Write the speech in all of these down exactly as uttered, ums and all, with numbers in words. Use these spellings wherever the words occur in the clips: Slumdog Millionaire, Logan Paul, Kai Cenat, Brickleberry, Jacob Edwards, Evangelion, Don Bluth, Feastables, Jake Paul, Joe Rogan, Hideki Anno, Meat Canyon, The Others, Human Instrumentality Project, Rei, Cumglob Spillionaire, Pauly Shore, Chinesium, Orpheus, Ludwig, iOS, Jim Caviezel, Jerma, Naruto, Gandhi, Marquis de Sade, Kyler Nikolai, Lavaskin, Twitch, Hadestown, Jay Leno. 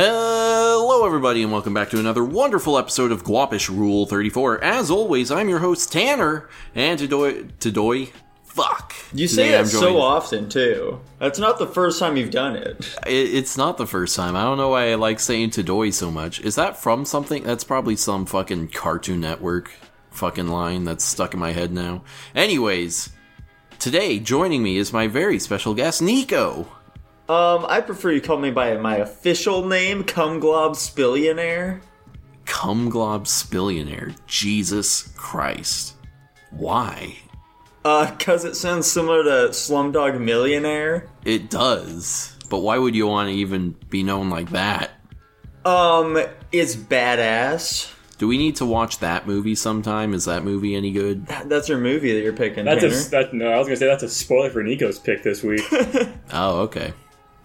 Hello everybody and welcome back to another wonderful episode of Guapish Rule thirty-four. As always, I'm your host Tanner, and today, today, fuck. You say that so often too. That's not the first time you've done it. It's not the first time. I don't know why I like saying today so much. Is that from something? That's probably some fucking Cartoon Network fucking line that's stuck in my head now. Anyways, today joining me is my very special guest, Nico. Um, I prefer you call me by my official name, Cumglob Spillionaire. Cumglob Spillionaire. Jesus Christ. Why? Uh, cause it sounds similar to Slumdog Millionaire. It does. But why would you want to even be known like that? Um, it's badass. Do we need to watch that movie sometime? Is that movie any good? That's your movie that you're picking, that's Tanner. A, that, no, I was going to say that's a spoiler for Nico's pick this week. Oh, okay.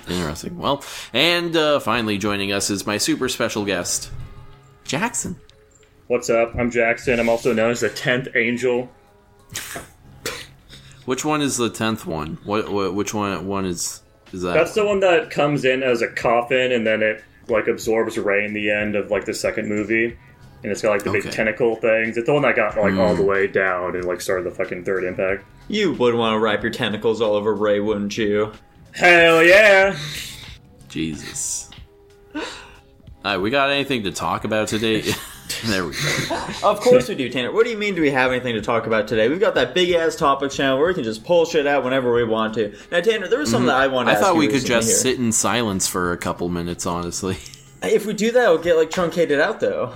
Interesting. Well, and uh, finally joining us is my super special guest, Jackson. What's up? I'm Jackson. I'm also known as the tenth Angel. Which one is the tenth one? What, what? Which one? One is is that? That's the one that comes in as a coffin, and then it like absorbs Rei in the end of like the second movie, and it's got like the okay. big tentacle things. It's the one that got like mm. all the way down and like started the fucking third impact. You would want to wrap your tentacles all over Rei, wouldn't you? Hell yeah! Jesus. Alright, we got anything to talk about today? There we go. Of course we do, Tanner. What do you mean do we have anything to talk about today? We've got that big-ass topic channel where we can just pull shit out whenever we want to. Now, Tanner, there was something mm-hmm. that I wanted to I ask I thought we could just here. sit in silence for a couple minutes, honestly. If we do that, it'll get, like, truncated out, though.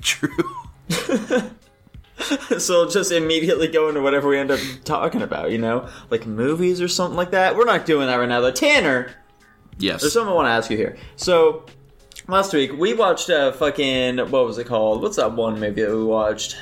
True. So we'll just immediately go into whatever we end up talking about, you know? Like movies or something like that. We're not doing that right now, though. Tanner! Yes. There's something I want to ask you here. So, last week, we watched a fucking... What was it called? What's that one maybe that we watched?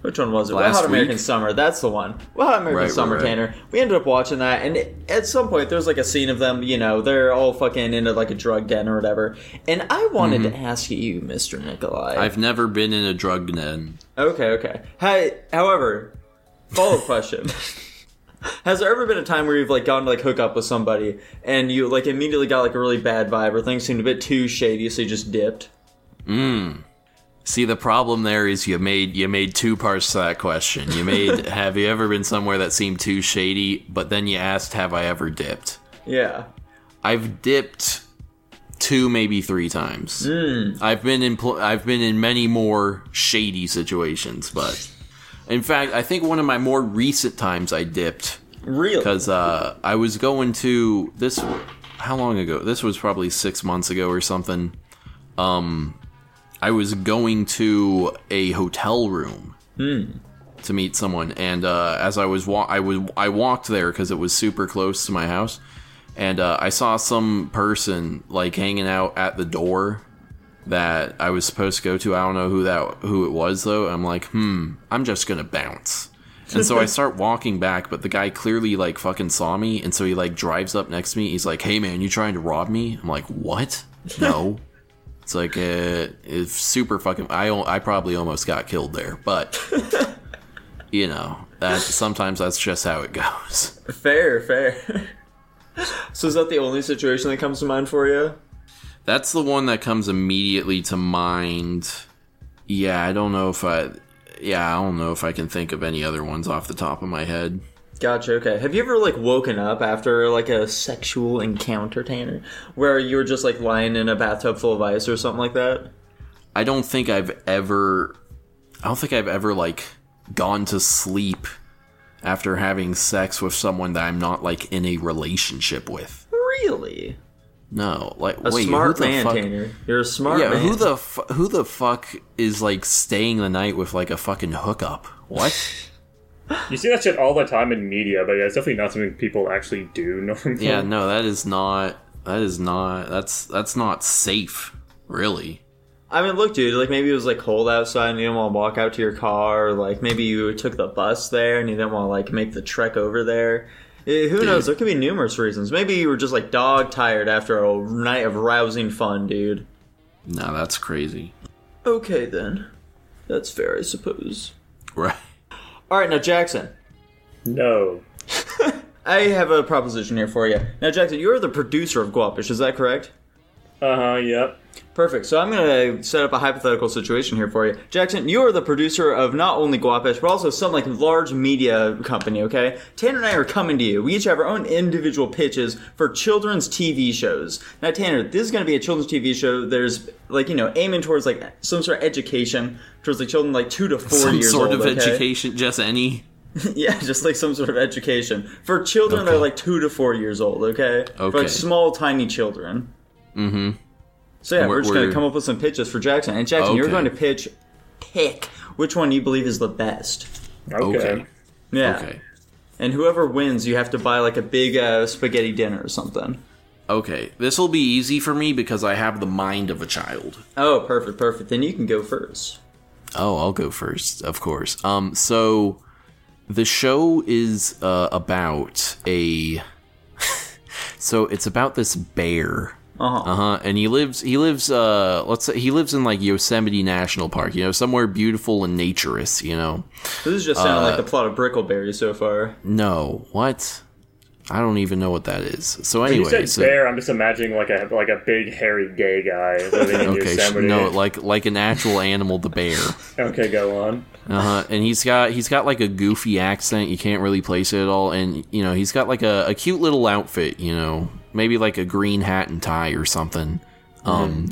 Which one was it? Last Hot week? American Summer. That's the one. Well, Hot American right, Summer, right, right. Tanner. We ended up watching that, and it, at some point, there was like a scene of them, you know, they're all fucking into like a drug den or whatever. And I wanted mm-hmm. to ask you, Mister Nikolai. I've never been in a drug den. Okay, okay. Hi, however, follow-up question. Has there ever been a time where you've like gone to like hook up with somebody, and you like immediately got like a really bad vibe, or things seemed a bit too shady, so you just dipped? Mm. See, the problem there is you made you made two parts to that question. You made, have you ever been somewhere that seemed too shady, but then you asked, have I ever dipped? Yeah. I've dipped two, maybe three times. Mm. I've been in pl- I've been in many more shady situations, but in fact, I think one of my more recent times I dipped. Really? Because uh, I was going to this. How long ago? This was probably six months ago or something. Um. I was going to a hotel room mm. to meet someone, and uh, as I was, wa- I was, I walked there because it was super close to my house, and uh, I saw some person like hanging out at the door that I was supposed to go to. I don't know who that, who it was though. I'm like, hmm, I'm just gonna bounce, and so I start walking back, but the guy clearly like fucking saw me, and so he like drives up next to me. He's like, hey man, you trying to rob me? I'm like, what? No. It's like, uh, it's super fucking... I, I probably almost got killed there, but, you know, that, sometimes that's just how it goes. Fair, fair. So is that the only situation that comes to mind for you? That's the one that comes immediately to mind. Yeah, I don't know if I... Yeah, I don't know if I can think of any other ones off the top of my head. Gotcha, okay. Have you ever, like, woken up after, like, a sexual encounter, Tanner, where you were just, like, lying in a bathtub full of ice or something like that? I don't think I've ever... I don't think I've ever, like, gone to sleep after having sex with someone that I'm not, like, in a relationship with. Really? No, like, a wait, smart man, fuck... Tanner. You're a smart yeah, man. Yeah, who the fu- who the fuck is, like, staying the night with, like, a fucking hookup? What? You see that shit all the time in media, but yeah, it's definitely not something people actually do normally. Yeah, no, that is not, that is not, that's, that's not safe, really. I mean, look, dude, like, maybe it was, like, cold outside and you didn't want to walk out to your car, or, like, maybe you took the bus there and you didn't want to, like, make the trek over there. It, who dude. knows? There could be numerous reasons. Maybe you were just, like, dog-tired after a night of rousing fun, dude. No, that's crazy. Okay, then. That's fair, I suppose. Right. All right, now, Jackson. No. I have a proposition here for you. Now, Jackson, you're the producer of Guapish, is that correct? Uh-huh, yep. Perfect. So I'm going to set up a hypothetical situation here for you. Jackson, you are the producer of not only Guapish, but also some like large media company, okay? Tanner and I are coming to you. We each have our own individual pitches for children's T V shows. Now, Tanner, this is going to be a children's T V show. There's, like, you know, aiming towards, like, some sort of education towards, like, children, like, two to four some years old, Some sort of okay? education, just any... Yeah, just like some sort of education. For children okay. that are like two to four years old, okay? okay? For like small, tiny children. Mm-hmm. So yeah, we're, we're just going to come up with some pitches for Jackson. And Jackson, okay. you're going to pitch, pick, which one you believe is the best. Okay. okay. Yeah. Okay. And whoever wins, you have to buy like a big uh, spaghetti dinner or something. Okay, this will be easy for me because I have the mind of a child. Oh, perfect, perfect. Then you can go first. Oh, I'll go first, of course. Um, so... The show is uh, about a, so it's about this bear, uh-huh. uh-huh, and he lives, he lives, uh, let's say, he lives in, like, Yosemite National Park, you know, somewhere beautiful and naturist, you know. This is just sounding uh, like the plot of Brickleberry so far. No, what? I don't even know what that is. So anyway, when you said so, bear, I'm just imagining like a like a big hairy gay guy living in okay, Yosemite. No, like like an actual animal, the bear. Okay, go on. Uh huh. And he's got he's got like a goofy accent. You can't really place it at all. And you know he's got like a, a cute little outfit. You know, maybe like a green hat and tie or something. Mm-hmm. Um,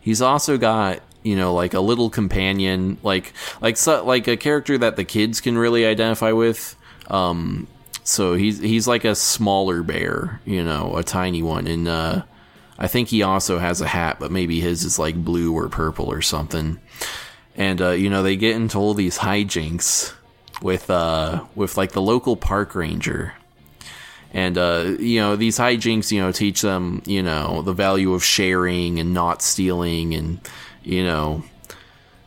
he's also got. You know, like a little companion, like like so, like a character that the kids can really identify with. Um. So he's he's like a smaller bear, you know, a tiny one. And uh, I think he also has a hat, but maybe his is like blue or purple or something. And, uh, you know, they get into all these hijinks with, uh, with like, the local park ranger. And, uh, you know, these hijinks, you know, teach them, you know, the value of sharing and not stealing and, you know...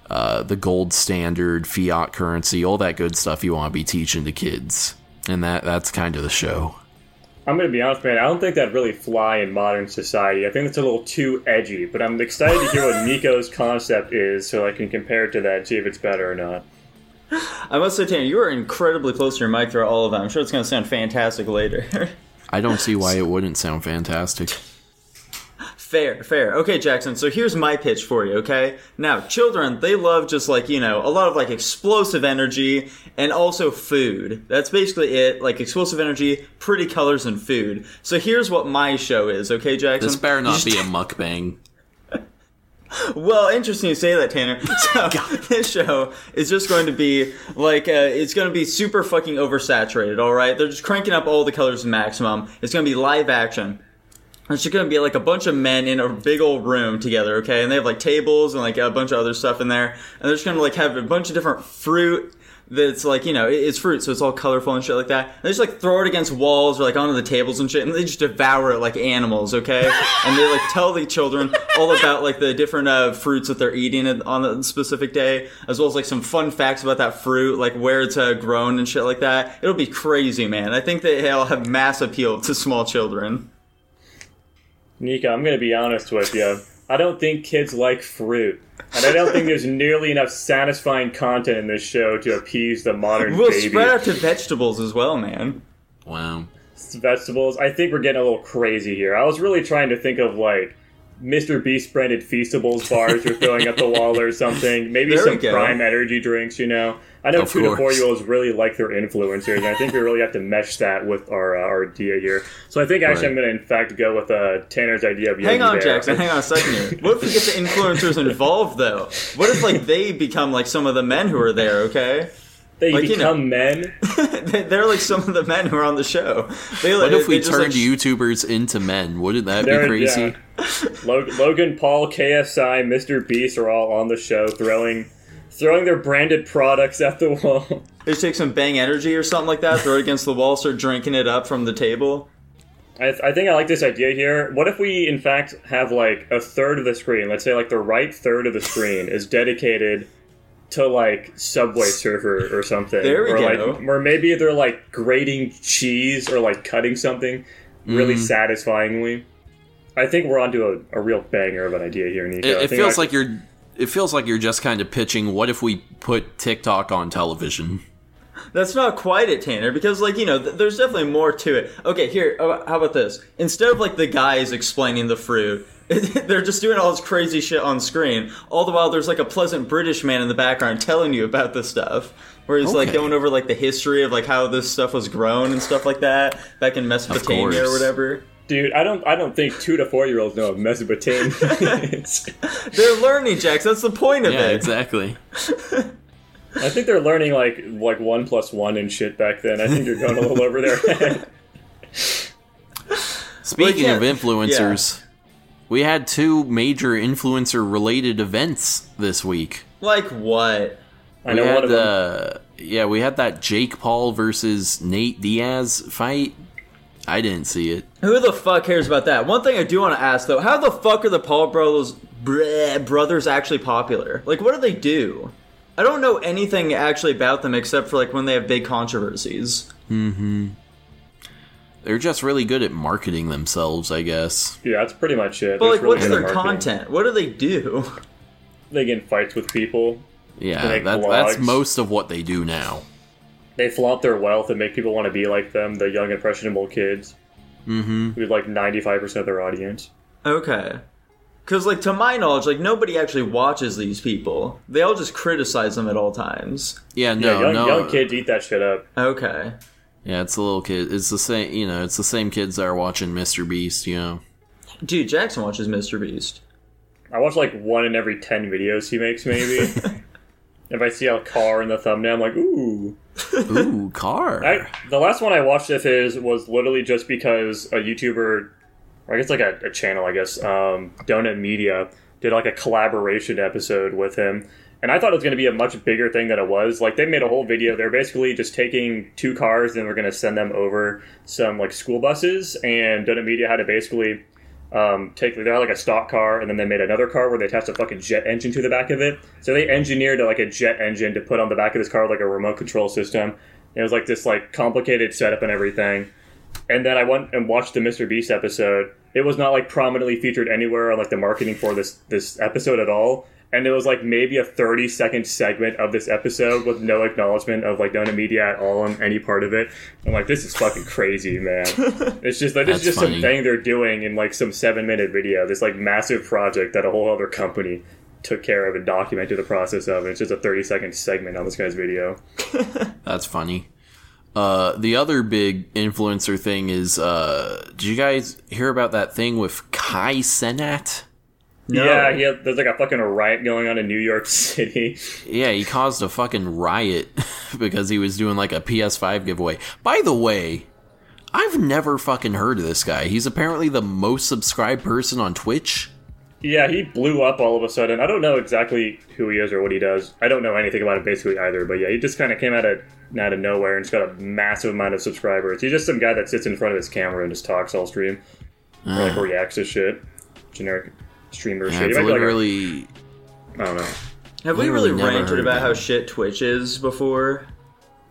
Uh, the gold standard, fiat currency, all that good stuff you want to be teaching to kids. And that that's kind of the show. I'm going to be honest, man. I don't think that'd really fly in modern society. I think it's a little too edgy. But I'm excited to hear what Nico's concept is so I can compare it to that and see if it's better or not. I must say, Tanner, you are incredibly close to your mic throughout all of that. I'm sure it's going to sound fantastic later. I don't see why it wouldn't sound fantastic. Fair, fair. Okay, Jackson, so here's my pitch for you, okay? Now, children, they love just, like, you know, a lot of, like, explosive energy and also food. That's basically it. Like, explosive energy, pretty colors, and food. So here's what my show is, okay, Jackson? This better not be a mukbang. Well, interesting you say that, Tanner. So, this show is just going to be, like, uh, it's going to be super fucking oversaturated, all right? They're just cranking up all the colors to maximum. It's going to be live action. It's just going to be, like, a bunch of men in a big old room together, okay? And they have, like, tables and, like, a bunch of other stuff in there. And they're just going to, like, have a bunch of different fruit that's, like, you know, it's fruit, so it's all colorful and shit like that. And they just, like, throw it against walls or, like, onto the tables and shit. And they just devour it like animals, okay? And they, like, tell the children all about, like, the different uh, fruits that they're eating on a specific day. As well as, like, some fun facts about that fruit, like, where it's uh, grown and shit like that. It'll be crazy, man. I think that it'll have mass appeal to small children. Nico, I'm going to be honest with you. I don't think kids like fruit. And I don't think there's nearly enough satisfying content in this show to appease the modern we'll baby. We'll spread out to vegetables as well, man. Wow. Vegetables. I think we're getting a little crazy here. I was really trying to think of, like, MrBeast branded Feastables bars you're throwing up the wall or something. Maybe there some prime energy drinks, you know. I know of two course. to four-year-olds really like their influencers, and I think we really have to mesh that with our uh, our idea here. So I think actually right. I'm going to, in fact, go with uh, Tanner's idea of Yogi Hang on, Bear. Jackson. Hang on a second here. What if we get the influencers involved, though? What if, like, they become, like, some of the men who are there, okay? They like, become you know, men? They're, like, some of the men who are on the show. They, what they, if we just, turned like, YouTubers into men? Wouldn't that be crazy? Yeah. Logan Paul, K S I, MrBeast are all on the show throwing... Throwing their branded products at the wall. They take some Bang Energy or something like that, throw it against the wall, start drinking it up from the table. I, th- I think I like this idea here. What if we, in fact, have, like, a third of the screen? Let's say, like, the right third of the screen is dedicated to, like, Subway Surfer or something. There we or, go. Like, or maybe they're, like, grating cheese or, like, cutting something really mm. satisfyingly. I think we're onto a, a real banger of an idea here, Nico. It, it feels I- like you're... It feels like you're just kind of pitching, what if we put TikTok on television? That's not quite it, Tanner, because, like, you know, th- there's definitely more to it. Okay, here, how about this? Instead of, like, the guys explaining the fruit, They're just doing all this crazy shit on screen. All the while, there's like a pleasant British man in the background telling you about this stuff. Where he's okay. like going over like the history of like how this stuff was grown and stuff like that back in Mesopotamia or whatever. Dude, I don't I don't think two to four year olds know of Mesopotamia. They're learning, Jax. That's the point of yeah, it. Yeah, exactly. I think they're learning like like one plus one and shit back then. I think you're going a little over their head. Speaking of influencers, yeah. we had two major influencer related events this week. Like what? We I know had, one of them. Uh, yeah, we had that Jake Paul versus Nate Diaz fight. I didn't see it. Who the fuck cares about that? One thing I do want to ask, though, how the fuck are the Paul brothers, bleh, brothers actually popular? Like, what do they do? I don't know anything actually about them except for, like, when they have big controversies. Mm-hmm. They're just really good at marketing themselves, I guess. Yeah, that's pretty much it. But, like, really what's their content? What do they do? They get in fights with people. Yeah, that, that's most of what they do now. They flaunt their wealth and make people want to be like them, the young, impressionable kids. Mm-hmm. With, like, ninety-five percent of their audience. Okay. Because, like, to my knowledge, like, nobody actually watches these people. They all just criticize them at all times. Yeah, no, yeah, young, no. Young kids eat that shit up. Okay. Yeah, it's the little kid. It's the same, you know, it's the same kids that are watching MrBeast, you know. Dude, Jackson watches MrBeast. I watch, like, one in every ten videos he makes, maybe. If I see a car in the thumbnail, I'm like, ooh. Ooh, car. I, the last one I watched of his was literally just because a YouTuber, or I guess like a, a channel, I guess, um, Donut Media, did like a collaboration episode with him. And I thought it was going to be a much bigger thing than it was. Like, they made a whole video. They're basically just taking two cars and we're going to send them over some like school buses. And Donut Media had to basically Um, take they had like a stock car, and then they made another car where they attached a fucking jet engine to the back of it. So they engineered like a jet engine to put on the back of this car, like a remote control system. It was like this like complicated setup and everything. And then I went and watched the MrBeast episode. It was not like prominently featured anywhere on like the marketing for this this episode at all. And it was like maybe a thirty second segment of this episode with no acknowledgement of like Donut Media at all on any part of it. I'm like, this is fucking crazy, man. It's just like, this is just funny. Some thing they're doing in like some seven minute video. This like massive project that a whole other company took care of and documented the process of. And it's just a thirty second segment on this guy's video. That's funny. Uh, the other big influencer thing is, uh, did you guys hear about that thing with Kai Cenat? No. Yeah, he had, there's like a fucking riot going on in New York City. Yeah, he caused a fucking riot because he was doing like a P S five giveaway. By the way, I've never fucking heard of this guy. He's apparently the most subscribed person on Twitch. Yeah, he blew up all of a sudden. I don't know exactly who he is or what he does. I don't know anything about him basically either. But yeah, he just kind of came out of, out of nowhere and just got a massive amount of subscribers. He's just some guy that sits in front of his camera and just talks all stream. Uh. Or like reacts to shit. Generic streamer yeah, shit. It's literally like a, I don't know. Have we really ranted about how shit Twitch is before?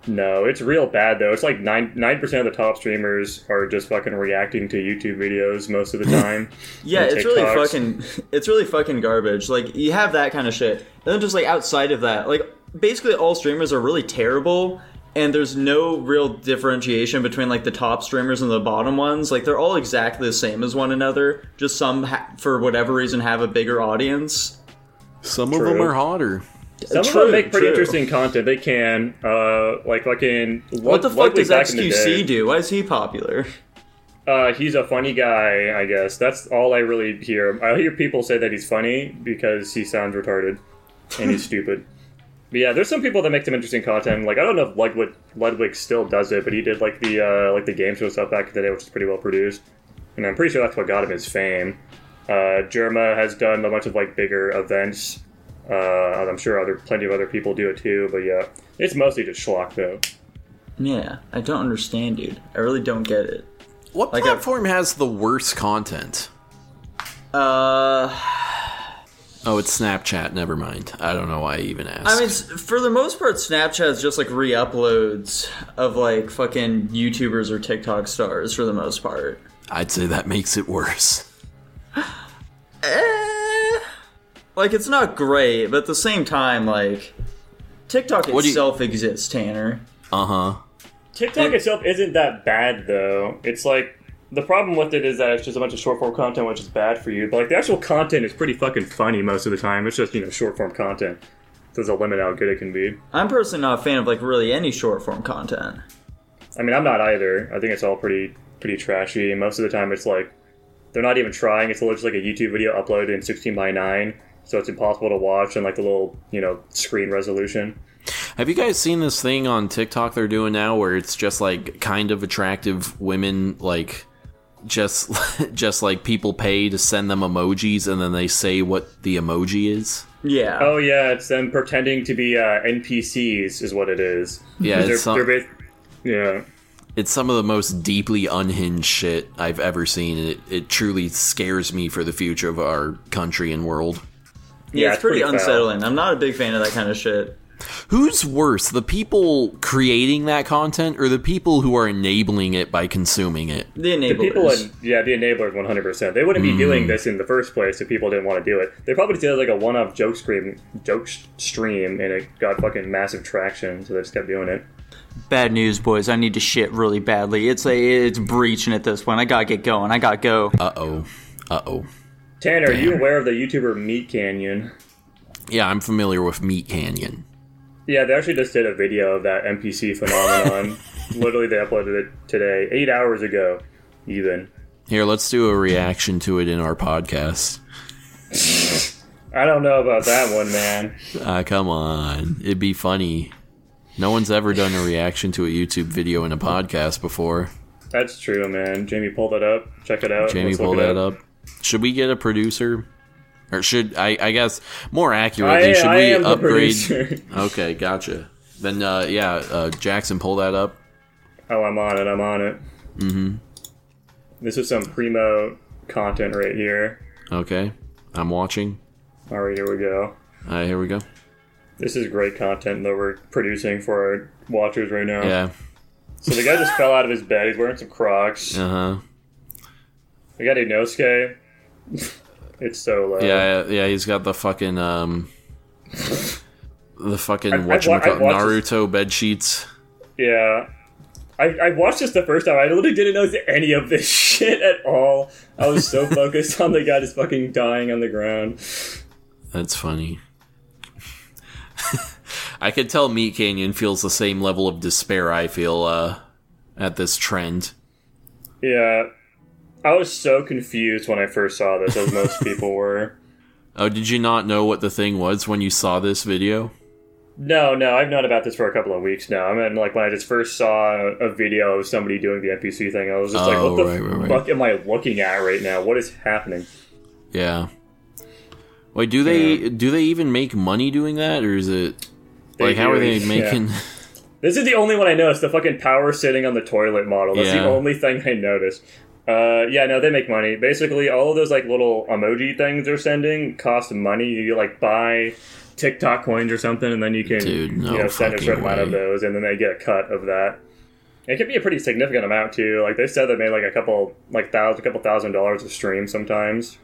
No, it's real bad though. It's like nine nine percent of the top streamers are just fucking reacting to YouTube videos most of the time. Yeah, it's really fucking it's really fucking garbage. Like you have that kind of shit. And then just like outside of that, like basically all streamers are really terrible. And there's no real differentiation between, like, the top streamers and the bottom ones. Like, they're all exactly the same as one another. Just some, ha- for whatever reason, have a bigger audience. Some true. of them are hotter. Some true, of them make pretty true. interesting content. They can, uh, like, fucking... Like what the fuck does X Q C do? Why is he popular? Uh, he's a funny guy, I guess. That's all I really hear. I hear people say that he's funny because he sounds retarded. And he's stupid. But yeah, there's some people that make some interesting content. Like I don't know if Ludwig, Ludwig still does it, but he did like the uh, like the game show stuff back in the day, which is pretty well produced. And I'm pretty sure that's what got him his fame. Uh, Jerma has done a bunch of like bigger events. Uh, I'm sure other plenty of other people do it too. But yeah, it's mostly just schlock though. Yeah, I don't understand, dude. I really don't get it. What like platform I... has the worst content? Uh. Oh, it's Snapchat. Never mind. I don't know why I even asked. I mean, for the most part, Snapchat's just, like, re-uploads of, like, fucking YouTubers or TikTok stars, for the most part. I'd say that makes it worse. eh, like, it's not great, but at the same time, like, TikTok what itself you... exists, Tanner. Uh-huh. TikTok it... itself isn't that bad, though. It's, like, The problem with it is that it's just a bunch of short-form content, which is bad for you. But, like, the actual content is pretty fucking funny most of the time. It's just, you know, short-form content. There's a limit how good it can be. I'm personally not a fan of, like, really any short-form content. I mean, I'm not either. I think it's all pretty pretty trashy. And most of the time, it's, like, they're not even trying. It's just, like, a YouTube video uploaded in sixteen by nine. So it's impossible to watch in, like, the little, you know, screen resolution. Have you guys seen this thing on TikTok they're doing now where it's just, like, kind of attractive women, like... Just, just like people pay to send them emojis, and then they say what the emoji is. Yeah. Oh yeah, it's them pretending to be uh, N P Cs, is what it is. Yeah, it's they're, some, they're bas- yeah. It's some of the most deeply unhinged shit I've ever seen, and it, it truly scares me for the future of our country and world. Yeah, yeah it's, it's pretty, pretty unsettling. Foul. I'm not a big fan of that kind of shit. Who's worse, the people creating that content or the people who are enabling it by consuming it? The enablers. The people in, yeah, the enablers, one hundred percent. They wouldn't be mm. doing this in the first place if people didn't want to do it. They probably did like a one-off joke stream, joke stream, and it got fucking massive traction, so they just kept doing it. Bad news, boys. I need to shit really badly. It's a, it's breaching at this point. I gotta get going. I gotta go. Uh-oh. Uh-oh. Tanner, Damn. Are you aware of the YouTuber Meat Canyon? Yeah, I'm familiar with Meat Canyon. Yeah, they actually just did a video of that N P C phenomenon. Literally, they uploaded it today, eight hours ago, even. Here, let's do a reaction to it in our podcast. I don't know about that one, man. Ah, come on. It'd be funny. No one's ever done a reaction to a YouTube video in a podcast before. That's true, man. Jamie, pull that up. Check it out. Jamie, pull that up. Should we get a producer? Or should, I, I guess, more accurately, I, should I we upgrade? Okay, gotcha. Then, uh, yeah, uh, Jackson, pull that up. Oh, I'm on it, I'm on it. Mm-hmm. This is some primo content right here. Okay, I'm watching. All right, here we go. All right, here we go. This is great content that we're producing for our watchers right now. Yeah. So the guy just fell out of his bed. He's wearing some Crocs. Uh-huh. We got Inosuke. It's so low. Yeah, yeah, he's got the fucking, um... the fucking, I, whatchamacallit, I, I Naruto bed sheets. Yeah. I, I watched this the first time. I literally didn't notice any of this shit at all. I was so focused on the guy just fucking dying on the ground. That's funny. I could tell Meat Canyon feels the same level of despair I feel, uh, at this trend. Yeah. I was so confused when I first saw this, as most people were. Oh, did you not know what the thing was when you saw this video? No, no, I've known about this for a couple of weeks now. I mean, like, when I just first saw a video of somebody doing the N P C thing, I was just oh, like, what the right, right, fuck right. am I looking at right now? What is happening? Yeah. Wait, do they yeah. do they even make money doing that, or is it... They like, do. How are they making... Yeah. This is the only one I noticed, the fucking power sitting on the toilet model. That's yeah. the only thing I noticed. Uh, yeah, no, they make money. Basically, all of those, like, little emoji things they're sending cost money. You, like, buy TikTok coins or something, and then you can, Dude, no you know, send a certain amount of those, and then they get a cut of that. It could be a pretty significant amount, too. Like, they said they made, like, a couple, like, thousand, a couple thousand dollars a stream sometimes.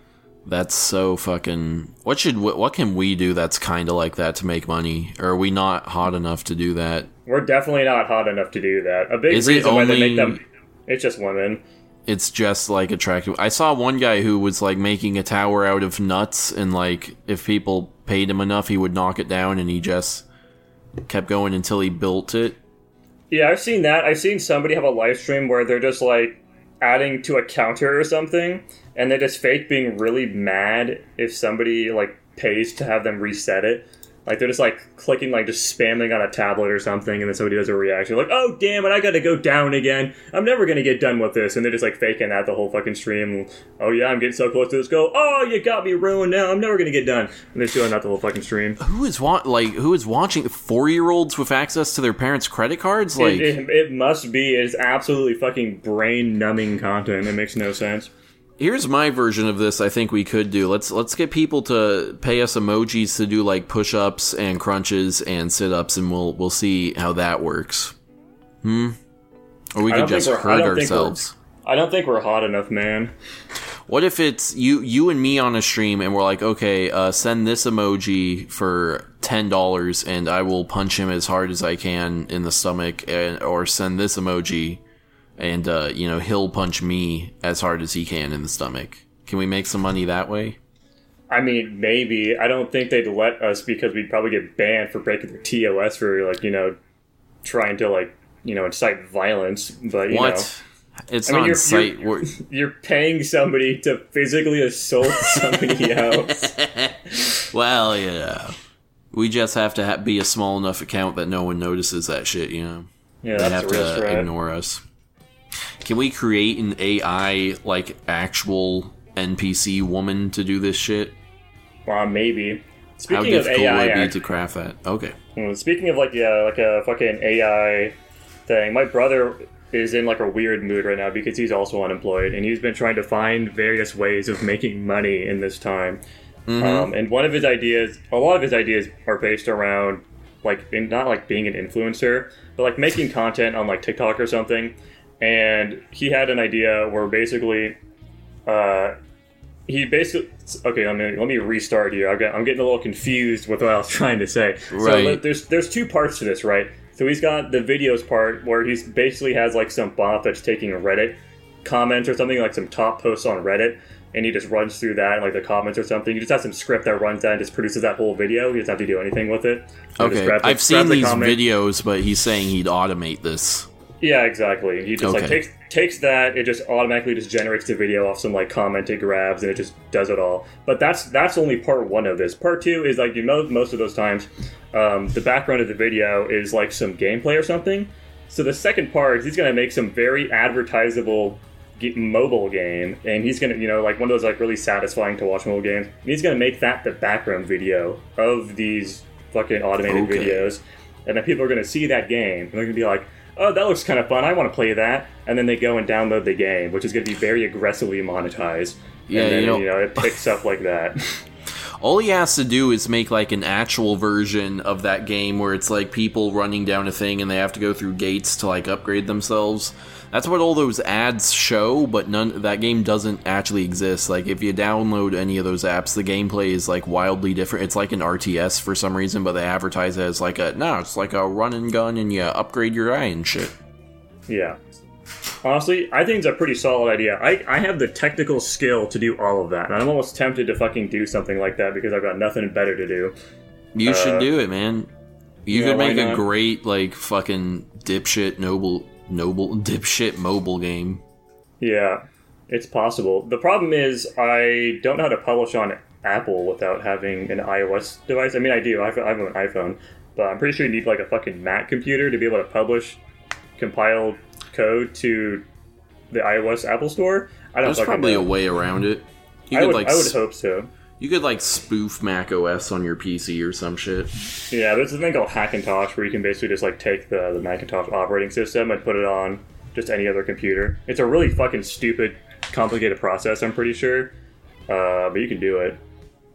That's so fucking... What should, what can we do that's kind of like that to make money? Or are we not hot enough to do that? We're definitely not hot enough to do that. A big Is reason only... why they make them... It's just women. It's just, like, attractive. I saw one guy who was, like, making a tower out of nuts, and, like, if people paid him enough, he would knock it down, and he just kept going until he built it. Yeah, I've seen that. I've seen somebody have a live stream where they're just, like, adding to a counter or something, and they're just fake being really mad if somebody, like, pays to have them reset it. Like, they're just, like, clicking, like, just spamming on a tablet or something, and then somebody does a reaction. Like, oh, damn it, I gotta go down again. I'm never gonna get done with this. And they're just, like, faking out the whole fucking stream. Oh, yeah, I'm getting so close to this goal. Oh, you got me ruined now. I'm never gonna get done. And they're doing out the whole fucking stream. Who is wa- like, who is watching four-year-olds with access to their parents' credit cards? Like, It, it, it must be. It's absolutely fucking brain-numbing content. It makes no sense. Here's my version of this I think we could do. Let's let's get people to pay us emojis to do, like, push-ups and crunches and sit-ups, and we'll we'll see how that works. Hmm? Or we could just hurt ourselves. I don't think we're hot enough, man. What if it's you you and me on a stream, and we're like, okay, uh, send this emoji for ten dollars, and I will punch him as hard as I can in the stomach, and, or send this emoji... and, uh, you know, he'll punch me as hard as he can in the stomach. Can we make some money that way? I mean, maybe. I don't think they'd let us because we'd probably get banned for breaking the T O S for, like, you know, trying to, like, you know, incite violence. But, you what? know. It's I not mean, you're, you're, you're paying somebody to physically assault somebody else. Well, yeah. We just have to ha- be a small enough account that no one notices that shit, you know? Yeah, they have to right. ignore us. Can we create an A I, like, actual N P C woman to do this shit? Well, maybe. Speaking How difficult of A I, would it be act- to craft that? Okay. Speaking of, like, yeah, like a fucking A I thing, my brother is in, like, a weird mood right now because he's also unemployed, and he's been trying to find various ways of making money in this time. Mm-hmm. Um, and one of his ideas, a lot of his ideas are based around, like, in, not, like, being an influencer, but, like, making content on, like, TikTok or something. And he had an idea where basically, uh, he basically, okay, let me, let me restart here. I've got, I'm getting a little confused with what I was trying to say. Right. So there's, there's two parts to this, right? So he's got the videos part where he's basically has, like, some bot that's taking Reddit comments or something, like some top posts on Reddit, and he just runs through that and, like, the comments or something. You just have some script that runs that and just produces that whole video. You just have to do anything with it. So okay, the, I've seen the these comment. videos, but he's saying he'd automate this. Yeah, exactly. He just okay. like takes takes that. It just automatically just generates the video off some, like, comment it grabs, and it just does it all. But that's that's only part one of this. Part two is, like, you know, most of those times, um, the background of the video is, like, some gameplay or something. So the second part is he's going to make some very advertisable ge- mobile game, and he's going to, you know, like, one of those, like, really satisfying to watch mobile games. And he's going to make that the background video of these fucking automated okay. videos, and then people are going to see that game, and they're going to be like, oh, that looks kind of fun, I want to play that. And then they go and download the game, which is going to be very aggressively monetized. Yeah, and then, you know, you know, it picks up like that. All he has to do is make, like, an actual version of that game where it's, like, people running down a thing and they have to go through gates to, like, upgrade themselves. That's what all those ads show, but none that game doesn't actually exist. Like, if you download any of those apps, the gameplay is, like, wildly different. It's like an R T S for some reason, but they advertise it as, like, a, no, it's like a run and gun and you upgrade your eye and shit. Yeah. Honestly, I think it's a pretty solid idea. I, I have the technical skill to do all of that, and I'm almost tempted to fucking do something like that because I've got nothing better to do. You uh, should do it, man. You yeah, could make a great, like, fucking dipshit noble, noble dipshit mobile game. Yeah, it's possible. The problem is I don't know how to publish on Apple without having an iOS device. I mean, I do. I have an iPhone, but I'm pretty sure you need, like, a fucking Mac computer to be able to publish compiled code to the iOS Apple Store. I don't There's probably know. a way around it. You I, could, would, like, I would hope so. You could, like, spoof Mac O S on your P C or some shit. Yeah, there's a thing called Hackintosh where you can basically just, like, take the, the Macintosh operating system and put it on just any other computer. It's a really fucking stupid, complicated process, I'm pretty sure. Uh, but you can do it.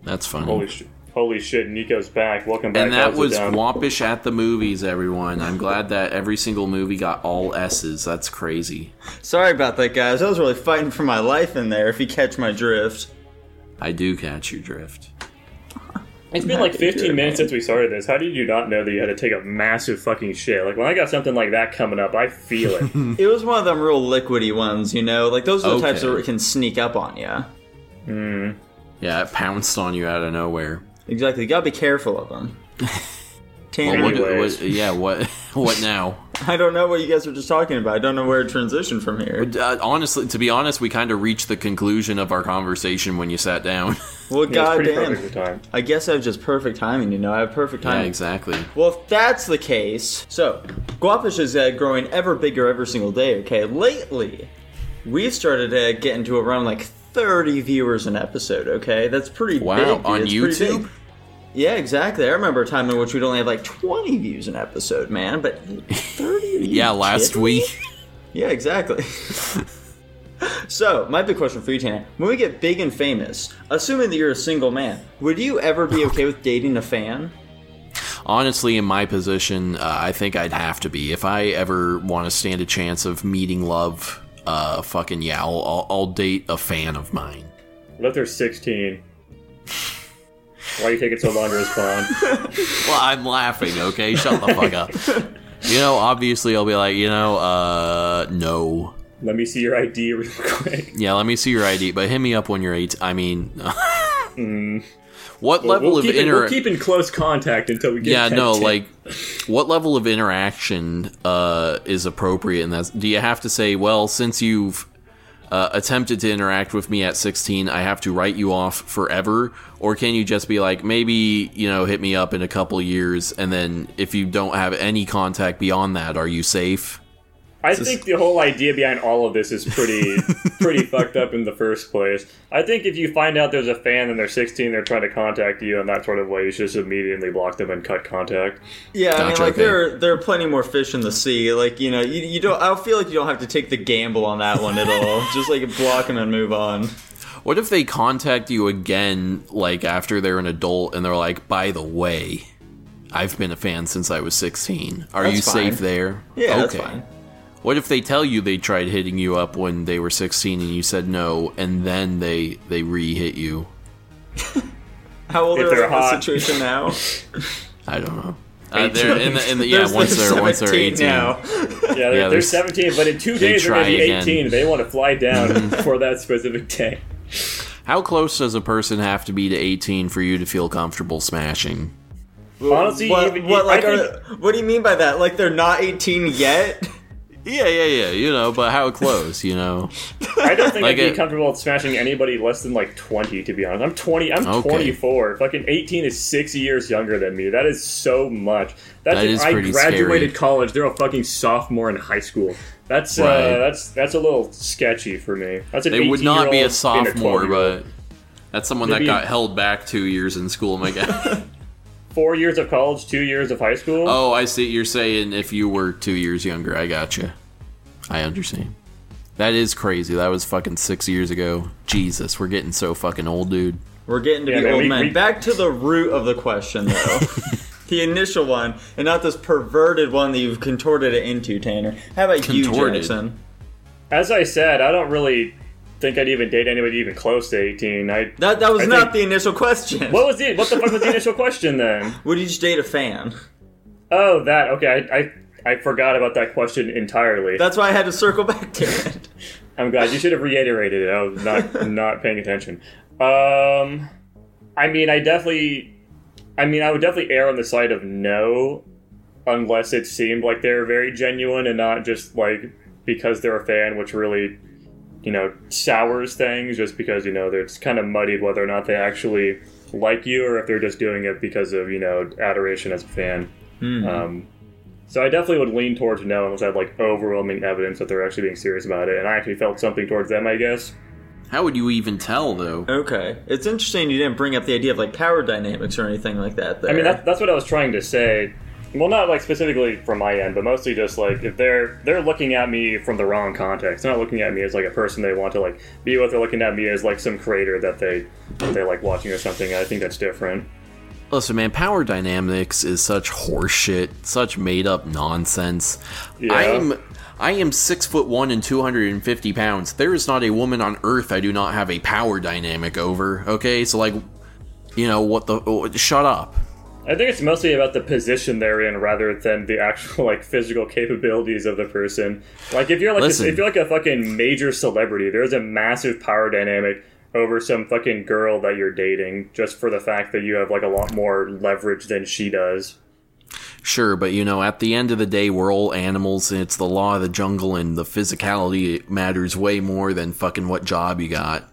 That's funny. Holy shit. Holy shit, Nico's back. Welcome back. And that was Guapish at the Movies, everyone. I'm glad that every single movie got all S's. That's crazy. Sorry about that, guys. I was really fighting for my life in there, if you catch my drift. I do catch your drift. It's been like fifteen minutes since we started this. How did you not know that you had to take a massive fucking shit? Like, when I got something like that coming up, I feel it. It was one of them real liquidy ones, you know? Like, those are the okay. types that can sneak up on you. Mm. Yeah, it pounced on you out of nowhere. Exactly, you gotta be careful of them. Tanner, well, what, what, yeah, what What now? I don't know what you guys were just talking about. I don't know where to transition from here. Uh, honestly, to be honest, we kind of reached the conclusion of our conversation when you sat down. Well, yeah, goddamn. I guess I have just perfect timing, you know? I have perfect timing. Yeah, exactly. Well, if that's the case, so, Guapish is uh, growing ever bigger every single day, okay? Lately, we've started uh, getting to around, like, thirty viewers an episode, okay? That's pretty wow, big. Wow, on That's YouTube? Yeah, exactly. I remember a time in which we'd only have like twenty views an episode, man, but thirty? Yeah, last week. Yeah, exactly. So, my big question for you, Tanner, when we get big and famous, assuming that you're a single man, would you ever be okay with dating a fan? Honestly, in my position, uh, I think I'd have to be. If I ever want to stand a chance of meeting love, Uh, fucking yeah, I'll, I'll, I'll date a fan of mine. What if they're sixteen? Why are you taking so long to respond? Well, I'm laughing, okay? Shut the fuck up. You know, obviously I'll be like, you know, uh, no. Let me see your I D real quick. Yeah, let me see your I D, but hit me up when you're eight. I mean... mm. What well, level we'll of interaction... We'll keep in close contact until we get... Yeah, no, ten. Like, what level of interaction uh, is appropriate in that? Do you have to say, well, since you've uh, attempted to interact with me at sixteen, I have to write you off forever? Or can you just be like, maybe, you know, hit me up in a couple years, and then if you don't have any contact beyond that, are you safe? I think the whole idea behind all of this is pretty pretty fucked up in the first place. I think if you find out there's a fan and they're sixteen, they're trying to contact you in that sort of way, you should just immediately block them and cut contact. Yeah, gotcha, I mean, like, okay. there, are, there are plenty more fish in the sea. Like, you know, you, you don't. I feel like you don't have to take the gamble on that one at all. Just, like, block them and move on. What if they contact you again, like, after they're an adult, and they're like, by the way, I've been a fan since I was sixteen. Are that's you fine. Safe there? Yeah, okay. That's fine. What if they tell you they tried hitting you up when they were sixteen and you said no, and then they, they re-hit you? How old if are they in the situation now? I don't know. Uh, they're in the, in the, yeah, once they're, once they're eighteen. Now. yeah, they're, yeah, they're seventeen, but in two they days they're going to be eighteen. Again. They want to fly down for that specific day. How close does a person have to be to eighteen for you to feel comfortable smashing? Honestly, what, even, what, like, think, are, what do you mean by that? Like, they're not eighteen yet? Yeah, yeah, yeah, you know, but how close, you know? I don't think like I'd be a, comfortable with smashing anybody less than, like, twenty, to be honest. I'm twenty, I'm okay. twenty-four. Fucking eighteen is six years younger than me. That is so much. That's that is I pretty graduated scary. College. They're a fucking sophomore in high school. That's right. uh, that's that's a little sketchy for me. That's an they would not be a sophomore, a but that's someone They'd that got a, held back two years in school, my God. Four years of college, two years of high school. Oh, I see. You're saying if you were two years younger, I gotcha. I understand. That is crazy. That was fucking six years ago. Jesus, we're getting so fucking old, dude. We're getting to yeah, be man, old we, men. We... Back to the root of the question, though. The initial one, and not this perverted one that you've contorted it into, Tanner. How about contorted. You, Jackson? As I said, I don't really... think I'd even date anybody even close to eighteen. I, that that was I not think, the initial question. What was it? What the fuck was the initial question then? Would you just date a fan? Oh, that. Okay, I, I I forgot about that question entirely. That's why I had to circle back to it. I'm glad you should have reiterated it. I was not not paying attention. Um, I mean, I definitely, I mean, I would definitely err on the side of no, unless it seemed like they were very genuine and not just like because they're a fan, which really. You know, sours things just because, you know, it's kind of muddied whether or not they actually like you or if they're just doing it because of, you know, adoration as a fan. Mm-hmm. Um, so I definitely would lean towards no unless I had, like, overwhelming evidence that they're actually being serious about it. And I actually felt something towards them, I guess. How would you even tell, though? Okay. It's interesting you didn't bring up the idea of, like, power dynamics or anything like that there. I mean, that, that's what I was trying to say. Well, not, like, specifically from my end, but mostly just, like, if they're they're looking at me from the wrong context. They're not looking at me as, like, a person they want to, like, be with. They're looking at me as, like, some creator that they, that they like watching or something. I think that's different. Listen, man, power dynamics is such horseshit, such made-up nonsense. Yeah. I am, I am six foot one and two hundred fifty pounds. There is not a woman on earth I do not have a power dynamic over, okay? So, like, you know, what the... Oh, shut up. I think it's mostly about the position they're in rather than the actual, like, physical capabilities of the person. Like, if you're like a, if you're like a fucking major celebrity, there's a massive power dynamic over some fucking girl that you're dating just for the fact that you have, like, a lot more leverage than she does. Sure, but, you know, at the end of the day, we're all animals, and it's the law of the jungle, and the physicality matters way more than fucking what job you got.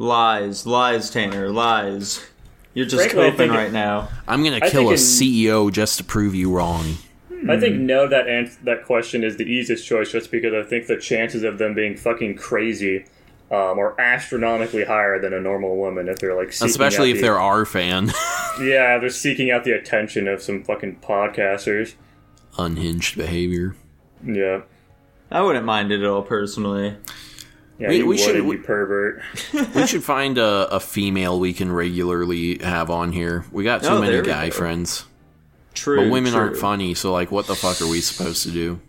Lies. Lies, Tanner. Lies. You're just coping right now. I'm going to kill a C E O just to prove you wrong. I think no, that ans- that question is the easiest choice just because I think the chances of them being fucking crazy um, are astronomically higher than a normal woman if they're like seeking Especially out if the, they're our fan. Yeah, they're seeking out the attention of some fucking podcasters. Unhinged behavior. Yeah. I wouldn't mind it at all personally. Yeah, we, we should we, pervert. We should find a, a female we can regularly have on here. We got too oh, many guy go. friends. True, but women true. aren't funny, so like, what the fuck are we supposed to do?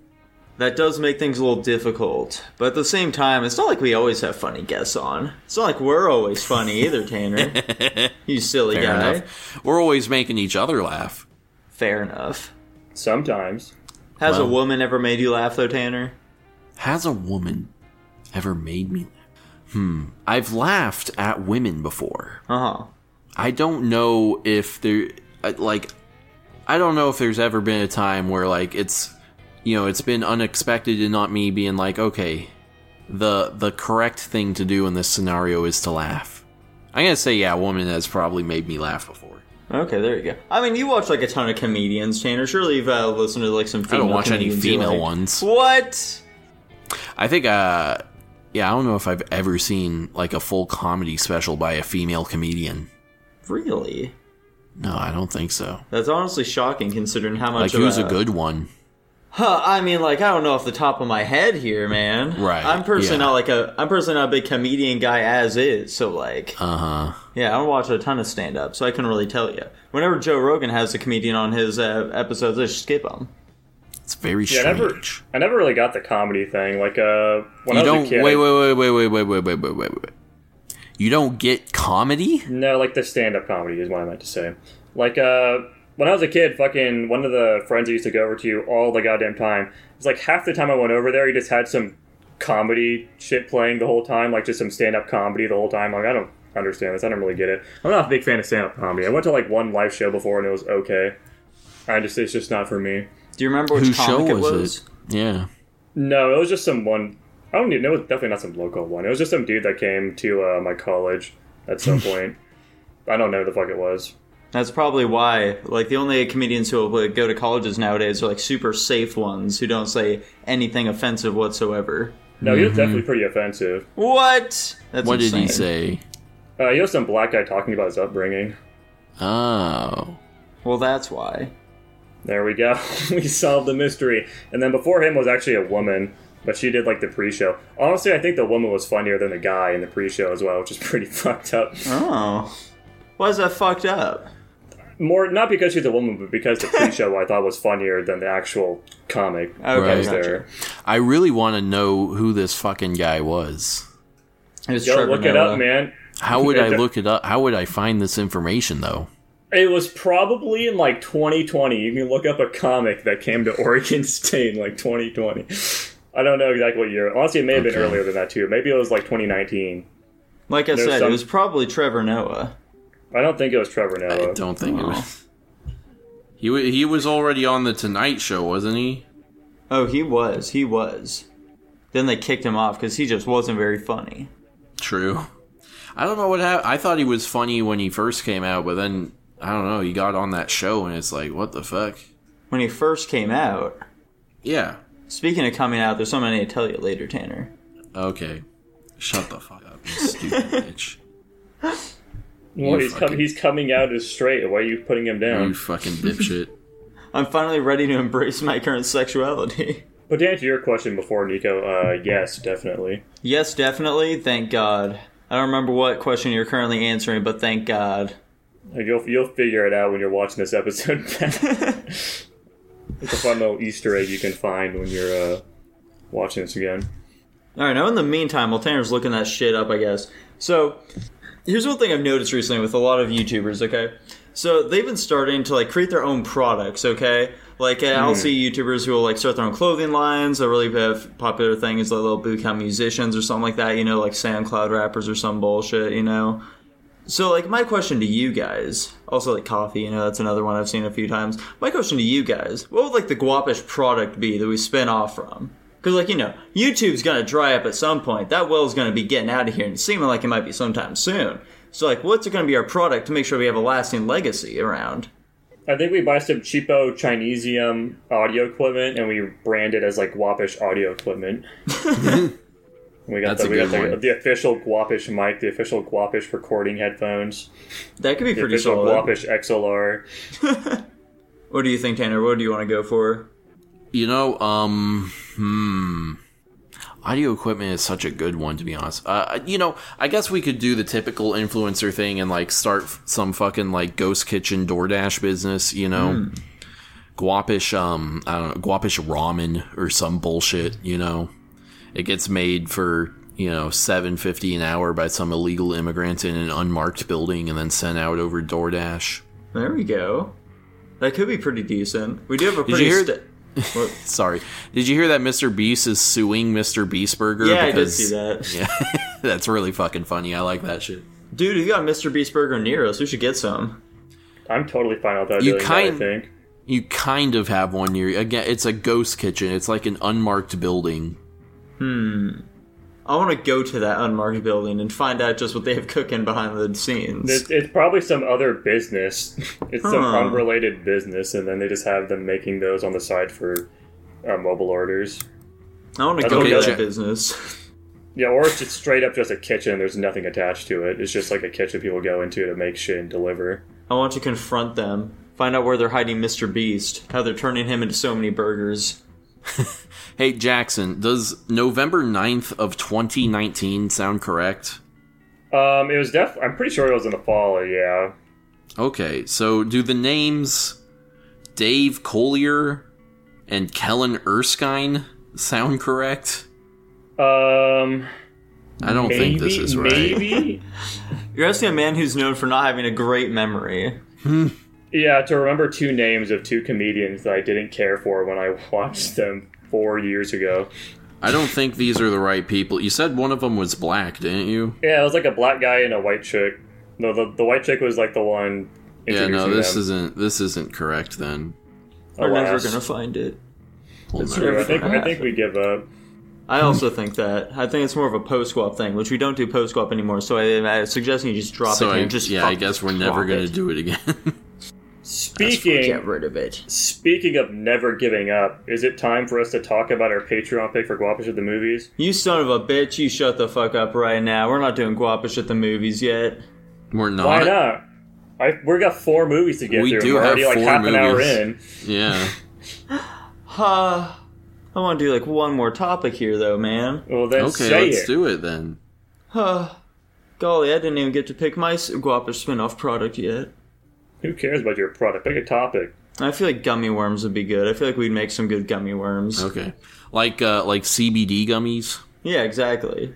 That does make things a little difficult, but at the same time, it's not like we always have funny guests on. It's not like we're always funny either, Tanner. You silly Fair guy. Enough. We're always making each other laugh. Fair enough. Sometimes. Has wow. a woman ever made you laugh, though, Tanner? Has a woman ever made me laugh? Hmm. I've laughed at women before. Uh-huh. I don't know if there... Like, I don't know if there's ever been a time where, like, it's... You know, it's been unexpected and not me being like, okay, the the correct thing to do in this scenario is to laugh. I'm going to say, yeah, a woman has probably made me laugh before. Okay, there you go. I mean, you watch, like, a ton of comedians, Tanner. Surely you've uh, listened to, like, some female I don't watch any female like, ones. What? I think, uh... yeah, I don't know if I've ever seen, like, a full comedy special by a female comedian. Really? No, I don't think so. That's honestly shocking, considering how much Like, who's a, a good one? Huh, I mean, like, I don't know off the top of my head here, man. Right. I'm personally yeah. not like a, I'm personally not a big comedian guy as is, so like. Uh-huh. Yeah, I don't watch a ton of stand-up, so I couldn't really tell you. Whenever Joe Rogan has a comedian on his uh, episodes, I just skip them. It's very strange. Yeah, I, never, I never really got the comedy thing. Like, uh, when you I was don't, a kid... Wait, wait, wait, wait, wait, wait, wait, wait, wait, wait, wait. You don't get comedy? No, like the stand-up comedy is what I meant to say. Like, uh, when I was a kid, fucking one of the friends I used to go over to all the goddamn time, it's like half the time I went over there, he just had some comedy shit playing the whole time, like just some stand-up comedy the whole time. Like, I don't understand this. I don't really get it. I'm not a big fan of stand-up comedy. I went to, like, one live show before, and it was okay. I just, it's just not for me. Do you remember which Whose comic show was it was? It? Yeah. No, it was just some one. I don't even know. It was definitely not some local one. It was just some dude that came to uh, my college at some point. I don't know who the fuck it was. That's probably why. Like, the only comedians who will go to colleges nowadays are, like, super safe ones who don't say anything offensive whatsoever. No, he was mm-hmm. definitely pretty offensive. What? That's what insane. Did he say? Uh, he was some black guy talking about his upbringing. Oh. Well, that's why. There we go. We solved the mystery. And then before him was actually a woman, but she did, like, the pre-show. Honestly, I think the woman was funnier than the guy in the pre-show as well, which is pretty fucked up. Oh. Why is that fucked up? More, not because she's a woman, but because the pre-show I thought was funnier than the actual comic. Okay, right. There. I really want to know who this fucking guy was. It was Yo, look it up, man. How would I look it up? How would I find this information, though? It was probably in, like, twenty twenty. You can look up a comic that came to Oregon State in, like, twenty twenty. I don't know exactly what year. Honestly, it may have okay. been earlier than that, too. Maybe it was, like, twenty nineteen. Like I There's said, some... it was probably Trevor Noah. I don't think it was Trevor Noah. I don't think oh. it was. He, w- he was already on The Tonight Show, wasn't he? Oh, he was. He was. Then they kicked him off because he just wasn't very funny. True. I don't know what happened. I thought he was funny when he first came out, but then... I don't know, he got on that show and it's like, what the fuck? When he first came out? Yeah. Speaking of coming out, there's something I need to tell you later, Tanner. Okay. Shut the fuck up, you stupid bitch. What? He's, fucking... com- he's coming out as straight. Why are you putting him down? You fucking dipshit. I'm finally ready to embrace my current sexuality. But to answer your question before, Nico, uh, yes, definitely. Yes, definitely? Thank God. I don't remember what question you're currently answering, but thank God. You'll, you'll figure it out when you're watching this episode. It's a fun little Easter egg you can find when you're uh, watching this again. Alright, now in the meantime, while Tanner's looking that shit up, I guess. So, here's one thing I've noticed recently with a lot of YouTubers, okay? So, they've been starting to, like, create their own products, okay? Like, mm. I'll see YouTubers who will, like, start their own clothing lines. A really popular thing is, like, little bootcamp musicians or something like that, you know, like SoundCloud rappers or some bullshit, you know? So, like, my question to you guys, also, like, coffee, you know, that's another one I've seen a few times. My question to you guys, what would, like, the Guapish product be that we spin off from? Because, like, you know, YouTube's going to dry up at some point. That well's going to be getting out of here, and it's seeming like it might be sometime soon. So, like, what's going to be our product to make sure we have a lasting legacy around? I think we buy some cheapo Chinesium audio equipment, and we brand it as, like, Guapish audio equipment. We got, the, we got the, the official Guapish mic, the official Guapish recording headphones. That could be the pretty solid. The official Guapish X L R. What do you think, Tanner? What do you want to go for? You know, um, hmm. Audio equipment is such a good one, to be honest. Uh, you know, I guess we could do the typical influencer thing and, like, start some fucking, like, ghost kitchen DoorDash business, you know? Mm. Guapish, um, I don't know, Guapish ramen or some bullshit, you know? It gets made for, you know, seven fifty an hour by some illegal immigrant in an unmarked building and then sent out over DoorDash. There we go. That could be pretty decent. We do have a pretty... Did you hear, st- Sorry. Did you hear that Mister Beast is suing Mister Beast Burger? Yeah, because, I did see that. Yeah, that's really fucking funny. I like that shit. Dude, we got Mister Beast Burger near us. We should get some. I'm totally fine with that. You kind, that, I think. You kind of have one near you. Again, it's a ghost kitchen. It's like an unmarked building. Hmm. I want to go to that unmarked building and find out just what they have cooking behind the scenes. It's, it's probably some other business. It's huh. some unrelated business, and then they just have them making those on the side for uh, mobile orders. I want to go to that business. Yeah, or it's just straight up just a kitchen. There's nothing attached to it. It's just like a kitchen people go into to make shit and deliver. I want to confront them. Find out where they're hiding Mister Beast. How they're turning him into so many burgers. Hey, Jackson, does November ninth of twenty nineteen sound correct? Um, it was def- I'm pretty sure it was in the fall, yeah. Okay, so do the names Dave Collier and Kellen Erskine sound correct? Um... I don't maybe, think this is right. Maybe? You're asking a man who's known for not having a great memory. Hmm. Yeah, to remember two names of two comedians that I didn't care for when I watched them four years ago. I don't think these are the right people. You said one of them was black, didn't you? Yeah, it was like a black guy and a white chick. No, the, the white chick was like the one introducing Yeah, no, this them. isn't this isn't correct then. We're never gonna find it. We'll never I think I think we give up. I also think that. I think it's more of a post-guap thing, which we don't do post-guap anymore, so I, I suggest you just drop so it. I, and just yeah, I guess we're never gonna do it again. Speaking, get rid of it. Speaking of never giving up, is it time for us to talk about our Patreon pick for Guapish at the Movies? You son of a bitch, you shut the fuck up right now. We're not doing Guapish at the Movies yet. We're not? Why not? I, we've got four movies to get we through. Do we're have already four like half movies. An hour in. Yeah. uh, I want to do like one more topic here though, man. Well, then okay, say let's it. do it then. Uh, golly, I didn't even get to pick my Guapish spinoff product yet. Who cares about your product? Pick a topic. I feel like gummy worms would be good. I feel like we'd make some good gummy worms. Okay. Like uh, like C B D gummies? Yeah, exactly.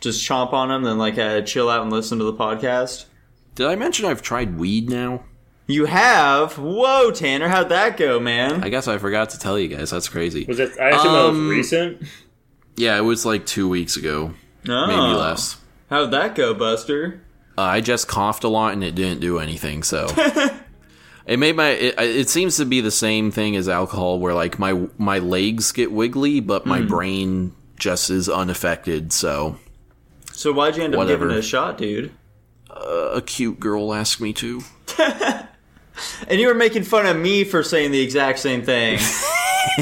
Just chomp on them, then like uh, chill out and listen to the podcast. Did I mention I've tried weed now? You have? Whoa, Tanner, how'd that go, man? I guess I forgot to tell you guys. That's crazy. Was it? I assume um, that was recent? Yeah, it was like two weeks ago. Oh. Maybe less. How'd that go, Buster? Uh, I just coughed a lot and it didn't do anything, so it made my. It, it seems to be the same thing as alcohol, where like my my legs get wiggly, but my mm. brain just is unaffected. So, so why'd you end Whatever. up giving it a shot, dude? Uh, a cute girl asked me to, and you were making fun of me for saying the exact same thing.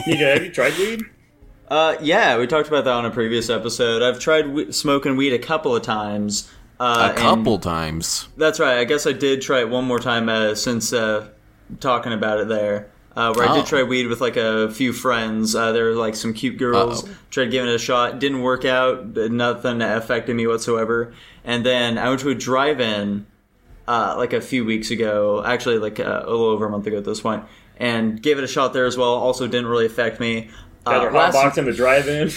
Yeah, have you tried weed? Uh, yeah, we talked about that on a previous episode. I've tried w- smoking weed a couple of times. Uh, a couple times. That's right. I guess I did try it one more time uh, since uh, talking about it there, uh, where oh. I did try weed with like a few friends. Uh, there were like some cute girls. Uh-oh. Tried giving it a shot. Didn't work out. Nothing affected me whatsoever. And then I went to a drive-in uh, like a few weeks ago, actually like uh, a little over a month ago at this point, and gave it a shot there as well. Also didn't really affect me. Uh, Better hotbox in the drive-in.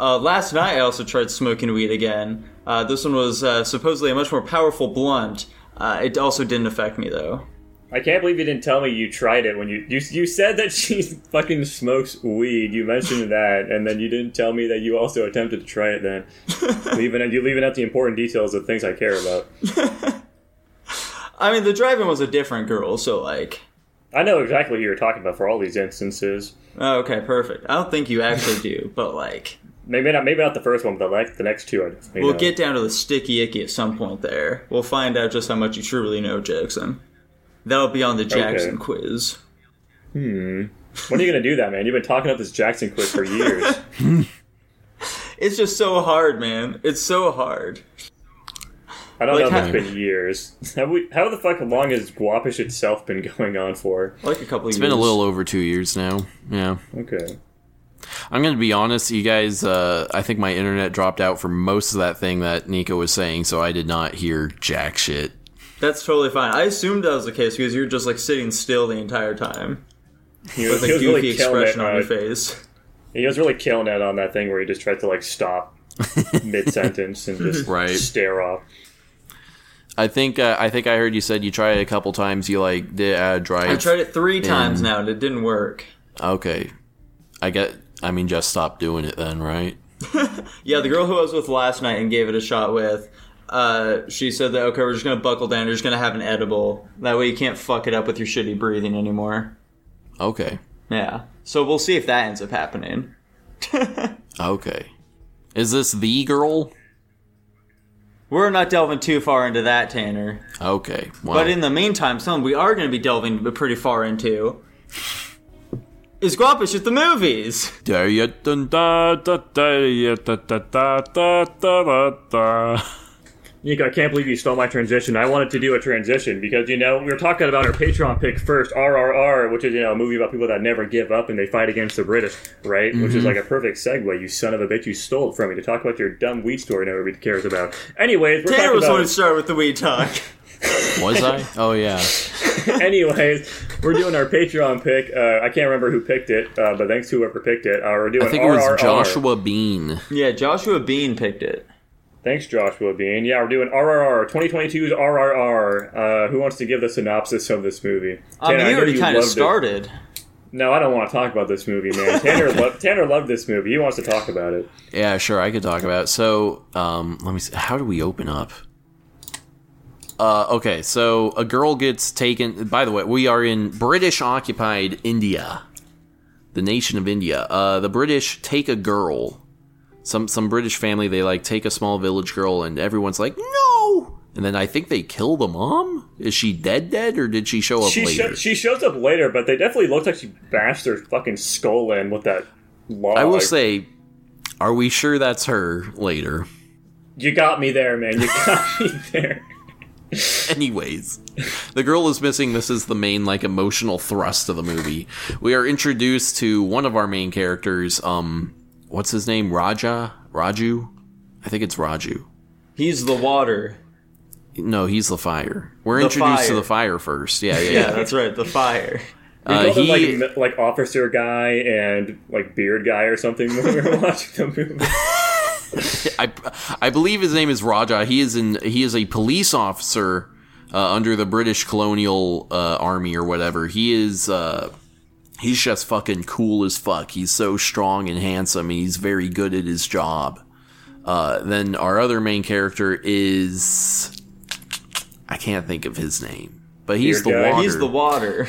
Uh, last night I also tried smoking weed again. Uh, this one was uh, supposedly a much more powerful blunt. Uh, it also didn't affect me though. I can't believe you didn't tell me you tried it when you you, you said that she fucking smokes weed. You mentioned that, and then you didn't tell me that you also attempted to try it. Then leaving you leaving out the important details of things I care about. I mean, the drive-in was a different girl, so like. I know exactly what you were talking about for all these instances. Oh, okay, perfect. I don't think you actually do, but like... Maybe not Maybe not the first one, but like the next two. I definitely we'll know. Get down to the sticky icky at some point there. We'll find out just how much you truly know, Jackson. That'll be on the Jackson okay. quiz. Hmm. When are you going to do that, man? You've been talking up this Jackson quiz for years. It's just so hard, man. It's so hard. I don't like know how, if it's been years. Have we, how the fuck long has Guapish itself been going on for? Like a couple of years. It's been a little over two years now. Yeah. Okay. I'm going to be honest, you guys, uh, I think my internet dropped out for most of that thing that Nico was saying, so I did not hear jack shit. That's totally fine. I assumed that was the case because you were just like sitting still the entire time. He was, with a goofy really expression on your face. He was really killing it on that thing where he just tried to like stop mid-sentence and just right. stare off. I think uh, I think I heard you said you tried it a couple times. You like did add dry. I tried it three in. times now, and it didn't work. Okay, I get. I mean, just stop doing it then, right? Yeah, the girl who I was with last night and gave it a shot with, uh, she said that okay, we're just gonna buckle down. We're just gonna have an edible. That way, you can't fuck it up with your shitty breathing anymore. Okay. Yeah. So we'll see if that ends up happening. Okay. Is this the girl? We're not delving too far into that, Tanner. Okay. Well. But in the meantime, something we are going to be delving pretty far into is Guapish at the Movies. Nico, I can't believe you stole my transition. I wanted to do a transition because, you know, we were talking about our Patreon pick first, R R R, which is, you know, a movie about people that never give up and they fight against the British, right? Mm-hmm. Which is like a perfect segue, you son of a bitch. You stole it from me to talk about your dumb weed story nobody cares about. Anyways, we're Tanner talking was about... going to start with the weed talk. Was I? Oh, yeah. Anyways, we're doing our Patreon pick. Uh, I can't remember who picked it, uh, but thanks to whoever picked it. Uh, we're doing I think R R R. It was Joshua Bean. Yeah, Joshua Bean picked it. Thanks, Joshua Bean. Yeah, we're doing R R R, twenty twenty-two's R R R. Uh, who wants to give the synopsis of this movie? Tanner, I mean, you already kind of started. It. No, I don't want to talk about this movie, man. Tanner, lo- Tanner loved this movie. He wants to talk about it. Yeah, sure, I could talk about it. So, um, let me see. How do we open up? Uh, okay, so a girl gets taken... By the way, we are in British-occupied India. The nation of India. Uh, the British take a girl... Some some British family, they, like, take a small village girl, and everyone's like, no! And then I think they kill the mom? Is she dead dead, or did she show up she later? Sh- she shows up later, but they definitely looked like she bashed their fucking skull in with that log. I will say, are we sure that's her later? You got me there, man. You got me there. Anyways, the girl is missing. This is the main, like, emotional thrust of the movie. We are introduced to one of our main characters, um... what's his name? Raja? Raju? I think it's Raju. He's the water. No, he's the fire. We're the introduced fire. to the fire first. Yeah, yeah, yeah. Yeah, that's right. The fire. Uh, he him, like, like officer guy and like beard guy or something when we were watching the movie. I I believe his name is Raja. He is in. He is a police officer uh, under the British colonial uh, army or whatever. He is. Uh, He's just fucking cool as fuck. He's so strong and handsome. He's very good at his job. Uh, then our other main character is... I can't think of his name. But he's Dear the God. water. He's the water.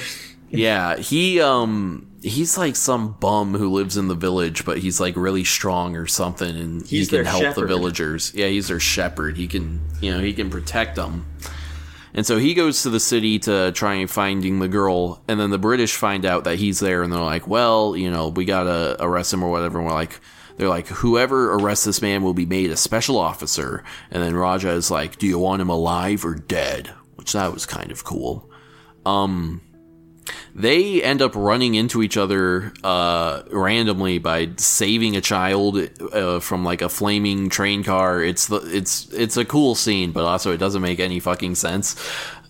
Yeah, he um he's like some bum who lives in the village, but he's like really strong or something, and he's he can help shepherd. the villagers. Yeah, he's their shepherd. He can, you know, he can protect them. And so he goes to the city to try and finding the girl, and then the British find out that he's there, and they're like, well, you know, we gotta arrest him or whatever, and we're like, they're like, whoever arrests this man will be made a special officer, and then Raja is like, do you want him alive or dead? Which that was kind of cool. Um, they end up running into each other uh, randomly by saving a child uh, from like a flaming train car. It's the it's it's a cool scene, but also it doesn't make any fucking sense.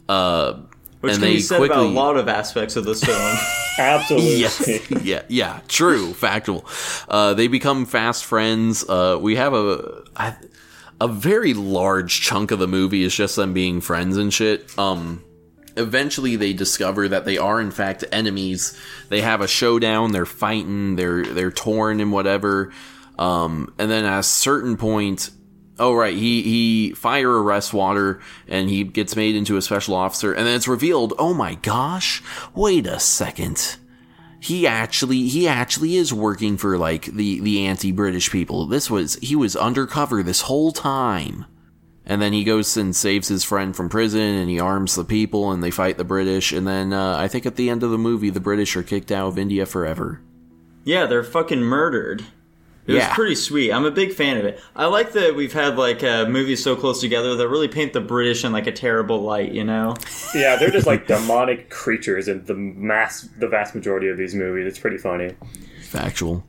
Uh, Which and can they be said quickly... about a lot of aspects of this film. Absolutely, yes. yeah, yeah, true, factual. Uh, they become fast friends. Uh, we have a, a a very large chunk of the movie is just them being friends and shit. Um. Eventually, they discover that they are, in fact, enemies. They have a showdown. They're fighting. They're they're torn and whatever. Um, and then at a certain point, oh, right, he, he fire arrests Water, and he gets made into a special officer. And then it's revealed, oh, my gosh, wait a second. He actually he actually is working for, like, the, the anti-British people. This was He was undercover this whole time. And then he goes and saves his friend from prison, and he arms the people, and they fight the British. And then uh, I think at the end of the movie, the British are kicked out of India forever. Yeah, they're fucking murdered. It yeah. was pretty sweet. I'm a big fan of it. I like that we've had like uh, movies so close together that really paint the British in like a terrible light, you know? Yeah, they're just like demonic creatures in the mass, the vast majority of these movies. It's pretty funny. Factual.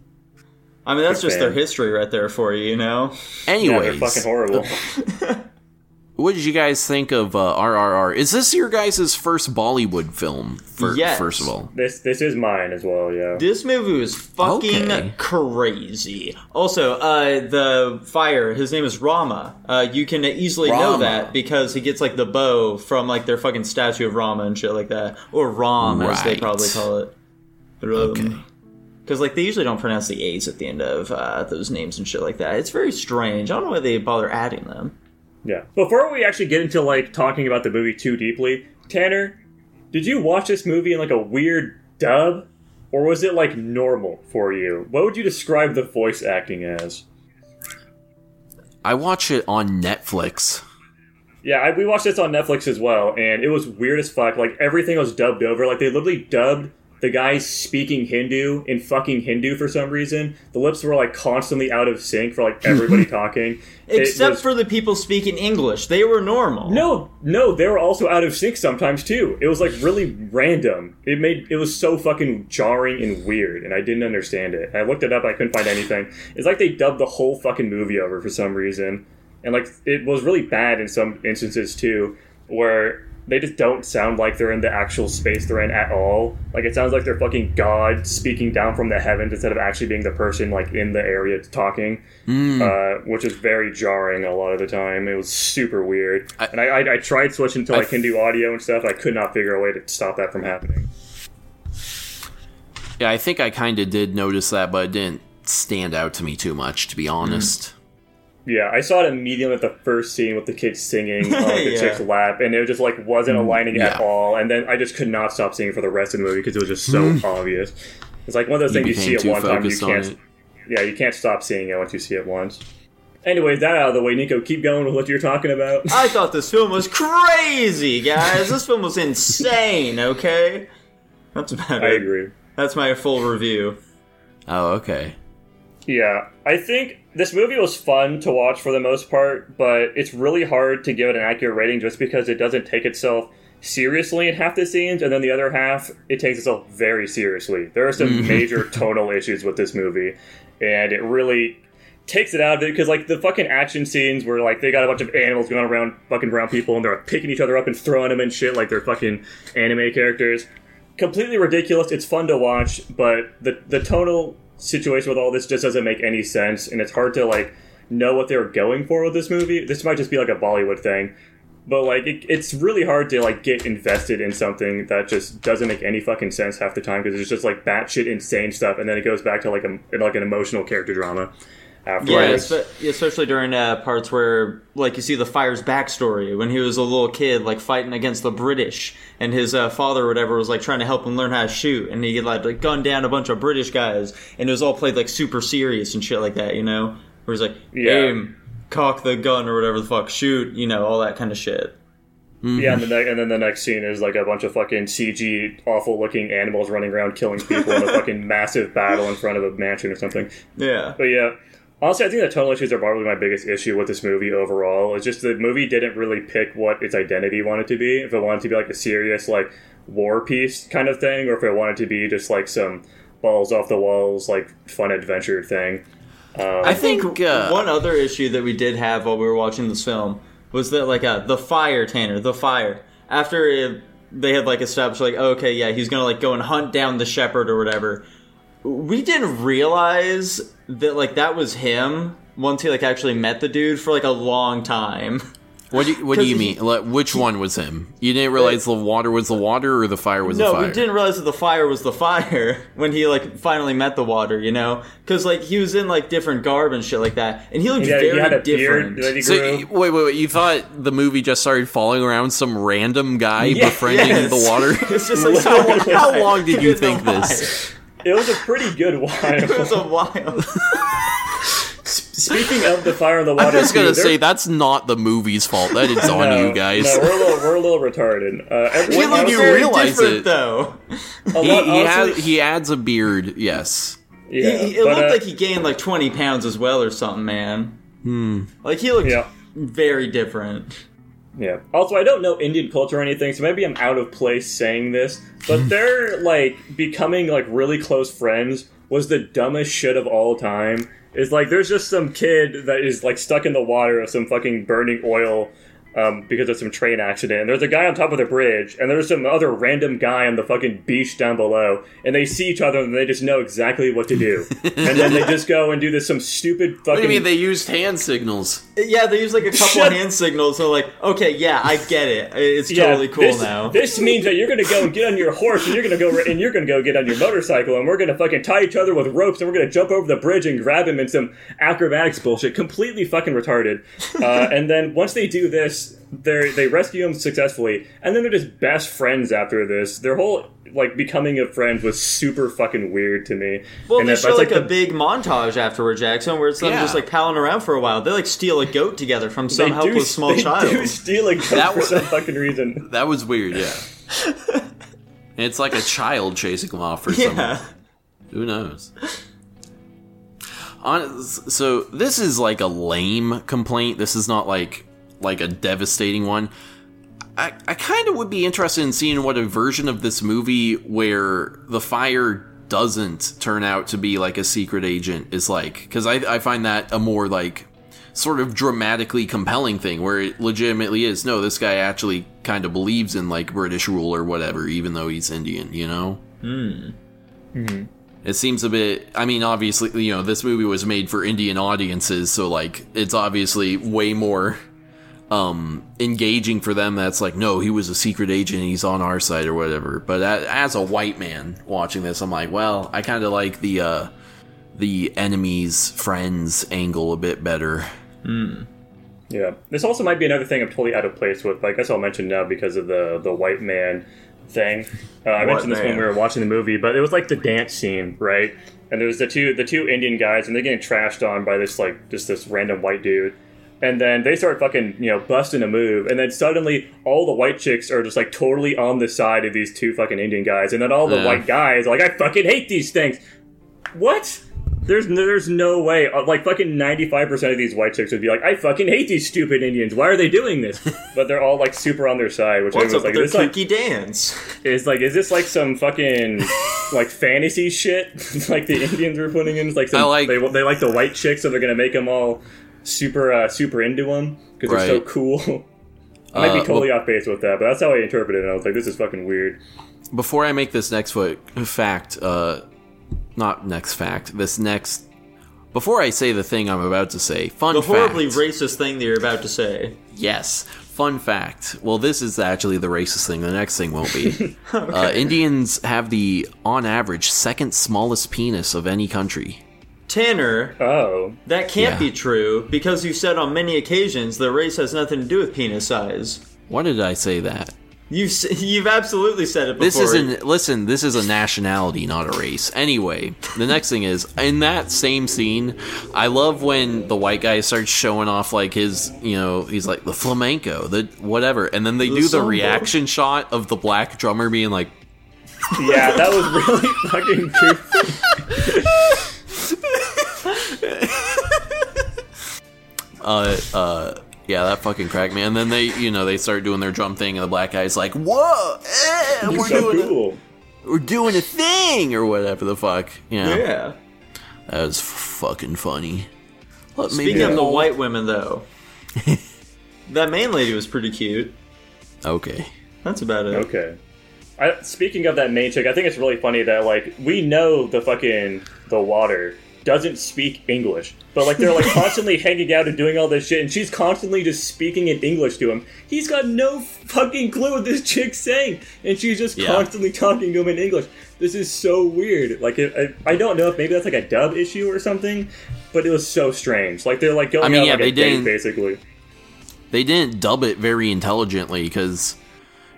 I mean, that's just their history right there for you, you know? Anyways. Yeah, they're fucking horrible. what did you guys think of uh, R R R? Is this your guys' first Bollywood film? For, yes. First of all, this this is mine as well. Yeah, this movie was fucking okay. crazy. Also, uh, the fire. His name is Rama. Uh, you can easily Rama. know that because he gets like the bow from like their fucking statue of Rama and shit like that, or Ram right. as they probably call it. Ram. Okay. Because, like, they usually don't pronounce the A's at the end of uh, those names and shit like that. It's very strange. I don't know why they bother adding them. Yeah. Before we actually get into, like, talking about the movie too deeply, Tanner, did you watch this movie in, like, a weird dub? Or was it, like, normal for you? What would you describe the voice acting as? I watch it on Netflix. Yeah, I, we watched this on Netflix as well, and it was weird as fuck. Like, everything was dubbed over. Like, they literally dubbed... The guy's speaking Hindu in fucking Hindu for some reason. The lips were, like, constantly out of sync for, like, everybody talking. Except was... for the people speaking English. They were normal. No, no, they were also out of sync sometimes, too. It was, like, really random. It made it was so fucking jarring and weird, and I didn't understand it. I looked it up. I couldn't find anything. It's like they dubbed the whole fucking movie over for some reason. And, like, it was really bad in some instances, too, where... They just don't sound like they're in the actual space they're in at all. Like, it sounds like they're fucking God speaking down from the heavens instead of actually being the person, like, in the area talking. Mm. Uh, which is very jarring a lot of the time. It was super weird. I, and I, I, I tried switching to, like, I, Hindu audio and stuff. I could not figure a way to stop that from happening. Yeah, I think I kind of did notice that, but it didn't stand out to me too much, to be honest. Mm. Yeah, I saw it immediately at the first scene with the kid singing on like, the yeah. chick's lap, and it just like wasn't aligning yeah. at all. And then I just could not stop singing for the rest of the movie because it was just so obvious. It's like one of those you things you see at one time, you can't. It. Yeah, you can't stop seeing it once you see it once. Anyways, that out of the way, Nico, keep going with what you're talking about. I thought this film was crazy, guys. This film was insane. Okay, that's about I it. I agree. That's my full review. Oh, okay. Yeah, I think. This movie was fun to watch for the most part, but it's really hard to give it an accurate rating just because it doesn't take itself seriously in half the scenes, and then the other half, it takes itself very seriously. There are some major tonal issues with this movie, and it really takes it out of it because, like, the fucking action scenes where, like, they got a bunch of animals going around fucking brown people, and they're like, picking each other up and throwing them and shit like they're fucking anime characters. Completely ridiculous. It's fun to watch, but the, the tonal... situation with all this just doesn't make any sense, and it's hard to like know what they were going for with this movie. This might just be like a Bollywood thing, but like it, it's really hard to like get invested in something that just doesn't make any fucking sense half the time because it's just like batshit insane stuff, and then it goes back to like a like an emotional character drama. Afterwards. Yeah, especially during uh, parts where, like, you see the fire's backstory when he was a little kid, like, fighting against the British, and his uh, father or whatever was, like, trying to help him learn how to shoot, and he, like, like gunned down a bunch of British guys, and it was all played, like, super serious and shit like that, you know? Where he's like, yeah. aim, cock the gun or whatever the fuck, shoot, you know, all that kind of shit. Mm-hmm. Yeah, and, the ne- and then the next scene is, like, a bunch of fucking C G, awful-looking animals running around killing people in a fucking massive battle in front of a mansion or something. Yeah. But, yeah. Honestly, I think the tonal issues are probably my biggest issue with this movie overall. It's just the movie didn't really pick what its identity wanted to be. If it wanted to be, like, a serious, like, war piece kind of thing, or if it wanted to be just, like, some balls-off-the-walls, like, fun adventure thing. Um, I think uh, one other issue that we did have while we were watching this film was that, like, uh, the fire, Tanner, the fire. After it, they had, like, established, like, oh, okay, yeah, he's gonna, like, go and hunt down the shepherd or whatever. We didn't realize that, like, that was him once he, like, actually met the dude for, like, a long time. What do you, what do you mean? Like, which one was him? You didn't realize like, the water was the water or the fire was no, the fire? No, we didn't realize that the fire was the fire when he, like, finally met the water, you know? Because, like, he was in, like, different garb and shit like that. And he looked yeah, very he had a different. Beard, so, wait, wait, wait. You thought the movie just started following around some random guy yes, befriending yes. the water? It's just like, so long, how long did you think this? It was a pretty good while. It was a while. Speaking of the fire and the water, I'm just gonna too, say that's not the movie's fault. That is on no, you guys. No, we're a little, we're a little retarded. Uh, everyone, when you realize it, though, he, lot, he, has, he adds a beard. Yes, yeah, he, he, it but, looked uh, like he gained like twenty pounds as well, or something, man. Hmm. Like he looked yeah. very different. Yeah. Also, I don't know Indian culture or anything, so maybe I'm out of place saying this, but they're, like, becoming, like, really close friends was the dumbest shit of all time. It's like, there's just some kid that is, like, stuck in the water of some fucking burning oil um, because of some train accident. And there's a guy on top of the bridge, and there's some other random guy on the fucking beach down below. And they see each other, and they just know exactly what to do. And then they just go and do this some stupid fucking... What do you mean they used hand signals? Yeah, they used like a couple Shut... of hand signals. So like, okay, yeah, I get it. It's yeah, totally cool this, now. This means that you're going to go and get on your horse, and you're going to go and you're going to go get on your motorcycle, and we're going to fucking tie each other with ropes, and we're going to jump over the bridge and grab him in some acrobatics bullshit. Completely fucking retarded. Uh, and then once they do this, they they rescue him successfully, and then they're just best friends after this. Their whole like becoming of friends was super fucking weird to me. Well, and they show like, like the... a big montage afterward, Jackson, where it's them yeah. just like palling around for a while. They like steal a goat together from some they helpless do, small they child. They do steal a goat that for was, some fucking reason. That was weird, yeah. And it's like a child chasing them off or something. Yeah. Who knows? On, so this is like a lame complaint. This is not like like a devastating one. I, I kind of would be interested in seeing what a version of this movie where the fire doesn't turn out to be like a secret agent is like, because I, I find that a more like sort of dramatically compelling thing where it legitimately is, no, this guy actually kind of believes in like British rule or whatever, even though he's Indian, you know? Mm. Mm-hmm. It seems a bit, I mean, obviously, you know, this movie was made for Indian audiences, so like it's obviously way more um, engaging for them. That's like, no, he was a secret agent, and he's on our side or whatever. But as a white man watching this, I'm like, well, I kind of like the uh, the enemies friends angle a bit better. Mm. Yeah, this also might be another thing I'm totally out of place with. Like, I guess I'll mention now because of the the white man thing. Uh, I what mentioned this man? When we were watching the movie, but it was like the dance scene, right? And there was the two the two Indian guys, and they're getting trashed on by this like just this random white dude. And then they start fucking, you know, busting a move. And then suddenly all the white chicks are just like totally on the side of these two fucking Indian guys. And then all the yeah. white guys are like, I fucking hate these things. What? There's no, there's no way. Like fucking ninety-five percent of these white chicks would be like, I fucking hate these stupid Indians. Why are they doing this? But they're all like super on their side, which was like, this like dance. It's like, is this like some fucking like fantasy shit? Like the Indians were putting in, it's like, some, like they they like the white chicks, so they're gonna make them all super uh, super into them because right. they're so cool. I might be totally uh, well, off base with that, but that's how I interpreted it. I was like, this is fucking weird. Before I make this next fact, uh. Not next fact. This next... Before I say the thing I'm about to say, fun fact... The horribly fact, racist thing that you're about to say. Yes. Fun fact. Well, this is actually the racist thing. The next thing won't be. Okay. uh, Indians have the, on average, second smallest penis of any country. Tanner, oh, that can't yeah. be true, because you said on many occasions that race has nothing to do with penis size. Why did I say that? You've you've absolutely said it before. This isn't listen. This is a nationality, not a race. Anyway, the next thing is in that same scene. I love when the white guy starts showing off like his, you know, he's like the flamenco, the whatever, and then they the do the reaction though. shot of the black drummer being like, "Yeah, that was really fucking goofy." uh uh. Yeah, that fucking cracked me. And then they, you know, they start doing their drum thing, and the black guy's like, "Whoa, eh, we're so doing, cool. a, we're doing a thing," or whatever the fuck. You know? Yeah, that was fucking funny. Let Speaking of the white women, though, that main lady was pretty cute. Okay, that's about it. Okay. I, speaking of that main chick, I think it's really funny that like we know the fucking the water. Doesn't speak English, but like they're like constantly hanging out and doing all this shit, and she's constantly just speaking in English to him. He's got no fucking clue what this chick's saying, and she's just yeah. constantly talking to him in English. This is so weird. Like it, I, I don't know if maybe that's like a dub issue or something, but it was so strange. Like they're like going I mean, out yeah, like they a date basically. They didn't dub it very intelligently because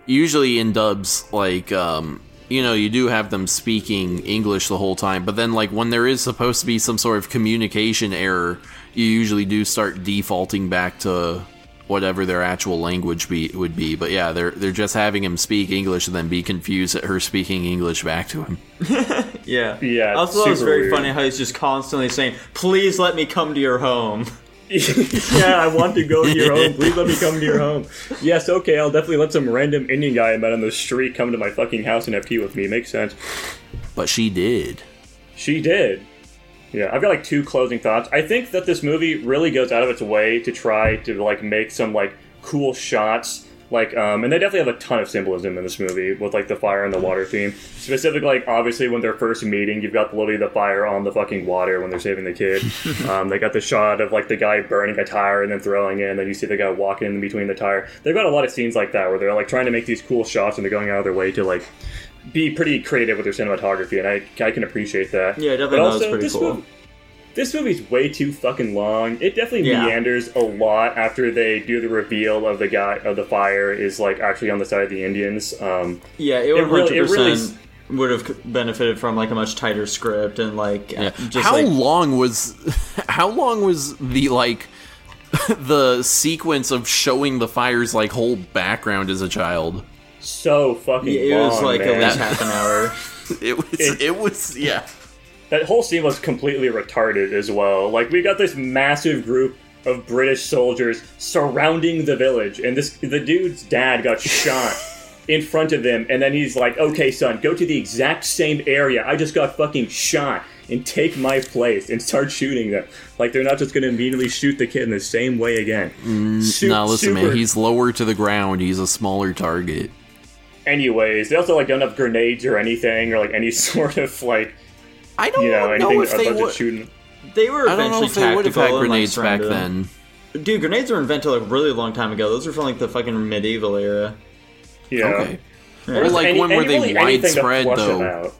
usually in dubs like. um You know, you do have them speaking English the whole time, but then, like, when there is supposed to be some sort of communication error, you usually do start defaulting back to whatever their actual language be, would be. But yeah, they're they're just having him speak English and then be confused at her speaking English back to him. yeah. Yeah. Also, it was very weird. Funny how he's just constantly saying, "Please let me come to your home." yeah, I want to go to your home. Please let me come to your home. Yes, okay, I'll definitely let some random Indian guy I met on the street come to my fucking house and have tea with me. Makes sense. But she did. She did. Yeah, I've got like two closing thoughts. I think that this movie really goes out of its way to try to like make some like cool shots. Like, um, and they definitely have a ton of symbolism in this movie with, like, the fire and the water theme. Specifically, like, obviously when they're first meeting, you've got literally the fire on the fucking water when they're saving the kid. um, they got the shot of, like, the guy burning a tire and then throwing it, and then you see the guy walking in between the tire. They've got a lot of scenes like that where they're, like, trying to make these cool shots and they're going out of their way to, like, be pretty creative with their cinematography, and I I can appreciate that. Yeah, definitely. But also, that was pretty cool. Movie, This movie's way too fucking long. It definitely yeah. meanders a lot after they do the reveal of the guy of the fire is like actually on the side of the Indians. Um, yeah, it, it really, it really would have benefited from like a much tighter script and like yeah. just how like, long was how long was the like the sequence of showing the fire's like whole background as a child? So fucking yeah, it long, was like man. at least half an hour. it was. It, it was yeah. That whole scene was completely retarded as well. Like, we got this massive group of British soldiers surrounding the village, and this the dude's dad got shot in front of them, and then he's like, okay, son, go to the exact same area. I just got fucking shot, and take my place, and start shooting them. Like, they're not just going to immediately shoot the kid in the same way again. Mm, Su- no, listen, super- man, he's lower to the ground. He's a smaller target. Anyways, they also, like, don't have grenades or anything, or, like, any sort of, like... I don't you know, know if they would. Shooting. They were eventually tactical had grenades and, like, back then. Dude, grenades were invented like a really long time ago. Those were from like the fucking medieval era. Yeah. Okay. Yeah. Or like any, when were they really widespread though?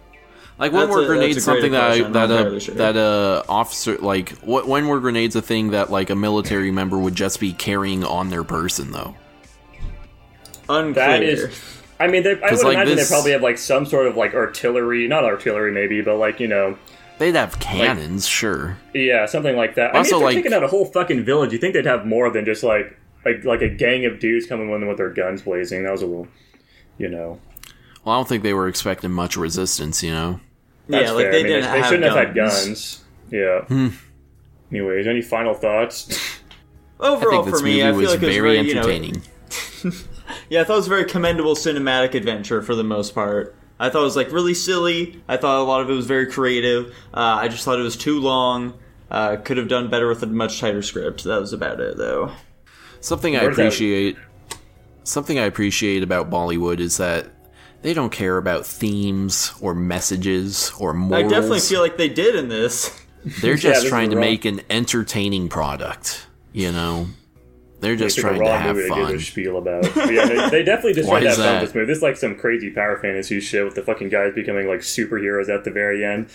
Like when that's were a, grenades something question. that I, that a, sure. that a officer like what when were grenades a thing that like a military member would just be carrying on their person though? Unclear. That is. I mean, I would like imagine this, they probably have, like, some sort of, like, artillery. Not artillery, maybe, but, like, you know... They'd have cannons, like, sure. Yeah, something like that. Also, I mean, if they're like, taking out a whole fucking village, you think they'd have more than just, like, like, like a gang of dudes coming in with their guns blazing. That was a little, you know... Well, I don't think they were expecting much resistance, you know? That's yeah, like, fair. they I mean, didn't They, they shouldn't guns. have had guns. Yeah. Hmm. Anyways, any final thoughts? Overall, for me, I feel like it was very entertaining. You know, yeah, I thought it was a very commendable cinematic adventure for the most part. I thought it was, like, really silly. I thought a lot of it was very creative. Uh, I just thought it was too long. Uh, could have done better with a much tighter script. That was about it, though. Something I appreciate... Something I appreciate about Bollywood is that they don't care about themes or messages or morals. I definitely feel like they did in this. They're just yeah, trying to wrong. make an entertaining product, you know? They're just they trying to have movie fun. To spiel about. Yeah, they, they definitely just tried to have fun that? This movie. This is like some crazy power fantasy shit with the fucking guys becoming like superheroes at the very end,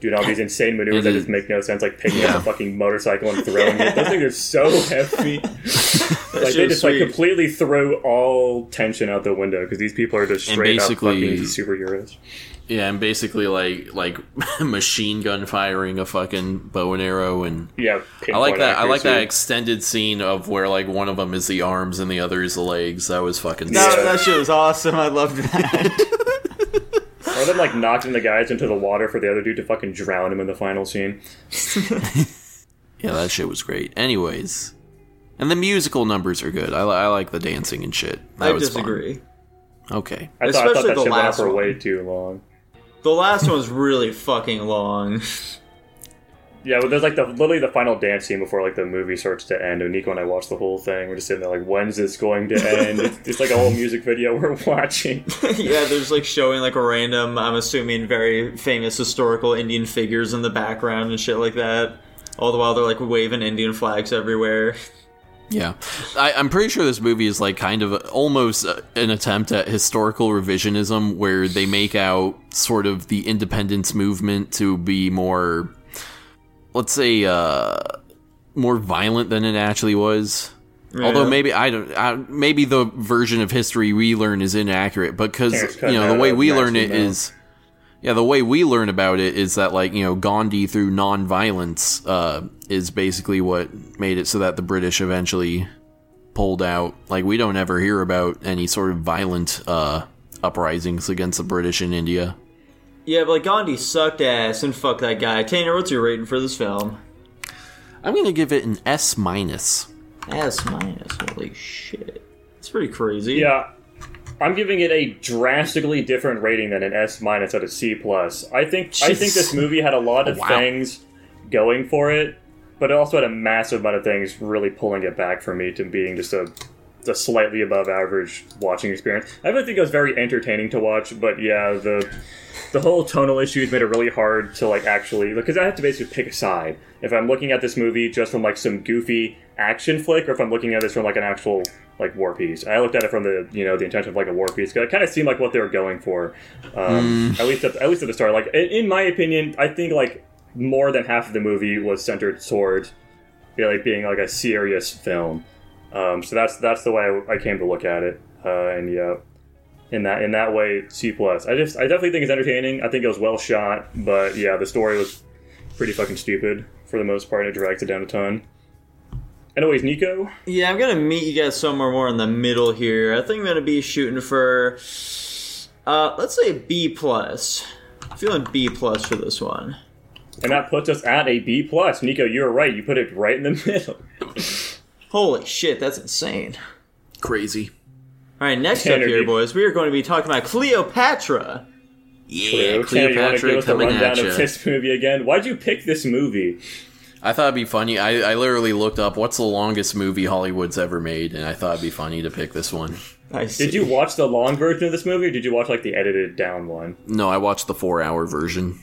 doing all these insane maneuvers that just make no sense, like picking yeah. up a fucking motorcycle and throwing yeah. it. Those things are so heavy. Like they just sweet. like completely throw all tension out the window because these people are just straight up fucking superheroes. Yeah, and basically like like machine gun firing a fucking bow and arrow, and yeah, I like that. Accuracy. I like that extended scene of where like one of them is the arms and the other is the legs. That was fucking. Yeah. That, that shit was awesome. I loved that. Or them like knocking the guys into the water for the other dude to fucking drown him in the final scene. Yeah, that shit was great. Anyways, and the musical numbers are good. I, I like the dancing and shit. That I was disagree. Fun. Okay, I thought, I thought that shit went on for way too long. The last one was really fucking long. Yeah, but there's like the literally the final dance scene before like the movie starts to end. And Nico and I watched the whole thing. We're just sitting there like, when's this going to end? It's, it's like a whole music video we're watching. Yeah, there's like showing like a random, I'm assuming very famous historical Indian figures in the background and shit like that. All the while they're like waving Indian flags everywhere. Yeah, I, I'm pretty sure this movie is like kind of a, almost an attempt at historical revisionism where they make out sort of the independence movement to be more, let's say, uh, more violent than it actually was. Yeah. Although maybe I don't, I, maybe the version of history we learn is inaccurate because, you know, the way we learn it is... Yeah, the way we learn about it is that, like, you know, Gandhi through nonviolence uh, is basically what made it so that the British eventually pulled out. Like, we don't ever hear about any sort of violent uh, uprisings against the British in India. Yeah, but, like, Gandhi sucked ass and fuck that guy. Tanner, what's your rating for this film? I'm going to give it an S minus. S minus, holy shit. It's pretty crazy. Yeah. I'm giving it a drastically different rating than an S minus out of C plus. I think Jeez. I think this movie had a lot of wow. things going for it, but it also had a massive amount of things really pulling it back for me to being just a a slightly above average watching experience. I don't think it was very entertaining to watch, but yeah, the the whole tonal issues made it really hard to like actually, because I have to basically pick a side. If I'm looking at this movie just from like some goofy action flick, or if I'm looking at this from like an actual like war piece. I looked at it from the you know the intention of like a war piece, because it kind of seemed like what they were going for, um, mm. at least at, at least at the start. Like in my opinion, I think like more than half of the movie was centered towards like being like a serious film. Um, so that's that's the way I, I came to look at it, uh, and yeah, in that in that way, C plus. I just I definitely think it's entertaining. I think it was well shot, but yeah, the story was pretty fucking stupid for the most part. And it dragged it down a ton. Anyways, Nico? Yeah, I'm going to meet you guys somewhere more in the middle here. I think I'm going to be shooting for, uh, let's say a B plus. I'm feeling B plus for this one. And that puts us at a B plus. Nico, you're right. You put it right in the middle. Holy shit, that's insane. Crazy. All right, next Tanner, up here, boys, we are going to be talking about Cleopatra. Yeah, Cleo. Cleopatra Tanner, coming at you. Rundown of this movie again? Why'd you pick this movie? I thought it'd be funny. I, I literally looked up what's the longest movie Hollywood's ever made, and I thought it'd be funny to pick this one. I see. Did you watch the long version of this movie, or did you watch like the edited down one? No, I watched the four-hour version.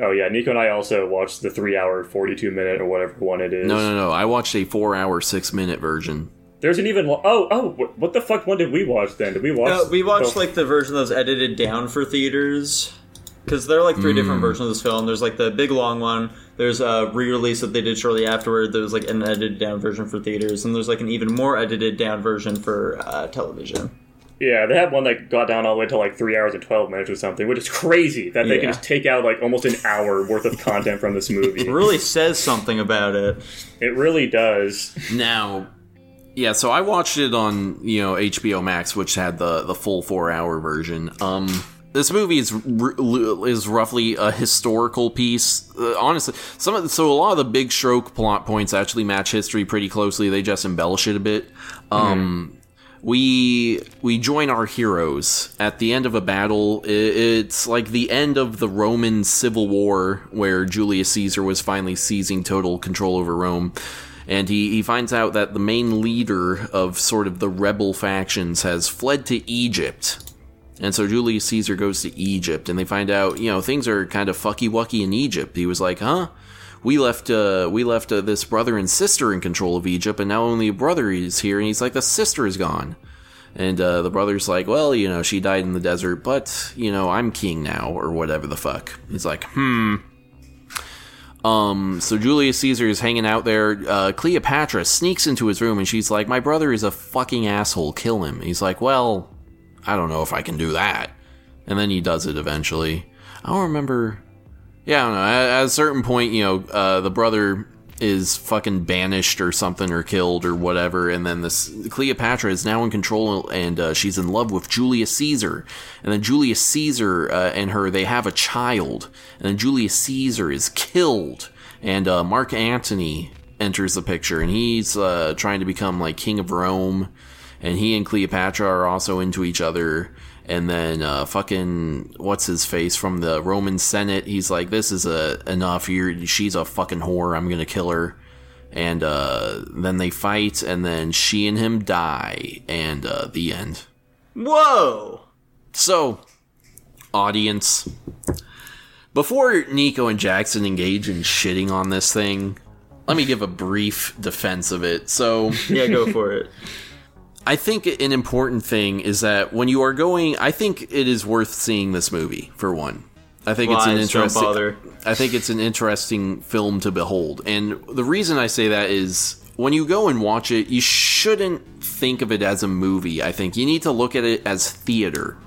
Oh, yeah. Nico and I also watched the three-hour, forty-two-minute, or whatever one it is. No, no, no. I watched a four-hour, six-minute version. There's an even... Lo- oh, oh, what the fuck one did we watch, then? Did we watch... Uh, we watched, the- like, the version that was edited down for theaters... Because there are, like, three mm. different versions of this film. There's, like, the big long one. There's a re-release that they did shortly afterward. There's, like, an edited-down version for theaters. And there's, like, an even more edited-down version for uh, television. Yeah, they had one that got down all the way to, like, three hours and twelve minutes or something, which is crazy that they yeah. can just take out, like, almost an hour worth of content from this movie. It really says something about it. It really does. Now... Yeah, so I watched it on, you know, H B O Max, which had the, the full four-hour version. Um... This movie is is roughly a historical piece. Uh, honestly, some of the, so a lot of the big stroke plot points actually match history pretty closely. They just embellish it a bit. Um, mm-hmm. We we join our heroes at the end of a battle. It's like the end of the Roman Civil War, where Julius Caesar was finally seizing total control over Rome. And he, he finds out that the main leader of sort of the rebel factions has fled to Egypt. And so Julius Caesar goes to Egypt, and they find out, you know, things are kind of fucky-wucky in Egypt. He was like, huh? We left uh, we left uh, this brother and sister in control of Egypt, and now only a brother is here. And he's like, the sister is gone. And uh, the brother's like, well, you know, she died in the desert, but, you know, I'm king now, or whatever the fuck. He's like, hmm. Um, so Julius Caesar is hanging out there. Uh, Cleopatra sneaks into his room, and she's like, my brother is a fucking asshole. Kill him. And he's like, well... I don't know if I can do that. And then he does it eventually. I don't remember. Yeah, I don't know. At, at a certain point, you know, uh, the brother is fucking banished or something or killed or whatever. And then this Cleopatra is now in control, and uh, she's in love with Julius Caesar. And then Julius Caesar uh, and her, they have a child. And then Julius Caesar is killed. And uh, Mark Antony enters the picture. And he's uh, trying to become, like, king of Rome. And he and Cleopatra are also into each other. And then uh, fucking what's-his-face from the Roman Senate, he's like, this is a, enough. You're, she's a fucking whore. I'm going to kill her. And uh, then they fight, and then she and him die. And uh, the end. Whoa! So, audience, before Nico and Jackson engage in shitting on this thing, let me give a brief defense of it. So yeah, go for it. I think an important thing is that when you are going, I think it is worth seeing this movie for one. I think Lies, it's an interesting. Don't bother. I think it's an interesting film to behold, and the reason I say that is when you go and watch it, you shouldn't think of it as a movie. I think you need to look at it as theater.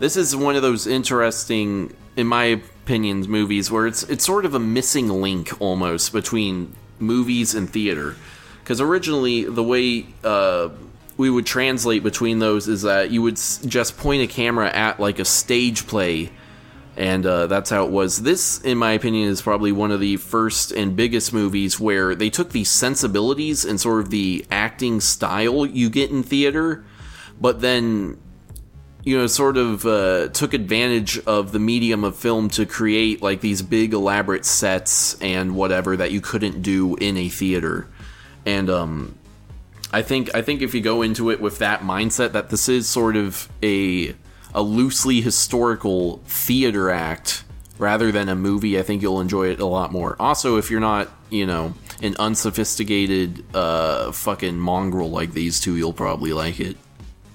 This is one of those interesting, in my opinion, movies where it's it's sort of a missing link almost between movies and theater, because originally the way. Uh, we would translate between those is that you would just point a camera at like a stage play, and uh, that's how it was. This, in my opinion, is probably one of the first and biggest movies where they took the sensibilities and sort of the acting style you get in theater, but then, you know, sort of uh, took advantage of the medium of film to create like these big elaborate sets and whatever that you couldn't do in a theater. And um I think I think if you go into it with that mindset that this is sort of a a loosely historical theater act rather than a movie, I think you'll enjoy it a lot more. Also, if you're not, you know, an unsophisticated uh, fucking mongrel like these two, you'll probably like it.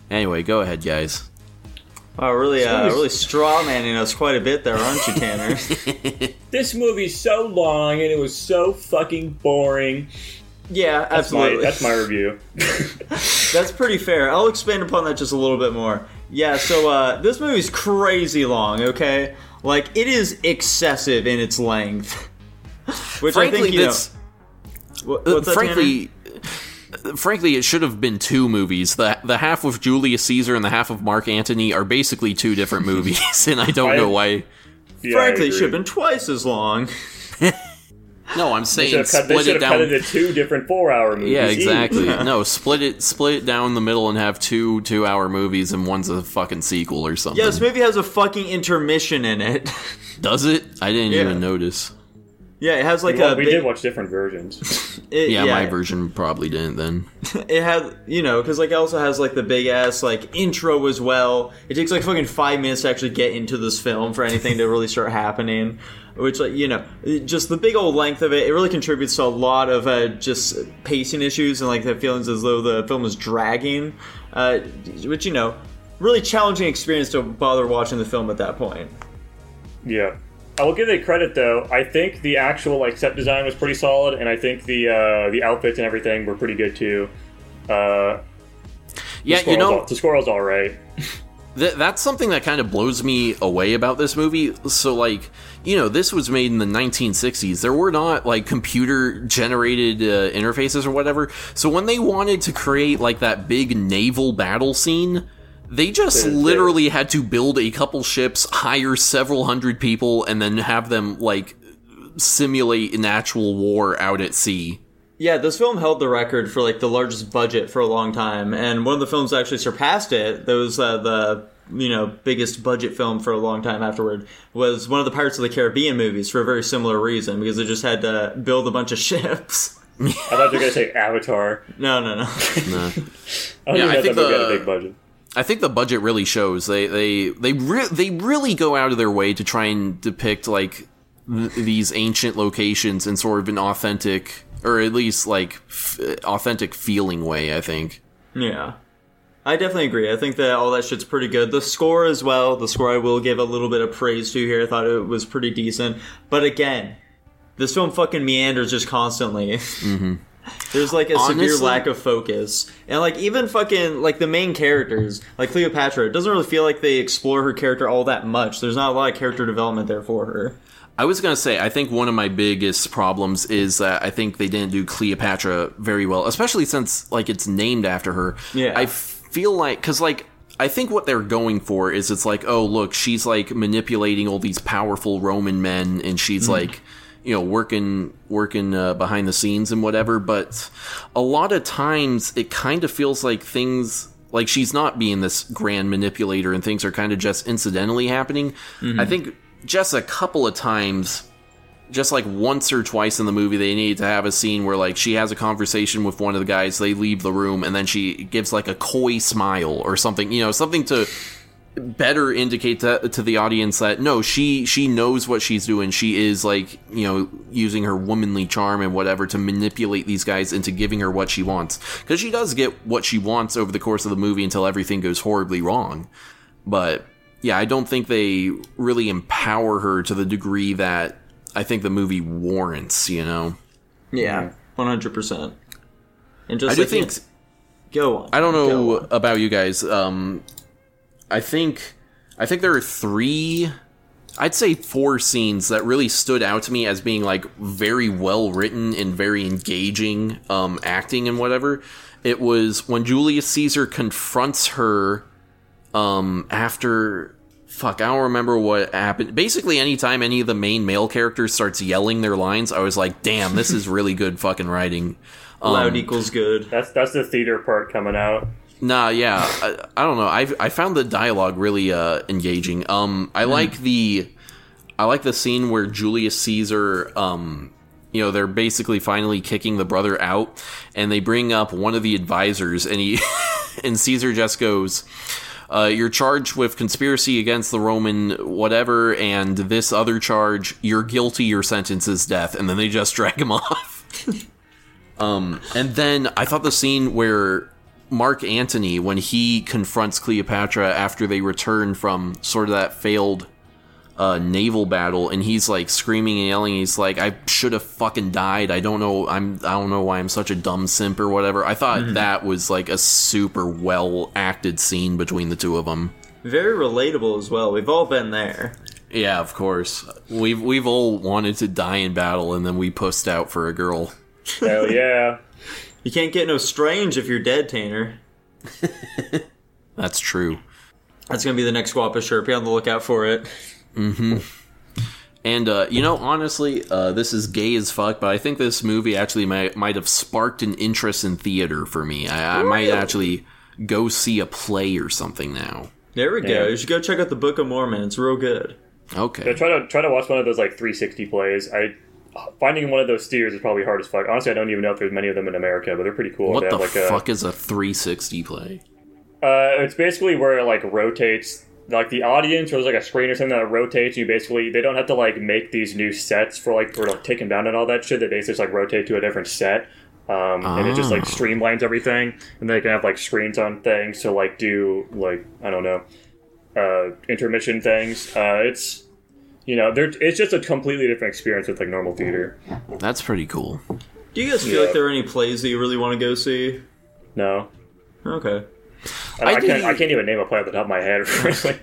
Anyway, go ahead, guys. Wow, really, uh, really strawmanning us quite a bit there, aren't you, Tanner? This movie's so long, and it was so fucking boring. Yeah, that's absolutely. My, that's my review. That's pretty fair. I'll expand upon that just a little bit more. Yeah, so uh, this movie's crazy long, okay? Like, it is excessive in its length. Which frankly, I think, you that's, know... What's uh, that, frankly... Tanner? Frankly, it should have been two movies. The the half with Julius Caesar and the half of Mark Antony are basically two different movies, and I don't I, know why. Yeah, frankly, it should have been twice as long. No, I'm saying they split cut, they it down. Cut into two different four-hour movies. Yeah, exactly. No, split it split it down the middle and have two two-hour movies, and one's a fucking sequel or something. Yeah, this movie has a fucking intermission in it. Does it? I didn't yeah. even notice. Yeah, it has like we, a... We big, did watch different versions. It, yeah, yeah, my version probably didn't then. It had, you know, because like it also has like the big-ass like intro as well. It takes like fucking five minutes to actually get into this film for anything to really start happening. Which, like, you know, just the big old length of it, it really contributes to a lot of uh, just pacing issues and like the feelings as though the film is dragging. Uh, which, you know, really challenging experience to bother watching the film at that point. Yeah. I will give it credit, though. I think the actual like set design was pretty solid, and I think the uh, the outfits and everything were pretty good, too. Uh, yeah, you know... All, the score was all right. Th- that's something that kind of blows me away about this movie. So, like, you know, this was made in the nineteen sixties. There were not, like, computer-generated uh, interfaces or whatever. So when they wanted to create, like, that big naval battle scene... They just they, literally they, had to build a couple ships, hire several hundred people, and then have them, like, simulate an actual war out at sea. Yeah, this film held the record for, like, the largest budget for a long time, and one of the films that actually surpassed it, that was uh, the, you know, biggest budget film for a long time afterward, was one of the Pirates of the Caribbean movies for a very similar reason, because they just had to build a bunch of ships. I thought you were going to say Avatar. No, no, no. no. I don't yeah, think that movie had a big budget. I think the budget really shows. They they they re- they really go out of their way to try and depict like th- these ancient locations in sort of an authentic, or at least like f- authentic feeling way. I think. Yeah, I definitely agree. I think that all that shit's pretty good. The score as well. The score I will give a little bit of praise to here. I thought it was pretty decent. But again, this film fucking meanders just constantly. Mm-hmm. There's, like, a Honestly, severe lack of focus. And, like, even fucking, like, the main characters, like Cleopatra, it doesn't really feel like they explore her character all that much. There's not a lot of character development there for her. I was going to say, I think one of my biggest problems is that I think they didn't do Cleopatra very well, especially since, like, it's named after her. Yeah. I feel like, because, like, I think what they're going for is it's like, oh, look, she's, like, manipulating all these powerful Roman men, and she's, mm-hmm. like... you know, working working uh, behind the scenes and whatever, but a lot of times it kind of feels like things, like she's not being this grand manipulator and things are kind of just incidentally happening. Mm-hmm. I think just a couple of times, just like once or twice in the movie, they needed to have a scene where like she has a conversation with one of the guys, they leave the room, and then she gives like a coy smile or something, you know, something to... better indicate to, to the audience that no, she she knows what she's doing. She is like, you know, using her womanly charm and whatever to manipulate these guys into giving her what she wants, because she does get what she wants over the course of the movie until everything goes horribly wrong. But yeah, I don't think they really empower her to the degree that I think the movie warrants, you know. Yeah, one hundred percent. And just I do like, think go on I don't know on. About you guys, um I think I think there are three, I'd say four scenes that really stood out to me as being like very well written and very engaging um, acting and whatever. It was when Julius Caesar confronts her um, after, fuck, I don't remember what happened. Basically, anytime any of the main male characters starts yelling their lines, I was like, damn, this is really good fucking writing. Um, Loud equals good. That's, that's the theater part coming out. Nah, yeah, I, I don't know. I I found the dialogue really uh, engaging. Um, I mm. like the, I like the scene where Julius Caesar um you know, they're basically finally kicking the brother out, and they bring up one of the advisors, and he and Caesar just goes, uh, you're charged with conspiracy against the Roman whatever, and this other charge, you're guilty, your sentence is death. And then they just drag him off. um, and then I thought the scene where Mark Antony, when he confronts Cleopatra after they return from sort of that failed uh, naval battle, and he's like screaming and yelling, he's like, I should have fucking died. I don't know. I'm, I don't know why I'm such a dumb simp or whatever. I thought mm-hmm. that was like a super well acted scene between the two of them. Very relatable as well. We've all been there. Yeah, of course. We've, we've all wanted to die in battle, and then we pussed out for a girl. Hell yeah. You can't get no strange if you're dead, Tanner. That's true. That's going to be the next Guapish shirt. Be on the lookout for it. Mm-hmm. And, uh, you know, honestly, uh, this is gay as fuck, but I think this movie actually might, might have sparked an interest in theater for me. I, I might actually go see a play or something now. There we go. Yeah. You should go check out the Book of Mormon. It's real good. Okay. Yeah, try to try to watch one of those, like, three sixty plays. I... Finding one of those theaters is probably hard as fuck. Honestly, I don't even know if there's many of them in America, but they're pretty cool. What they the have like fuck a, is a three sixty play? Uh, it's basically where it, like, rotates, like, the audience, or there's, like, a screen or something that rotates, and you basically, they don't have to, like, make these new sets for, like, for, like, taking down and all that shit. They basically just, like, rotate to a different set, um, oh. and it just, like, streamlines everything, and they can have, like, screens on things to, like, do, like, I don't know, uh, intermission things. Uh, it's... You know, it's just a completely different experience with, like, normal theater. That's pretty cool. Do you guys feel yeah. like there are any plays that you really want to go see? No. Okay. I, I, I, can't, I can't even name a play off the top of my head. Really.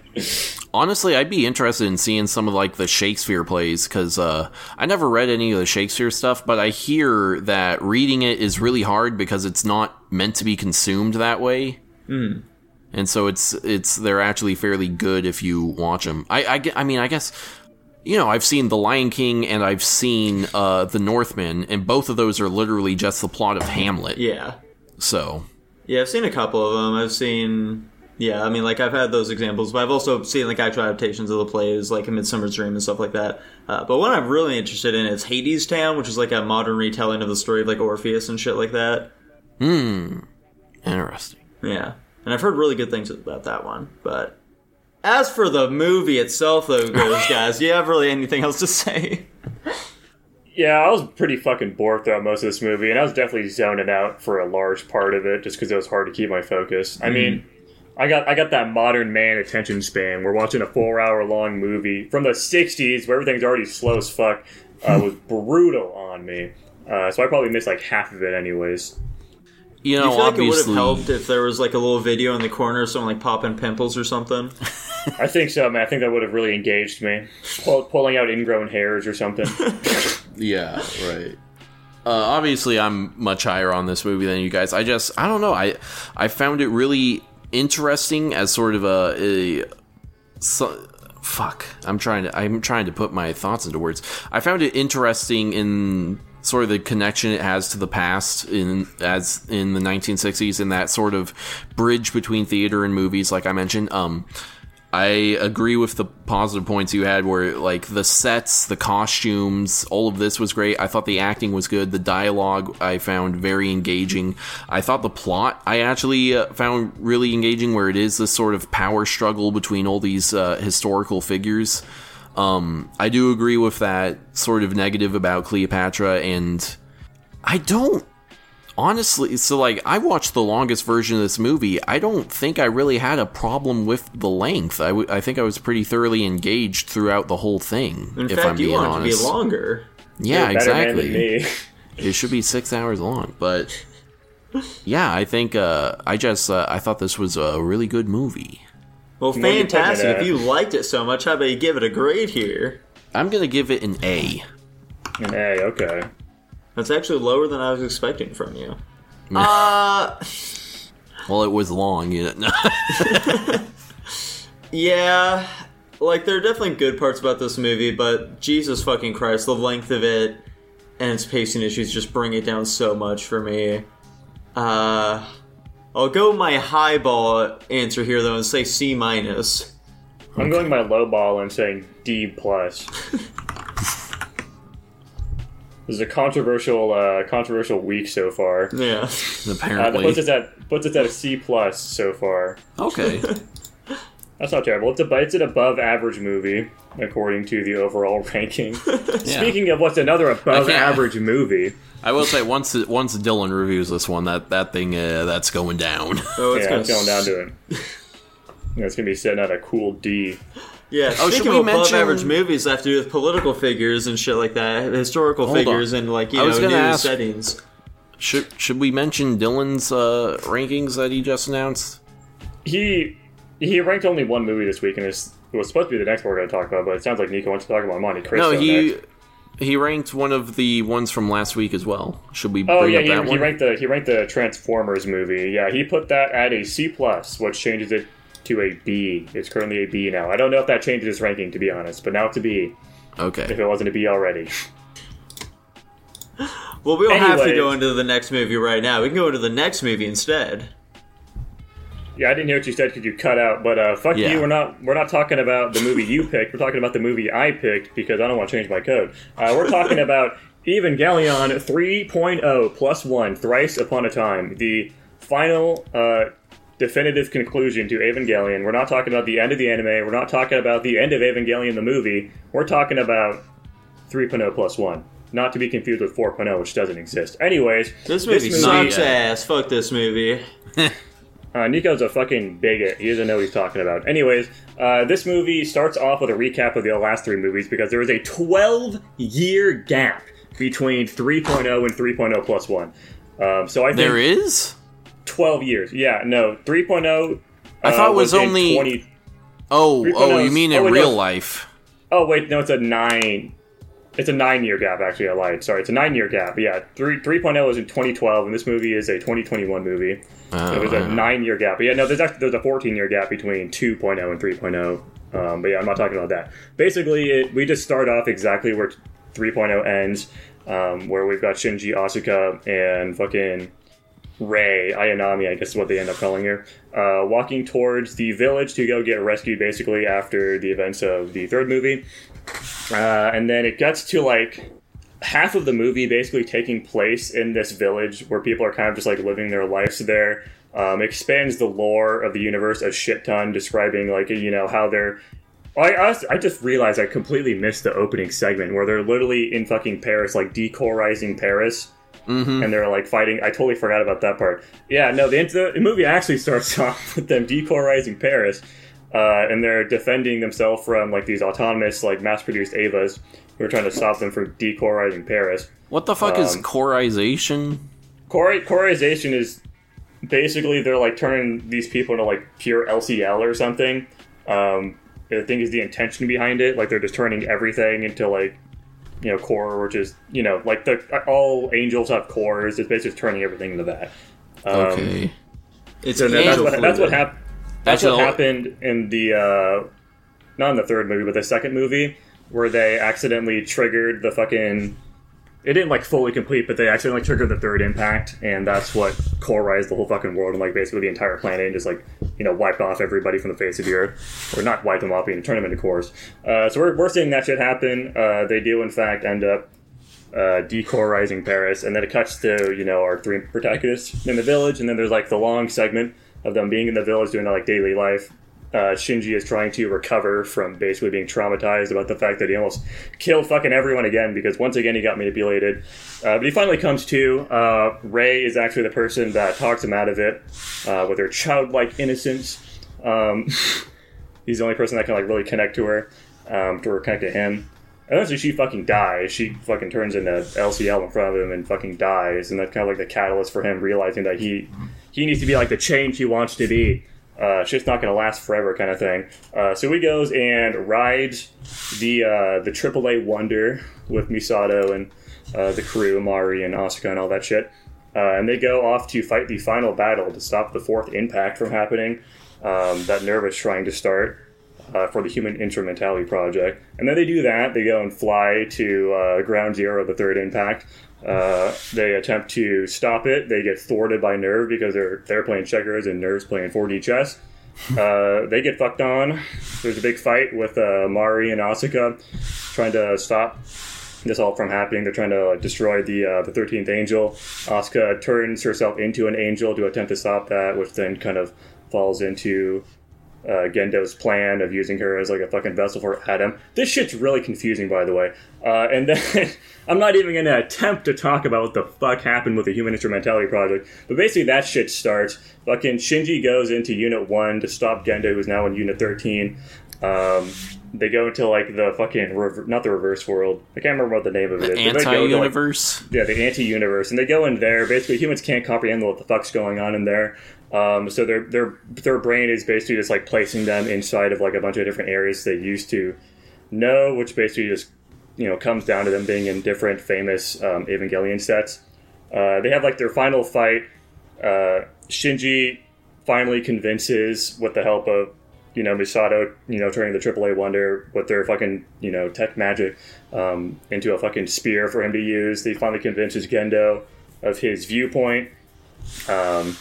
Honestly, I'd be interested in seeing some of, like, the Shakespeare plays, because uh, I never read any of the Shakespeare stuff, but I hear that reading it is really hard because it's not meant to be consumed that way. Hmm. And so it's, it's they're actually fairly good if you watch them. I, I, I mean, I guess... You know, I've seen The Lion King and I've seen uh, The Northman, and both of those are literally just the plot of Hamlet. Yeah. So. Yeah, I've seen a couple of them. I've seen, yeah, I mean, like, I've had those examples, but I've also seen, like, actual adaptations of the plays, like A Midsummer's Dream and stuff like that. Uh, but one I'm really interested in is Hades Town, which is, like, a modern retelling of the story of, like, Orpheus and shit like that. Hmm. Interesting. Yeah. And I've heard really good things about that one, but... As for the movie itself, though, goes, guys, do you have really anything else to say? Yeah, I was pretty fucking bored throughout most of this movie, and I was definitely zoning out for a large part of it, just because it was hard to keep my focus. Mm. I mean, I got I got that modern man attention span. We're watching a four-hour-long movie from the sixties, where everything's already slow as fuck. Uh, was brutal on me. Uh, so I probably missed, like, half of it anyways. You know, Do you feel obviously... like it would have helped if there was, like, a little video in the corner of someone, like, popping pimples or something? I think so, man. I think that would have really engaged me. Pull, pulling out ingrown hairs or something. Yeah, right. Uh, obviously, I'm much higher on this movie than you guys. I just, I don't know. I I found it really interesting as sort of a... a so, fuck. I'm trying to. I'm trying to put my thoughts into words. I found it interesting in... sort of the connection it has to the past in as in the nineteen sixties, and that sort of bridge between theater and movies, like I mentioned. Um, I agree with the positive points you had, where, like, the sets, the costumes, all of this was great. I thought the acting was good. The dialogue I found very engaging. I thought the plot I actually uh, found really engaging, where it is this sort of power struggle between all these uh, historical figures. Um, I do agree with that sort of negative about Cleopatra, and I don't, honestly, so, like, I watched the longest version of this movie. I don't think I really had a problem with the length. I, w- I think I was pretty thoroughly engaged throughout the whole thing, in if fact, I'm being honest. In fact, you want it to be longer. Yeah, exactly. It should be six hours long, but, yeah, I think, uh, I just, uh, I thought this was a really good movie. Well, fantastic. If you liked it so much, how about you give it a grade here? I'm going to give it an A. An A, okay. That's actually lower than I was expecting from you. uh... Well, it was long, you know. Yeah, like, there are definitely good parts about this movie, but Jesus fucking Christ, the length of it and its pacing issues just bring it down so much for me. Uh... I'll go my highball answer here, though, and say C minus. I'm going my lowball and saying D plus. This is a controversial, uh, controversial week so far. Yeah, apparently. Uh, puts us at puts us at a C plus so far. Okay, that's not terrible. It's a it's an above average movie according to the overall ranking. Yeah. Speaking of what's another above average movie, I will say once once Dylan reviews this one, that that thing uh, that's going down. Oh, it's, yeah, it's going down to him. Yeah, it's gonna be sitting at a cool D. Yeah, oh, speaking of above-average mention... movies that have to do with political figures and shit like that, historical Hold figures on. and, like, you I know, new ask, settings. Should should we mention Dylan's uh, rankings that he just announced? He he ranked only one movie this week, and it was supposed to be the next one we're going to talk about, but it sounds like Nico wants to talk about Monte Cristo No, he next. he ranked one of the ones from last week as well. Should we oh, bring yeah, up he, that he one? Oh, yeah, the, he ranked the Transformers movie. Yeah, he put that at a C plus, which changes it to a B. It's currently a B now. I don't know if that changes its ranking, to be honest, but now it's a B. Okay. If it wasn't a B already. Well, we don't Anyways. have to go into the next movie right now. We can go into the next movie instead. Yeah, I didn't hear what you said because you cut out, but uh, fuck yeah. you, we're not we're not talking about the movie you picked. We're talking about the movie I picked because I don't want to change my code. Uh, we're talking about Evangelion three point oh plus one, Thrice Upon a Time. The final... Uh, definitive conclusion to Evangelion. We're not talking about the end of the anime. We're not talking about the end of Evangelion the movie. We're talking about three point oh plus one. Not to be confused with four point oh, which doesn't exist. Anyways, this movie, this movie sucks ass. Fuck this movie. uh, Nico's a fucking bigot. He doesn't know what he's talking about. Anyways, uh, this movie starts off with a recap of the last three movies because there is a twelve-year gap between three point oh and three point oh plus one. Um, so I think there is. twelve years. Yeah, no. three point oh I thought uh, was, was only... twenty Oh, oh, you mean in oh, wait, real no. life. Oh, wait, no, it's a nine... It's a nine-year gap, actually, I lied. Sorry, it's a nine-year gap. Yeah, three, 3.0 is in twenty twelve, and this movie is a twenty twenty-one movie. Oh, so there's a nine-year gap. But yeah, no, there's actually, there's a fourteen-year gap between two point oh and three point oh. Um, but yeah, I'm not talking about that. Basically, it, we just start off exactly where three point oh ends, um, where we've got Shinji, Asuka, and fucking... Rei, Ayanami, I guess is what they end up calling her, uh, walking towards the village to go get rescued, basically, after the events of the third movie. Uh, and then it gets to, like, half of the movie basically taking place in this village where people are kind of just, like, living their lives there. Um, expands the lore of the universe a shit ton, describing, like, you know, how they're... I, I just realized I completely missed the opening segment where they're literally in fucking Paris, like, decorizing Paris. Mm-hmm. And they're like fighting. I totally forgot about that part. Yeah, no, the, the movie actually starts off with them decorizing Paris, uh, and they're defending themselves from like these autonomous, like mass-produced Avas who are trying to stop them from decorizing Paris. What the fuck um, is corization? Cor- corization is basically they're like turning these people into like pure L C L or something. Um, the thing is the intention behind it, like they're just turning everything into like. You know, core, which is, you know, like, the all angels have cores. It's basically turning everything into that. Um, okay. It's so that's what, that's what, hap- that's what happened in the, uh, not in the third movie, but the second movie, where they accidentally triggered the fucking, it didn't, like, fully complete, but they accidentally triggered the third impact, and that's what coreized the whole fucking world and, like, basically the entire planet and just, like, you know, wiped off everybody from the face of the earth. Or not wiped them off, and turned them into cores. Uh, so we're, we're seeing that shit happen. Uh, they do, in fact, end up uh, decorizing Paris. And then it cuts to, you know, our three protagonists in the village. And then there's, like, the long segment of them being in the village doing, like, daily life. Uh, Shinji is trying to recover from basically being traumatized about the fact that he almost killed fucking everyone again because once again he got manipulated. Uh, but he finally comes to. Uh, Rei is actually the person that talks him out of it uh, with her childlike innocence. Um, he's the only person that can like really connect to her, um, to connect to him. And eventually she fucking dies. She fucking turns into L C L in front of him and fucking dies. And that's kind of like the catalyst for him realizing that he he needs to be like the change he wants to be. Uh, shit's not gonna last forever, kind of thing. Uh, so he goes and rides the uh, the triple A Wonder with Misato and uh, the crew, Mari and Asuka and all that shit. Uh, and they go off to fight the final battle to stop the fourth impact from happening. Um, that Nerva is trying to start uh, for the Human Instrumentality Project. And then they do that. They go and fly to uh, Ground Zero of the third impact. Uh, they attempt to stop it. They get thwarted by Nerve because they're they're playing checkers and Nerve's playing four D chess. Uh, they get fucked on. There's a big fight with uh, Mari and Asuka trying to stop this all from happening. They're trying to like, destroy the uh, the thirteenth angel. Asuka turns herself into an angel to attempt to stop that, which then kind of falls into uh, Gendo's plan of using her as like a fucking vessel for Adam. This shit's really confusing, by the way. Uh, and then I'm not even going to attempt to talk about what the fuck happened with the Human Instrumentality Project. But basically that shit starts. Fucking Shinji goes into Unit one to stop Gendo, who's now in Unit thirteen. Um, they go into, like, the fucking, rever- not the reverse world. I can't remember what the name of it is. The anti-universe? Like, yeah, the anti-universe. And they go in there. Basically, humans can't comprehend what the fuck's going on in there. Um, so their their their brain is basically just, like, placing them inside of, like, a bunch of different areas they used to know, which basically just, you know, comes down to them being in different famous um, Evangelion sets. Uh, they have, like, their final fight. Uh, Shinji finally convinces, with the help of you know, Misato, you know, turning the triple A Wonder with their fucking, you know, tech magic um, into a fucking spear for him to use. They finally convinces Gendo of his viewpoint. Um,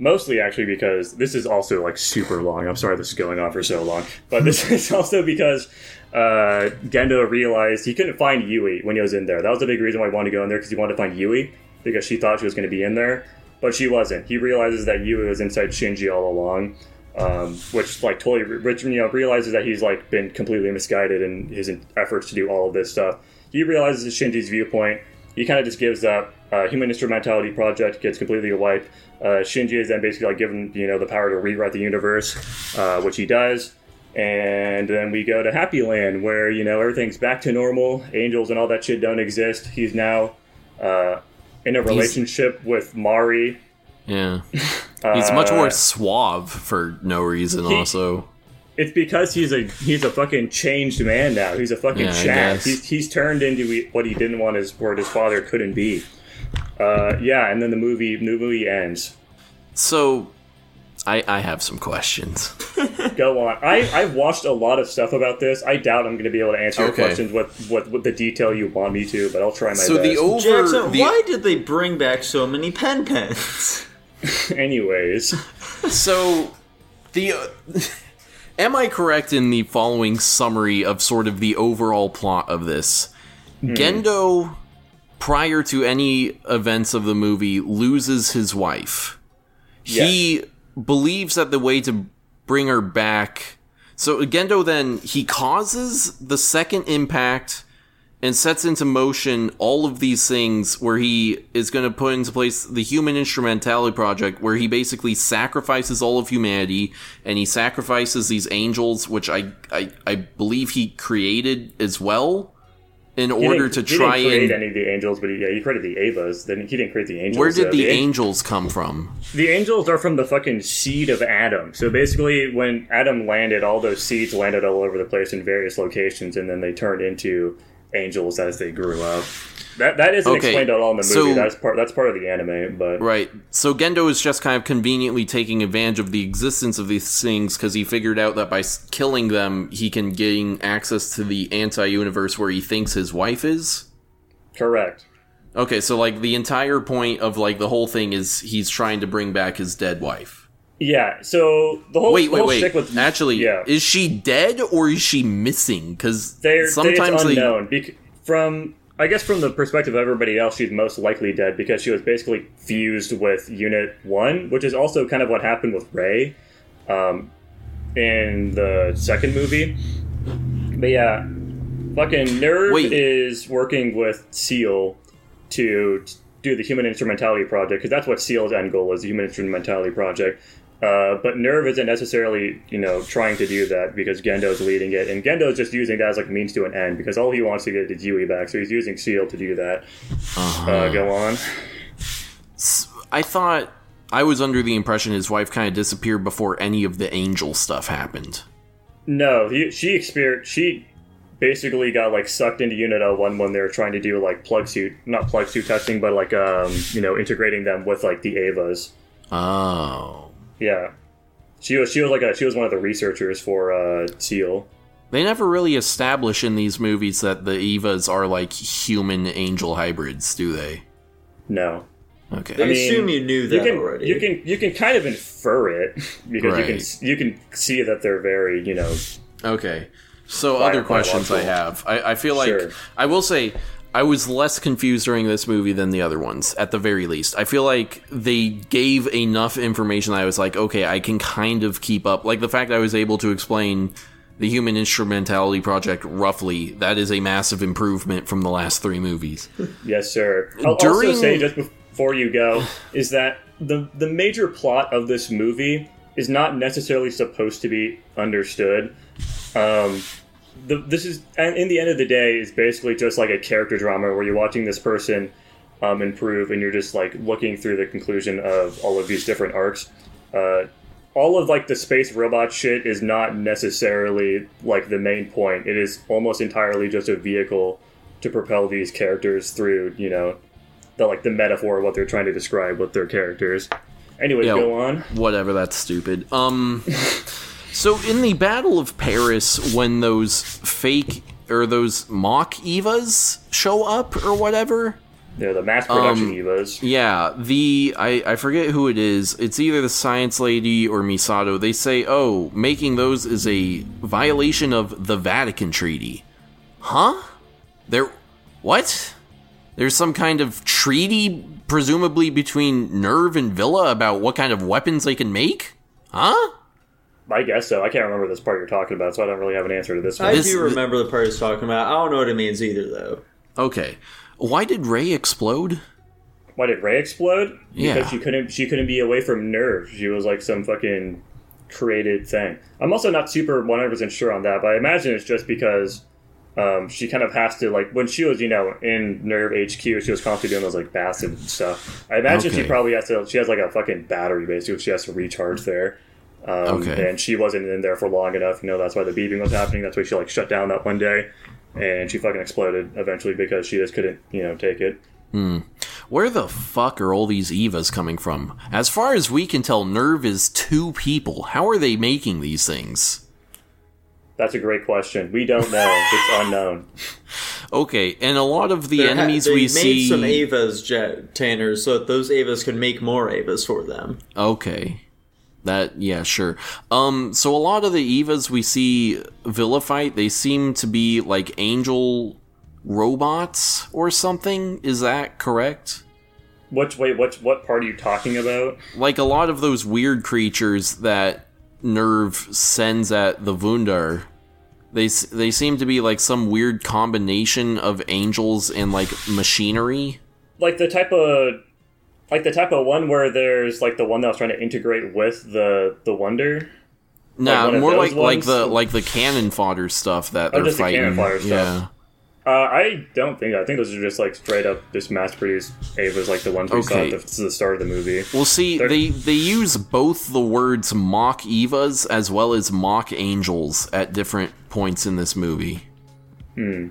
mostly, actually, because this is also, like, super long. I'm sorry this is going on for so long. But this is also because uh, Gendo realized he couldn't find Yui when he was in there. That was the big reason why he wanted to go in there, because he wanted to find Yui, because she thought she was going to be in there. But she wasn't. He realizes that Yui was inside Shinji all along. Um, which like totally, which, you know, realizes that he's like been completely misguided in his efforts to do all of this stuff. He realizes Shinji's viewpoint. He kind of just gives up. Uh, Human Instrumentality Project gets completely wiped. Uh, Shinji is then basically like given, you know, the power to rewrite the universe, uh, which he does. And then we go to Happy Land, where, you know, everything's back to normal. Angels and all that shit don't exist. He's now uh, in a relationship he's... with Mari. Yeah. He's much more suave for no reason, he, also. It's because he's a he's a fucking changed man now. He's a fucking yeah, shaft. He's, he's turned into what he didn't want his, or his father couldn't be. Uh, yeah, and then the movie, the movie ends. So, I, I have some questions. Go on. I, I've watched a lot of stuff about this. I doubt I'm going to be able to answer okay. your questions with, with, with the detail you want me to, but I'll try my so best. The over, Jackson, the... why did they bring back so many pen pens? Anyways, so the uh, am I correct in the following summary of sort of the overall plot of this? Hmm. Gendo, prior to any events of the movie, loses his wife. Yes. He believes that the way to bring her back. So Gendo then he causes the second impact and sets into motion all of these things where he is going to put into place the Human Instrumentality Project, where he basically sacrifices all of humanity, and he sacrifices these angels, which I I, I believe he created as well, in he order to he try and... He didn't create any of the angels, but he, yeah, he created the Avas. Then he didn't create the angels. Where did uh, the, the angels come from? The angels are from the fucking seed of Adam. So basically, when Adam landed, all those seeds landed all over the place in various locations, and then they turned into... angels as they grew up. That that isn't okay. explained at all in the movie. So, that's part that's part of the anime, but right. So Gendo is just kind of conveniently taking advantage of the existence of these things because he figured out that by killing them, he can gain access to the anti-universe where he thinks his wife is. Correct. Okay, so like the entire point of like the whole thing is he's trying to bring back his dead wife. Yeah. So the whole wait, the wait, whole wait. Stick with, actually, yeah. Is she dead or is she missing? Because sometimes it's unknown. They... Bec- from I guess from the perspective of everybody else, she's most likely dead because she was basically fused with Unit One, which is also kind of what happened with Rei um, in the second movie. But yeah, fucking Nerve wait. is working with Seal to do the Human Instrumentality Project because that's what Seal's end goal is—the Human Instrumentality Project. Uh, but Nerve isn't necessarily, you know, trying to do that because Gendo's leading it, and Gendo's just using that as like means to an end because all he wants to get is Yui back, so he's using Seal to do that. Uh-huh. Uh, go on. I thought I was under the impression his wife kind of disappeared before any of the angel stuff happened. No, he, she experienced she basically got like sucked into Unit L one when they were trying to do like plug suit, not plug suit testing, but like um, you know, integrating them with like the Avas. Oh. Yeah, she was she was like a, she was one of the researchers for uh, Seal. They never really establish in these movies that the Evas are like human angel hybrids, do they? No. Okay. They I mean, assume you knew that you can, already. You can you can kind of infer it because right. you can you can see that they're very you know. Okay. So quite, other questions I have. I, I feel sure. like I will say I was less confused during this movie than the other ones, at the very least. I feel like they gave enough information that I was like, okay, I can kind of keep up. Like the fact I was able to explain the Human Instrumentality Project roughly, that is a massive improvement from the last three movies. Yes, sir. I'll during... also say, just before you go, is that the the major plot of this movie is not necessarily supposed to be understood. Um, the, this is, in the end of the day, is basically just like a character drama where you're watching this person um, improve and you're just like looking through the conclusion of all of these different arcs. Uh, all of like the space robot shit is not necessarily like the main point. It is almost entirely just a vehicle to propel these characters through, you know, the like the metaphor of what they're trying to describe with their characters. Anyway, yeah, go on. Whatever, that's stupid. Um, so in the Battle of Paris, when those fake, or those mock Evas show up, or whatever... They're the mass production um, Evas. Yeah, the... I, I forget who it is. It's either the Science Lady or Misato. They say, oh, making those is a violation of the Vatican Treaty. Huh? There... What? There's some kind of treaty... presumably between Nerve and Villa about what kind of weapons they can make? Huh? I guess so. I can't remember this part you're talking about, so I don't really have an answer to this one. I this, do remember the part he's talking about. I don't know what it means either, though. Okay. Why did Rei explode? Why did Rei explode? Yeah. Because she couldn't, she couldn't be away from Nerve. She was like some fucking created thing. I'm also not super one hundred percent sure on that, but I imagine it's just because... Um, she kind of has to, like, when she was, you know, in Nerve H Q, she was constantly doing those, like, bassive stuff. I imagine okay. she probably has to, she has, like, a fucking battery, basically, she has to recharge there. Um, okay. And she wasn't in there for long enough, you know, that's why the beeping was happening, that's why she, like, shut down that one day, and she fucking exploded eventually because she just couldn't, you know, take it. Hmm. Where the fuck are all these Evas coming from? As far as we can tell, Nerve is two people. How are they making these things? That's a great question. We don't know. It's unknown. Okay, and a lot of the there enemies ha- we see... They made some Evas, J- Tanner, so that those Evas can make more Evas for them. Okay. That, yeah, sure. Um, so a lot of the Evas we see vilified, they seem to be like angel robots or something. Is that correct? Which, wait, which, what part are you talking about? Like a lot of those weird creatures that... Nerve sends at the Wundar. They they seem to be like some weird combination of angels and like machinery. Like the type of like the type of one where there's like the one that was trying to integrate with the the Wonder. No, nah, more like ones. like the like the cannon fodder stuff that oh, they're just fighting. The cannon fodder stuff. Yeah. Uh, I don't think I think those are just like straight up just mass produced Ava's like the ones we okay. saw at the, the start of the movie. Well, see, They're... they they use both the words mock Evas as well as mock angels at different points in this movie. Hmm.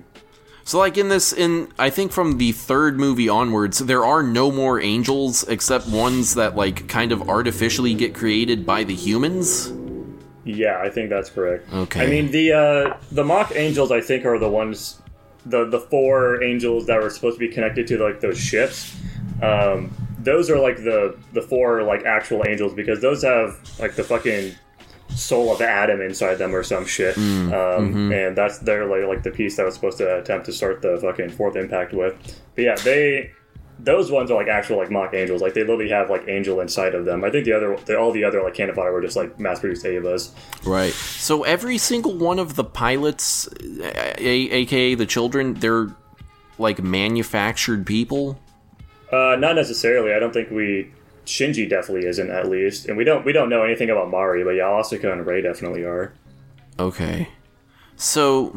So like in this in I think from the third movie onwards, there are no more angels except ones that like kind of artificially get created by the humans. Yeah, I think that's correct. Okay. I mean the uh, the mock angels I think are the ones The, the four angels that were supposed to be connected to like those ships, um, those are like the the four like actual angels because those have like the fucking soul of Adam inside them or some shit, mm, um, mm-hmm. and that's their like, like the piece that was supposed to attempt to start the fucking fourth impact with. But yeah, they those ones are like actual like mock angels, like they literally have like angel inside of them. I think the other the, all the other like cannon fodder were just like mass produced Evas. Right. So every single one of the pilots, aka the children, they're like manufactured people? Uh, not necessarily. I don't think we. Shinji definitely isn't, at least, and we don't we don't know anything about Mari, but yeah, Asuka and Rei definitely are. Okay. So,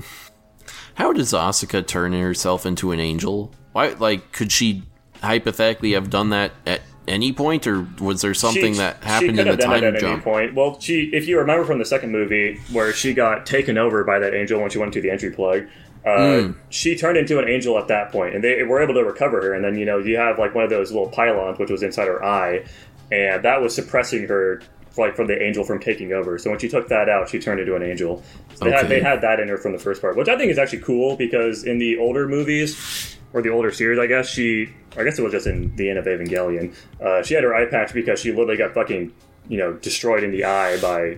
how does Asuka turn herself into an angel? Why, like, could she hypothetically have done that at any point, or was there something she, that happened in the time jump? She could have done it at jump? any point. Well, she, if you remember from the second movie, where she got taken over by that angel when she went through the entry plug, uh, mm. she turned into an angel at that point, and they were able to recover her, and then, you know, you have, like, one of those little pylons, which was inside her eye, and that was suppressing her, like, from the angel from taking over. So when she took that out, she turned into an angel. So they, okay. had, they had that in her from the first part, which I think is actually cool, because in the older movies... or the older series, I guess, she... I guess it was just in the end of Evangelion. Uh, she had her eye patch because she literally got fucking you know, destroyed in the eye by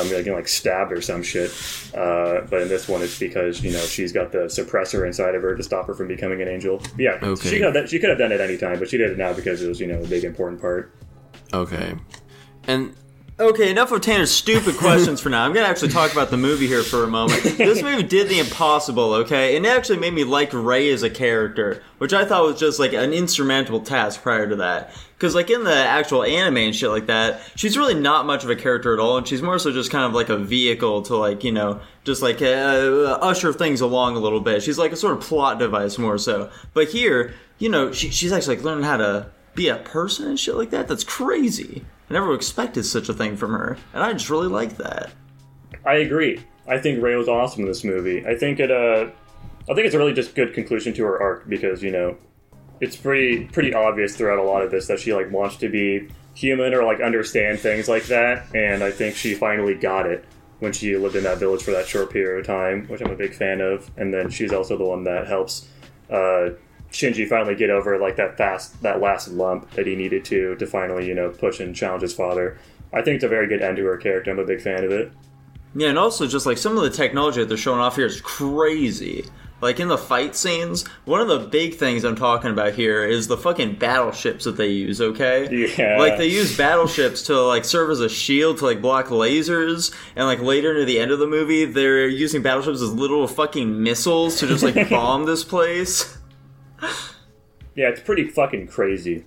um, like, you know, like stabbed or some shit. Uh, but in this one, it's because, you know, she's got the suppressor inside of her to stop her from becoming an angel. Yeah, okay. she, could have, she could have done it any time, but she did it now because it was, you know, a big important part. Okay. And... Okay, enough of Tanner's stupid questions for now. I'm going to actually talk about the movie here for a moment. This movie did the impossible, okay? And it actually made me like Rei as a character, which I thought was just, like, an insurmountable task prior to that. Because, like, in the actual anime and shit like that, she's really not much of a character at all, and she's more so just kind of like a vehicle to, like, you know, just, like, uh, usher things along a little bit. She's, like, a sort of plot device more so. But here, you know, she, she's actually, like, learning how to be a person and shit like that. That's crazy. I never expected such a thing from her, and I just really like that. I agree. I think Rei was awesome in this movie. I think it, uh, I think it's a really just good conclusion to her arc because, you know, it's pretty pretty obvious throughout a lot of this that she, like, wants to be human or, like, understand things like that, and I think she finally got it when she lived in that village for that short period of time, which I'm a big fan of, and then she's also the one that helps, uh... Shinji finally get over like that fast that last lump that he needed to to finally, you know, push and challenge his father. I think it's a very good end to her character. I'm a big fan of it. Yeah, and also just like some of the technology that they're showing off here is crazy. Like in the fight scenes, one of the big things I'm talking about here is the fucking battleships that they use, okay? Yeah. Like they use battleships to like serve as a shield to like block lasers, and like later near the end of the movie, they're using battleships as little fucking missiles to just like bomb this place. Yeah, it's pretty fucking crazy.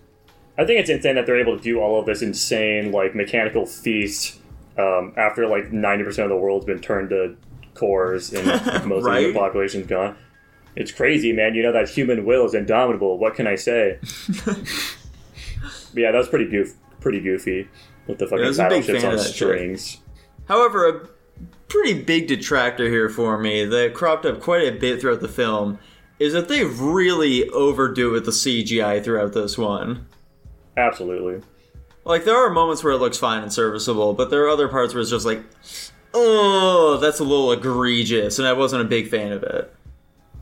I think it's insane that they're able to do all of this insane, like, mechanical feast um, after, like, ninety percent of the world's been turned to cores and most right? of the population's gone. It's crazy, man. You know that human will is indomitable. What can I say? But yeah, that was pretty goof, pretty goofy with the fucking yeah, battleships on strings. Trick. However, a pretty big detractor here for me that cropped up quite a bit throughout the film is that they really overdo it with the C G I throughout this one. Absolutely. Like, there are moments where it looks fine and serviceable, but there are other parts where it's just like, oh, that's a little egregious, and I wasn't a big fan of it.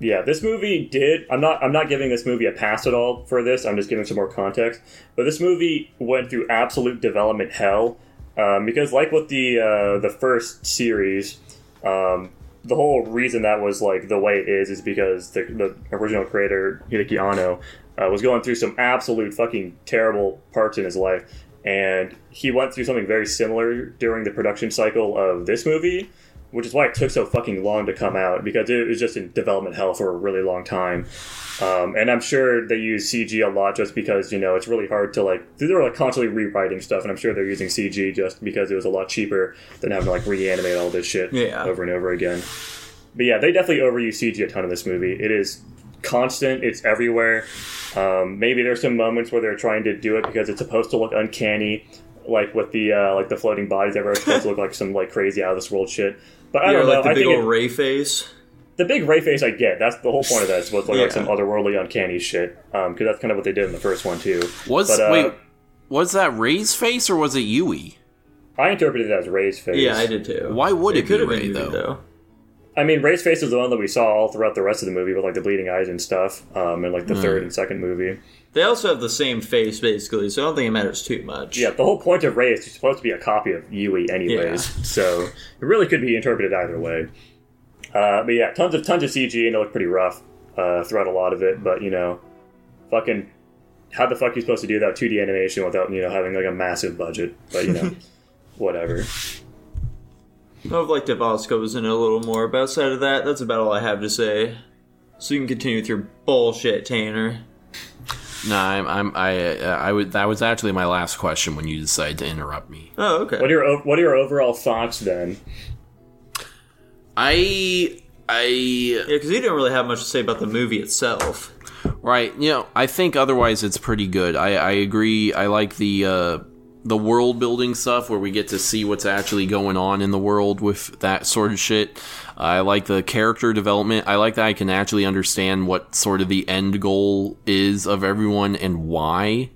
Yeah, this movie did... I'm not I'm not giving this movie a pass at all for this, I'm just giving some more context, but this movie went through absolute development hell, um, because like with the, uh, the first series... Um, The whole reason that was, like, the way it is is because the, the original creator, Hideki Anno, uh, was going through some absolute fucking terrible parts in his life. And he went through something very similar during the production cycle of this movie, which is why it took so fucking long to come out, because it was just in development hell for a really long time. Um, and I'm sure they use C G a lot just because, you know, it's really hard to, like... They were, like, constantly rewriting stuff, and I'm sure they're using C G just because it was a lot cheaper than having to, like, reanimate all this shit yeah. over and over again. But yeah, they definitely overuse C G a ton in this movie. It is constant. It's everywhere. Um, maybe there's some moments where they're trying to do it because it's supposed to look uncanny, like, with the, uh, like, the floating bodies everywhere. It's supposed to look like some, like, crazy out-of-this-world shit. But I yeah, don't know. Like the I big think old it, Rei face... The big Rei face I get. That's the whole point of that. It's supposed to look yeah. like some otherworldly, uncanny shit. Um, because that's kind of what they did in the first one too. Was but, uh, wait, was that Rei's face or was it Yui? I interpreted it as Rei's face. Yeah, I did too. Why would it, it be Rei though? though? I mean, Rei's face is the one that we saw all throughout the rest of the movie with like the bleeding eyes and stuff. Um, in like the mm. third and second movie. They also have the same face basically, so I don't think it matters too much. Yeah, the whole point of Rei is supposed to be a copy of Yui, anyways. Yeah. So it really could be interpreted either way. Uh, but yeah, tons of tons of C G, and it looked pretty rough uh, throughout a lot of it. But you know, fucking, how the fuck are you supposed to do that two D animation without you know having like a massive budget? But you know, whatever. I would like Devosco was in it a little more, but outside of that, that's about all I have to say. So you can continue with your bullshit, Tanner. No, I'm, I'm I uh, I would that was actually my last question when you decided to interrupt me. Oh, okay. What are your what are your overall thoughts then? I, I... Yeah, because you didn't really have much to say about the movie itself. Right, you know, I think otherwise it's pretty good. I, I agree, I like the, uh, the world-building stuff where we get to see what's actually going on in the world with that sort of shit. Uh, I like the character development. I like that I can actually understand what sort of the end goal is of everyone and why.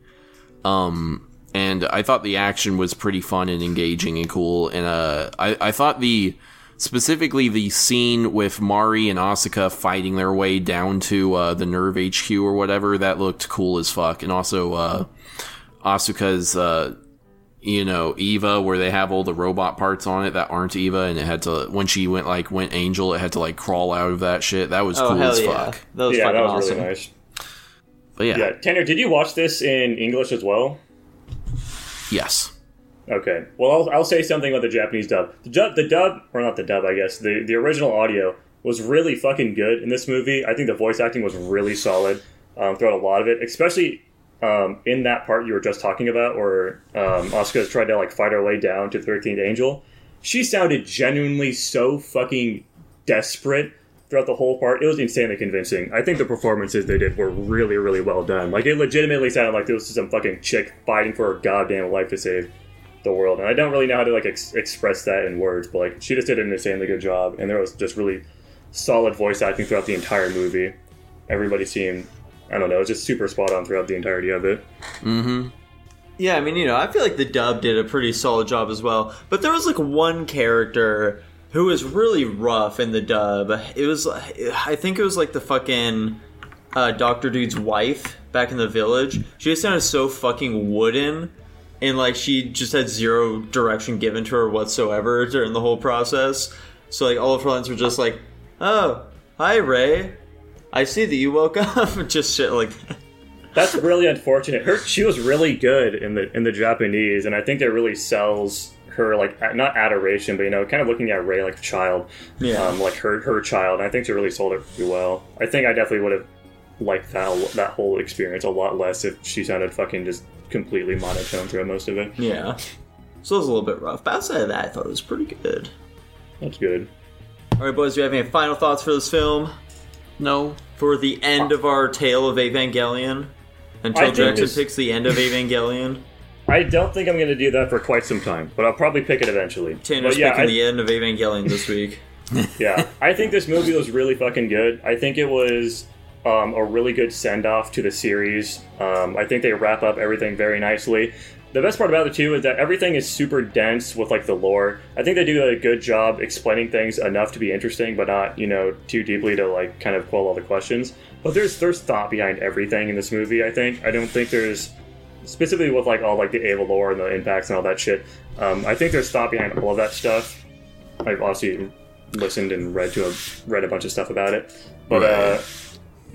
Um, and I thought the action was pretty fun and engaging and cool, and uh, I, I thought the... Specifically, the scene with Mari and Asuka fighting their way down to uh, the Nerve H Q or whatever, that looked cool as fuck. And also, uh, Asuka's uh, you know, Eva, where they have all the robot parts on it that aren't Eva, and it had to, when she went like went angel, it had to like crawl out of that shit. That was oh, cool hell as yeah. fuck. That was yeah, fucking that was awesome. Really nice. But yeah. yeah, Tanner, did you watch this in English as well? Yes. Okay. Well, I'll, I'll say something about the Japanese dub. The dub, the dub, or not the dub, I guess. The the original audio was really fucking good in this movie. I think the voice acting was really solid um, throughout a lot of it, especially. Um, in that part you were just talking about, where um, Asuka's tried to like fight her way down to thirteenth Angel, she sounded genuinely so fucking desperate throughout the whole part. It was insanely convincing. I think the performances they did were really, really well done. Like, it legitimately sounded like there was some fucking chick fighting for her goddamn life to save the world. And I don't really know how to like ex- express that in words, but like, she just did an insanely good job, and there was just really solid voice acting throughout the entire movie. Everybody seemed, I don't know, it's just super spot on throughout the entirety of it. Mm-hmm. Yeah, I mean, you know, I feel like the dub did a pretty solid job as well. But there was, like, one character who was really rough in the dub. It was, I think it was, like, the fucking uh, Doctor Dude's wife back in the village. She just sounded so fucking wooden. And, like, she just had zero direction given to her whatsoever during the whole process. So, like, all of her lines were just like, oh, hi, Rei. I see that you woke up. Just shit like that. That's really unfortunate. Her, she was really good in the in the Japanese, and I think that really sells her, like, not adoration, but, you know, kind of looking at Rei like a child. Yeah. Um, like her her child. And I think she really sold it pretty well. I think I definitely would have liked that that whole experience a lot less if she sounded fucking just completely monotone through most of it. Yeah. So it was a little bit rough. But outside of that, I thought it was pretty good. That's good. All right, boys, do you have any final thoughts for this film? No. For the end of our tale of Evangelion. Until Jackson picks the end of Evangelion. I don't think I'm going to do that for quite some time, but I'll probably pick it eventually. Tanner's yeah, picking I, the end of Evangelion this week. Yeah. I think this movie was really fucking good. I think it was um, a really good send-off to the series. Um, I think they wrap up everything very nicely. The best part about it, too, is that everything is super dense with, like, the lore. I think they do a good job explaining things enough to be interesting, but not, you know, too deeply to, like, kind of quell all the questions. But there's there's thought behind everything in this movie, I think. I don't think there's, specifically with, like, all, like, the Ava lore and the impacts and all that shit, um, I think there's thought behind all of that stuff. I've obviously listened and read to a, read a bunch of stuff about it. But, uh,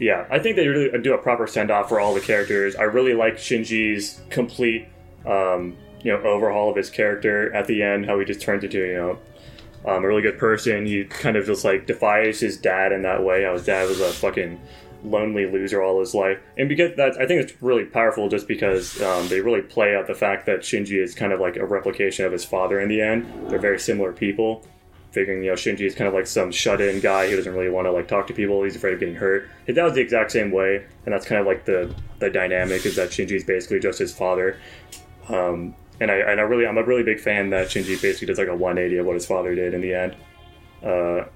yeah, I think they really do a proper send-off for all the characters. I really like Shinji's complete... Um, you know, overhaul of his character at the end, how he just turns into, you know, um, a really good person. He kind of just, like, defies his dad in that way. How his dad was a fucking lonely loser all his life. And because that, I think it's really powerful just because um, they really play out the fact that Shinji is kind of like a replication of his father in the end. They're very similar people. Figuring, you know, Shinji is kind of like some shut-in guy who doesn't really want to, like, talk to people. He's afraid of getting hurt. His dad was the exact same way. And that's kind of like the, the dynamic, is that Shinji is basically just his father. Um, and I and I really I'm a really big fan that Shinji basically does like a one eighty of what his father did in the end. Uh,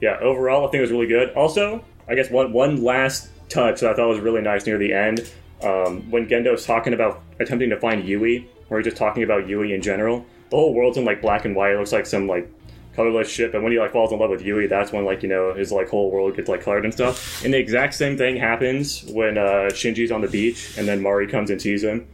yeah, overall I think it was really good. Also, I guess one one last touch that I thought was really nice near the end, um, when Gendo's talking about attempting to find Yui, or just talking about Yui in general. The whole world's in like black and white. It looks like some like colorless shit. But when he like falls in love with Yui, that's when like, you know, his like whole world gets like colored and stuff. And the exact same thing happens when uh, Shinji's on the beach and then Mari comes and sees him.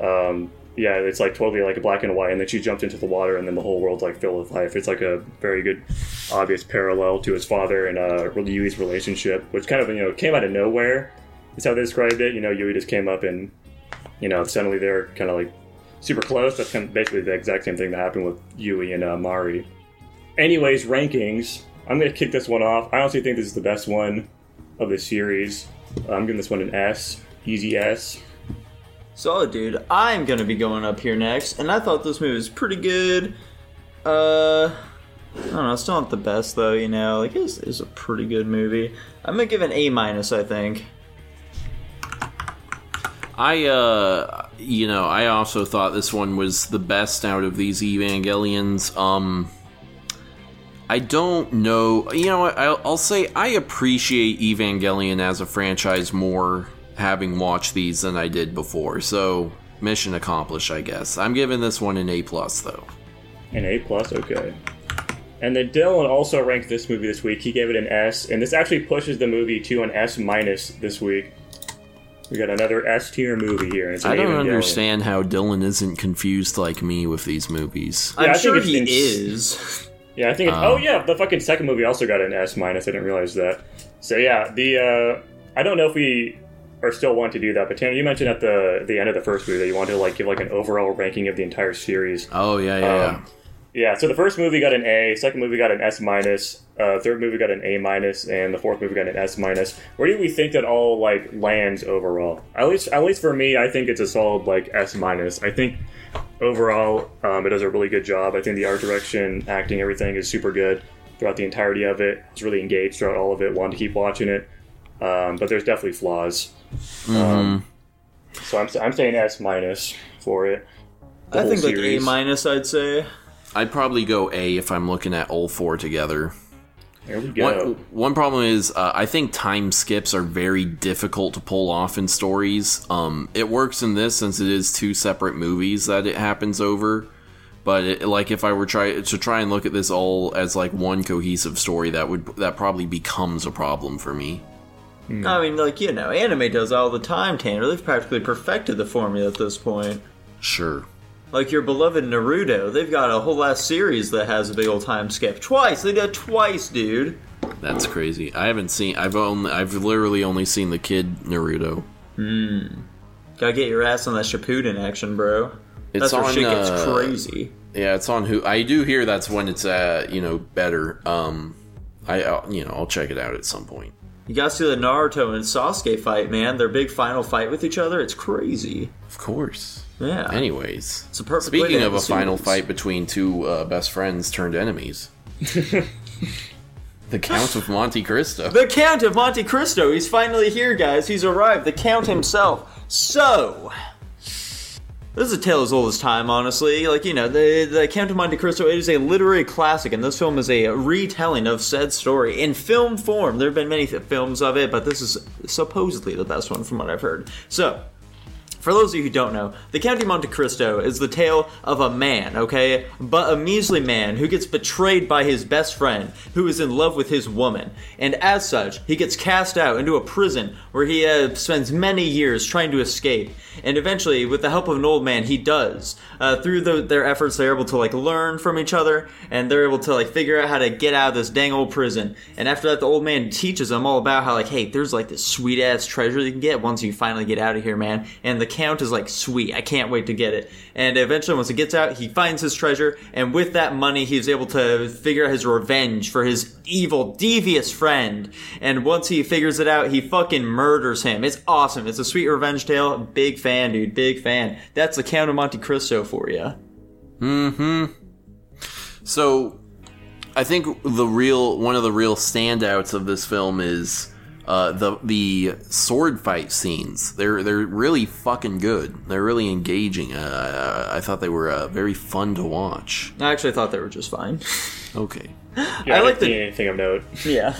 Um, yeah, it's like totally like a black and white, and then she jumps into the water, and then the whole world's like filled with life. It's like a very good, obvious parallel to his father and uh, Yui's relationship, which kind of, you know, came out of nowhere. That's how they described it. You know, Yui just came up, and you know, suddenly they're kind of like super close. That's kind of basically the exact same thing that happened with Yui and uh, Mari. Anyways, rankings. I'm gonna kick this one off. I honestly think this is the best one of the series. I'm giving this one an S, easy S. Solid, dude. I'm going to be going up here next, and I thought this movie was pretty good. Uh, I don't know, it's not the best, though, you know. Like, it was, it was a pretty good movie. I'm going to give it an A minus, I think. I, uh, you know, I also thought this one was the best out of these Evangelions. Um, I don't know. You know what? I'll, I'll say I appreciate Evangelion as a franchise more, having watched these, than I did before. So, mission accomplished, I guess. I'm giving this one an A plus, though. An A plus, okay. And then Dylan also ranked this movie this week. He gave it an S, and this actually pushes the movie to an S- this week. We got another S-tier movie here. It's I don't Evangelion. understand how Dylan isn't confused like me with these movies. Yeah, I'm I sure think he ins- is. Yeah, I think it's... Uh, oh, yeah, the fucking second movie also got an S minus. I didn't realize that. So, yeah, the... Uh, I don't know if we are still want to do that, but Tanner, you mentioned at the the end of the first movie that you wanted to, like, give, like, an overall ranking of the entire series. Oh, yeah, yeah, um, yeah. Yeah, so the first movie got an A, second movie got an S minus, uh, third movie got an A minus, and the fourth movie got an S minus. Where do we think that all like lands overall? At least, at least for me, I think it's a solid like S minus. I think overall, um, it does a really good job. I think the art direction, acting, everything is super good throughout the entirety of it. I was really engaged throughout all of it. Wanted to keep watching it, um, but there's definitely flaws. Mm-hmm. Um, so I'm I'm saying S minus for it. I think series. Like A minus, I'd say. I'd probably go A if I'm looking at all four together. There we go. One, one problem is uh, I think time skips are very difficult to pull off in stories. Um, it works in this since it is two separate movies that it happens over. But it, like if I were try to try and look at this all as like one cohesive story, that would that probably becomes a problem for me. Mm. I mean, like you know, anime does all the time, Tanner. They've practically perfected the formula at this point. Sure. Like your beloved Naruto, they've got a whole last series that has a big old time skip. Twice, they did it twice, dude. That's crazy. I haven't seen. I've only. I've literally only seen the kid Naruto. Hmm. Gotta get your ass on that Shippuden action, bro. It's that's on, where shit gets uh, crazy. Yeah, it's on. Who I do hear that's when it's uh you know better. Um, I I'll, you know I'll check it out at some point. You gotta see the Naruto and Sasuke fight, man. Their big final fight with each other. It's crazy. Of course. Yeah. Anyways, it's a speaking of a series. Final fight between two uh, best friends turned enemies, the Count of Monte Cristo. The Count of Monte Cristo. He's finally here, guys. He's arrived. The Count himself. So, this is a tale as old as time, honestly. Like you know, the the Count of Monte Cristo. It is a literary classic, and this film is a retelling of said story in film form. There have been many th- films of it, but this is supposedly the best one, from what I've heard. So. For those of you who don't know, The Count of Monte Cristo is the tale of a man, okay? But a measly man who gets betrayed by his best friend, who is in love with his woman. And as such, he gets cast out into a prison where he uh, spends many years trying to escape. And eventually, with the help of an old man, he does. Uh, through the, their efforts, they're able to, like, learn from each other, and they're able to, like, figure out how to get out of this dang old prison. And after that, the old man teaches them all about how, like, hey, there's, like, this sweet-ass treasure you can get once you finally get out of here, man. And the Count is like, sweet, I can't wait to get it. And eventually, once he gets out, he finds his treasure, and with that money, he's able to figure out his revenge for his evil, devious friend. And once he figures it out, he fucking murders him. It's awesome. It's a sweet revenge tale. Big fan, dude. Big fan. That's The Count of Monte Cristo for you. Mm-hmm. So, I think the real one of the real standouts of this film is... Uh, the the sword fight scenes, they're they're really fucking good. They're really engaging. Uh, I, I thought they were uh, very fun to watch. I actually thought they were just fine. Okay. Yeah, I like the anything of note. Yeah.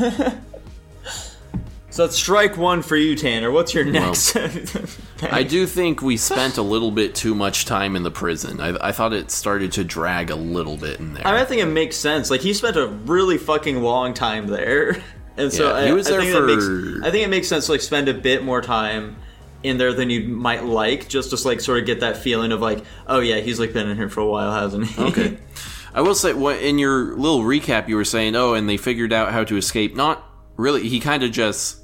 So that's strike one for you, Tanner. What's your next? Well, I do think we spent a little bit too much time in the prison. I, I thought it started to drag a little bit in there. I, mean, I think it makes sense. Like he spent a really fucking long time there. And so yeah, I, he was there I, think for... makes, I think it makes sense to like spend a bit more time in there than you might like, just to like sort of get that feeling of like, oh yeah, he's like been in here for a while, hasn't he? Okay. I will say, what in your little recap you were saying, oh, and they figured out how to escape. Not really. He kind of just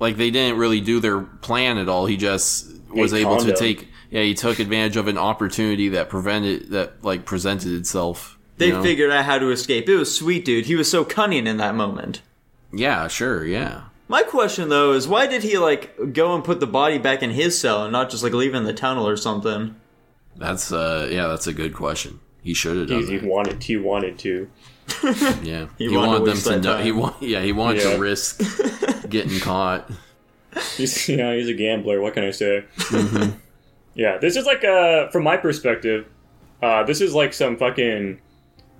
like they didn't really do their plan at all. He just was a able condo. to take. Yeah, he took advantage of an opportunity that prevented that like presented itself. They you know? figured out how to escape. It was sweet, dude. He was so cunning in that moment. Yeah, sure, yeah. My question, though, is why did he, like, go and put the body back in his cell and not just, like, leave in the tunnel or something? That's, uh, yeah, that's a good question. He should have done he, that. He wanted, he wanted to. Yeah. He, he wanted, wanted them to know. He wa- yeah, he wanted yeah. to risk getting caught. He's, you know, he's a gambler, what can I say? Mm-hmm. Yeah, this is like, uh, from my perspective, uh, this is like some fucking...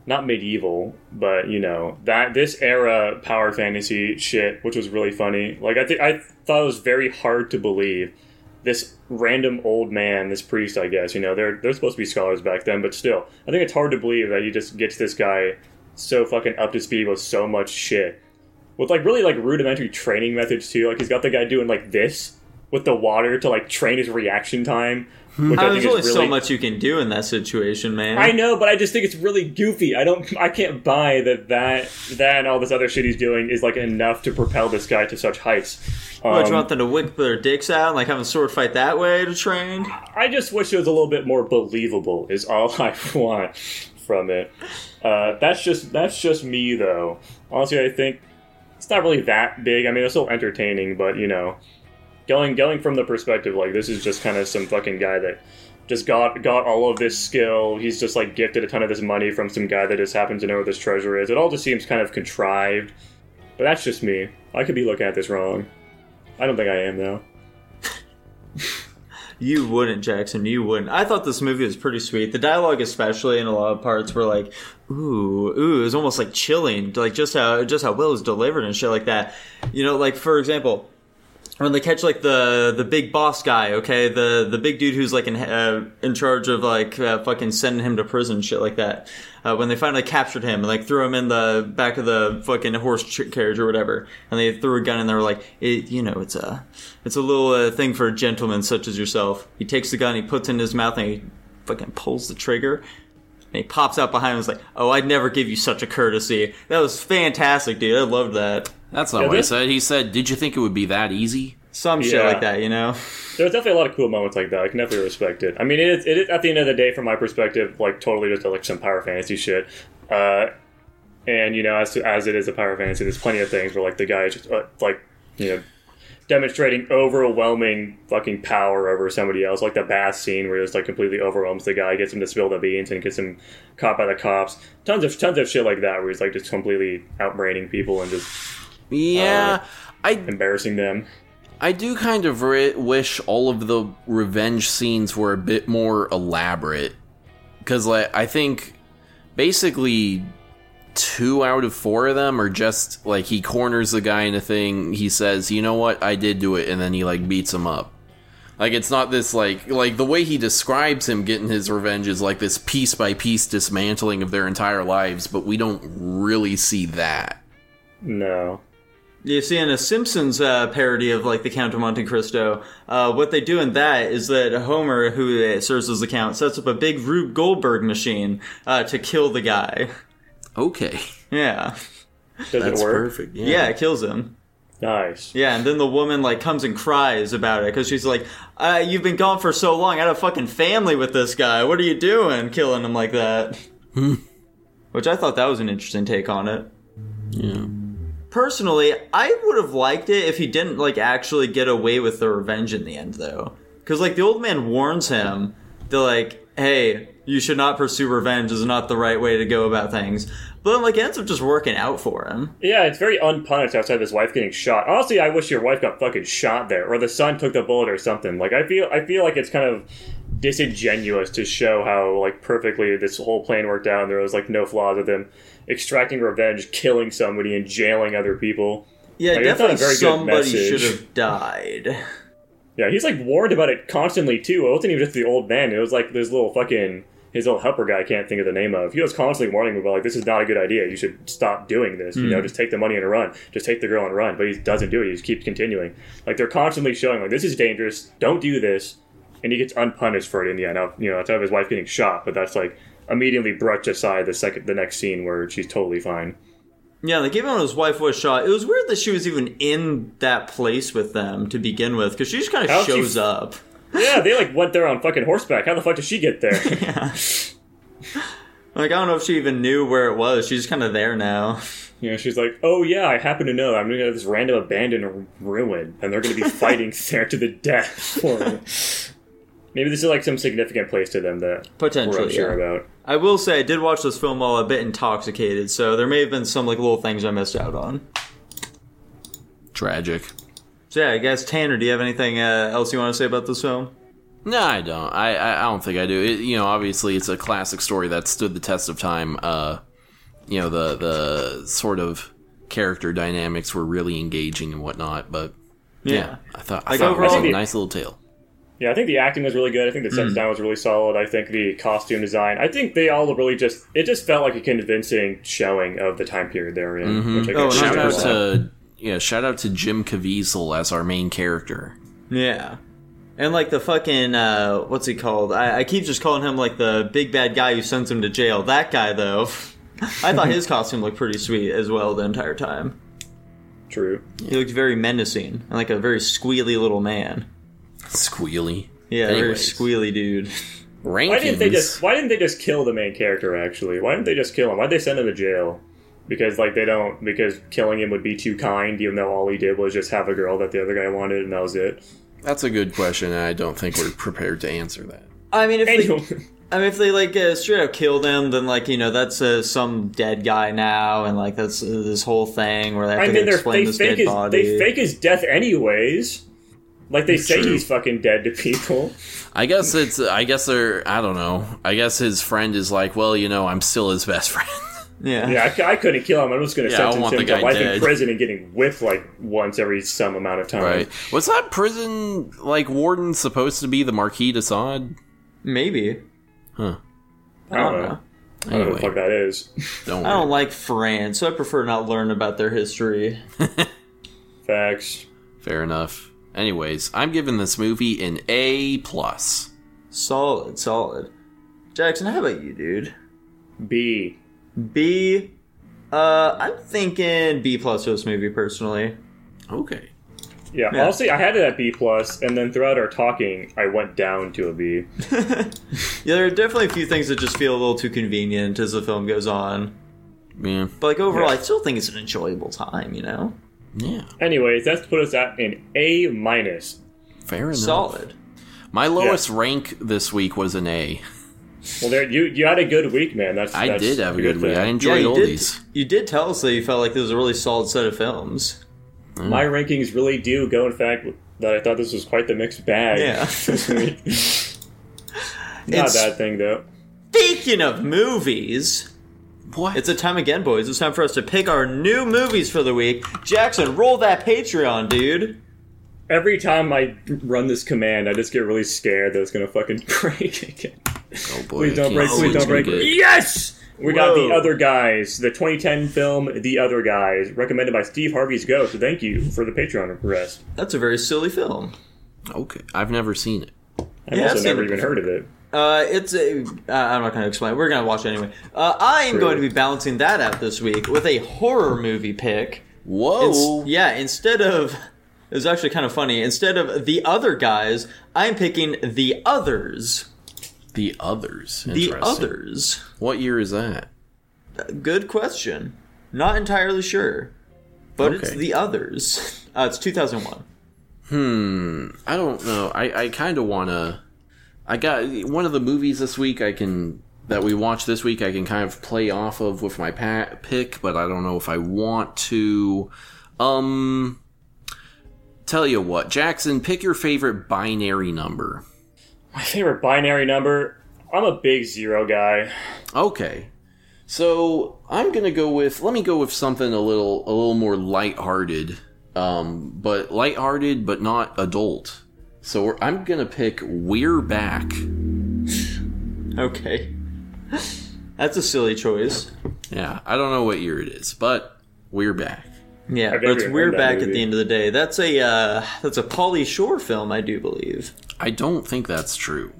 Not medieval, but you know that this era power fantasy shit, which was really funny. Like I think I thought it was very hard to believe this random old man, this priest, I guess. You know, they're they're supposed to be scholars back then, but still, I think it's hard to believe that he just gets this guy so fucking up to speed with so much shit, with like really like rudimentary training methods too. Like he's got the guy doing like this with the water to like train his reaction time. Which I I think there's only really... so much you can do in that situation, man. I know, but I just think it's really goofy. I don't, I can't buy that that, that and all this other shit he's doing is like enough to propel this guy to such heights. Um, what, do you want them to whip their dicks out and like have a sword fight that way to train? I just wish it was a little bit more believable. Is all I want from it. Uh, that's just that's just me though. Honestly, I think it's not really that big. I mean, it's still entertaining, but you know. Going going from the perspective, like, this is just kind of some fucking guy that just got got all of this skill. He's just, like, gifted a ton of this money from some guy that just happens to know where this treasure is. It all just seems kind of contrived. But that's just me. I could be looking at this wrong. I don't think I am, though. You wouldn't, Jackson. You wouldn't. I thought this movie was pretty sweet. The dialogue especially in a lot of parts were like, ooh, ooh. It was almost, like, chilling. Like, just how, just how well it was delivered and shit like that. You know, like, for example... When they catch, like, the, the big boss guy, okay? The the big dude who's, like, in uh, in charge of, like, uh, fucking sending him to prison, shit like that. Uh, when they finally captured him and, like, threw him in the back of the fucking horse ch- carriage or whatever. And they threw a gun and they were like, it, you know, it's a, it's a little uh, thing for a gentleman such as yourself. He takes the gun, he puts it in his mouth, and he fucking pulls the trigger. And he pops out behind him and is like, oh, I'd never give you such a courtesy. That was fantastic, dude. I loved that. That's not yeah, what he said. He said, did you think it would be that easy? Some shit yeah. like that, you know? There's definitely a lot of cool moments like that. I can definitely respect it. I mean, it is, it is at the end of the day, from my perspective, like, totally just like some power fantasy shit. Uh, and, you know, as to, as it is a power fantasy, there's plenty of things where, like, the guy is just, uh, like, you know, demonstrating overwhelming fucking power over somebody else. Like the bath scene where he just, like, completely overwhelms the guy, gets him to spill the beans and gets him caught by the cops. Tons of, tons of shit like that where he's, like, just completely outbraining people and just... Yeah, uh, I embarrassing them. I do kind of re- wish all of the revenge scenes were a bit more elaborate, because like I think basically two out of four of them are just like he corners the guy in a thing. He says, "You know what? I did do it," and then he like beats him up. Like it's not this like like the way he describes him getting his revenge is like this piece by piece dismantling of their entire lives, but we don't really see that. No. You see, in a Simpsons uh, parody of, like, The Count of Monte Cristo, uh, what they do in that is that Homer, who serves as the Count, sets up a big Rube Goldberg machine uh, to kill the guy. Okay. Yeah. Does That's it work? Perfect. Yeah. yeah, it kills him. Nice. Yeah, and then the woman, like, comes and cries about it, because she's like, uh, you've been gone for so long, I had a fucking family with this guy, what are you doing killing him like that? Which I thought that was an interesting take on it. Yeah. Personally, I would have liked it if he didn't, like, actually get away with the revenge in the end, though. Because, like, the old man warns him that, like, hey, you should not pursue revenge. It's not the right way to go about things. But then, like, it ends up just working out for him. Yeah, it's very unpunished outside of his wife getting shot. Honestly, I wish your wife got fucking shot there, or the son took the bullet or something. Like, I feel, I feel like it's kind of disingenuous to show how, like, perfectly this whole plan worked out and there was, like, no flaws with him. Extracting revenge, killing somebody, and jailing other people. Yeah, like, definitely very somebody should have died. Yeah, he's, like, warned about it constantly, too. It wasn't even just the old man. It was, like, this little fucking... His little helper guy I can't think of the name of. He was constantly warning him about, like, this is not a good idea. You should stop doing this. Mm. You know, just take the money and run. Just take the girl and run. But he doesn't do it. He just keeps continuing. Like, they're constantly showing, like, this is dangerous. Don't do this. And he gets unpunished for it in the end. You know, outside of his wife getting shot. But that's, like... immediately brushed aside the second, the next scene where she's totally fine. Yeah, like even when his wife was shot, it was weird that she was even in that place with them to begin with, because she just kind of shows she... up. Yeah, they like went there on fucking horseback. How the fuck did she get there? Yeah. Like, I don't know if she even knew where it was. She's kind of there now. Yeah, she's like, oh yeah, I happen to know. I'm going to have this random abandoned ruin, and they're going to be fighting there to the death for me. Maybe this is, like, some significant place to them that potentially, we're unsure yeah. about. I will say, I did watch this film while a bit intoxicated, so there may have been some, like, little things I missed out on. Tragic. So, yeah, I guess, Tanner, do you have anything uh, else you want to say about this film? No, I don't. I, I don't think I do. It, you know, obviously, it's a classic story that stood the test of time. Uh, you know, the the sort of character dynamics were really engaging and whatnot, but, yeah. yeah I thought, I like, thought overall, it was a nice little tale. Yeah, I think the acting was really good. I think the set design mm. was really solid. I think the costume design. I think they all really just... It just felt like a convincing showing of the time period they were in. Mm-hmm. Which I oh, shout out to yeah, shout out to Jim Caviezel as our main character. Yeah. And, like, the fucking, uh, what's he called? I, I keep just calling him, like, the big bad guy who sends him to jail. That guy, though, I thought his costume looked pretty sweet as well the entire time. True. He looked very menacing, and like a very squealy little man. Squealy? Yeah, anyways. Very squealy dude. Rankings. Why didn't they just Why didn't they just kill the main character, actually? Why didn't they just kill him? Why'd they send him to jail? Because, like, they don't... Because killing him would be too kind, even though all he did was just have a girl that the other guy wanted, and that was it. That's a good question, and I don't think we're prepared to answer that. I mean, if anyway. they... I mean, if they, like, uh, straight up killed him, then, like, you know, that's uh, some dead guy now, and, like, that's uh, this whole thing where they have I to mean, explain they this fake dead his, body. They fake his death anyways. Like, they True. say he's fucking dead to people. I guess it's... I guess they're... I don't know. I guess his friend is like, well, you know, I'm still his best friend. Yeah. Yeah, I, I couldn't kill him. I'm just going to yeah, sentence him to life dead. in prison and getting whipped, like, once every some amount of time. Right. Was that prison, like, warden supposed to be the Marquis de Sade? Maybe. Huh. I don't, I don't know. know. I don't anyway. know what the fuck that is. Don't I don't like France, so I prefer not learn about their history. Facts. Fair enough. Anyways, I'm giving this movie an A plus. Solid, solid. Jackson, how about you, dude? B. B. Uh, I'm thinking B plus for this movie, personally. Okay. Yeah, yeah, honestly, I had it at B plus, and then throughout our talking, I went down to a B. Yeah, there are definitely a few things that just feel a little too convenient as the film goes on. Yeah. But, like, overall, yeah. I still think it's an enjoyable time, you know? Yeah. Anyways, that's put us at an A minus. Fair enough. Solid. My lowest yeah. rank this week was an A. Well, there you you had a good week, man. That's I that's did have a good, good week. Thing. I enjoyed yeah, all did, these. You did tell us that you felt like this was a really solid set of films. Mm. My rankings really do go, in fact, that I thought this was quite the mixed bag. Yeah. Not it's, a bad thing, though. Speaking of movies... What? It's a time again, boys. It's time for us to pick our new movies for the week. Jackson, roll that Patreon, dude. Every time I run this command, I just get really scared that it's going to fucking break again. Oh boy, please don't break, please don't break. Yes! We Whoa. got The Other Guys, the twenty ten film The Other Guys, recommended by Steve Harvey's Go, so thank you for the Patreon request. That's a very silly film. Okay, I've never seen it. I've yeah, also I've never even heard of it. Uh, it's a, uh, I'm not going to explain it. We're going to watch it anyway. Uh, I'm True. going to be balancing that out this week with a horror movie pick. Whoa. It's, yeah, instead of... It was actually kind of funny. Instead of The Other Guys, I'm picking The Others. The Others. The Others. What year is that? Good question. Not entirely sure. But okay. It's The Others. Uh, it's two thousand one. Hmm. I don't know. I, I kind of want to... I got... One of the movies this week I can... That we watched this week I can kind of play off of with my pa- pick, but I don't know if I want to... Um... Tell you what, Jackson, pick your favorite binary number. My favorite binary number? I'm a big zero guy. Okay. So, I'm going to go with... Let me go with something a little a little more lighthearted. Um, but lighthearted, but not adult. So, we're, I'm going to pick We're Back. Okay. That's a silly choice. Yeah, I don't know what year it is, but We're Back. Yeah, but it's We're Back movie. At the end of the day. That's a uh, that's a Pauly Shore film, I do believe. I don't think that's true.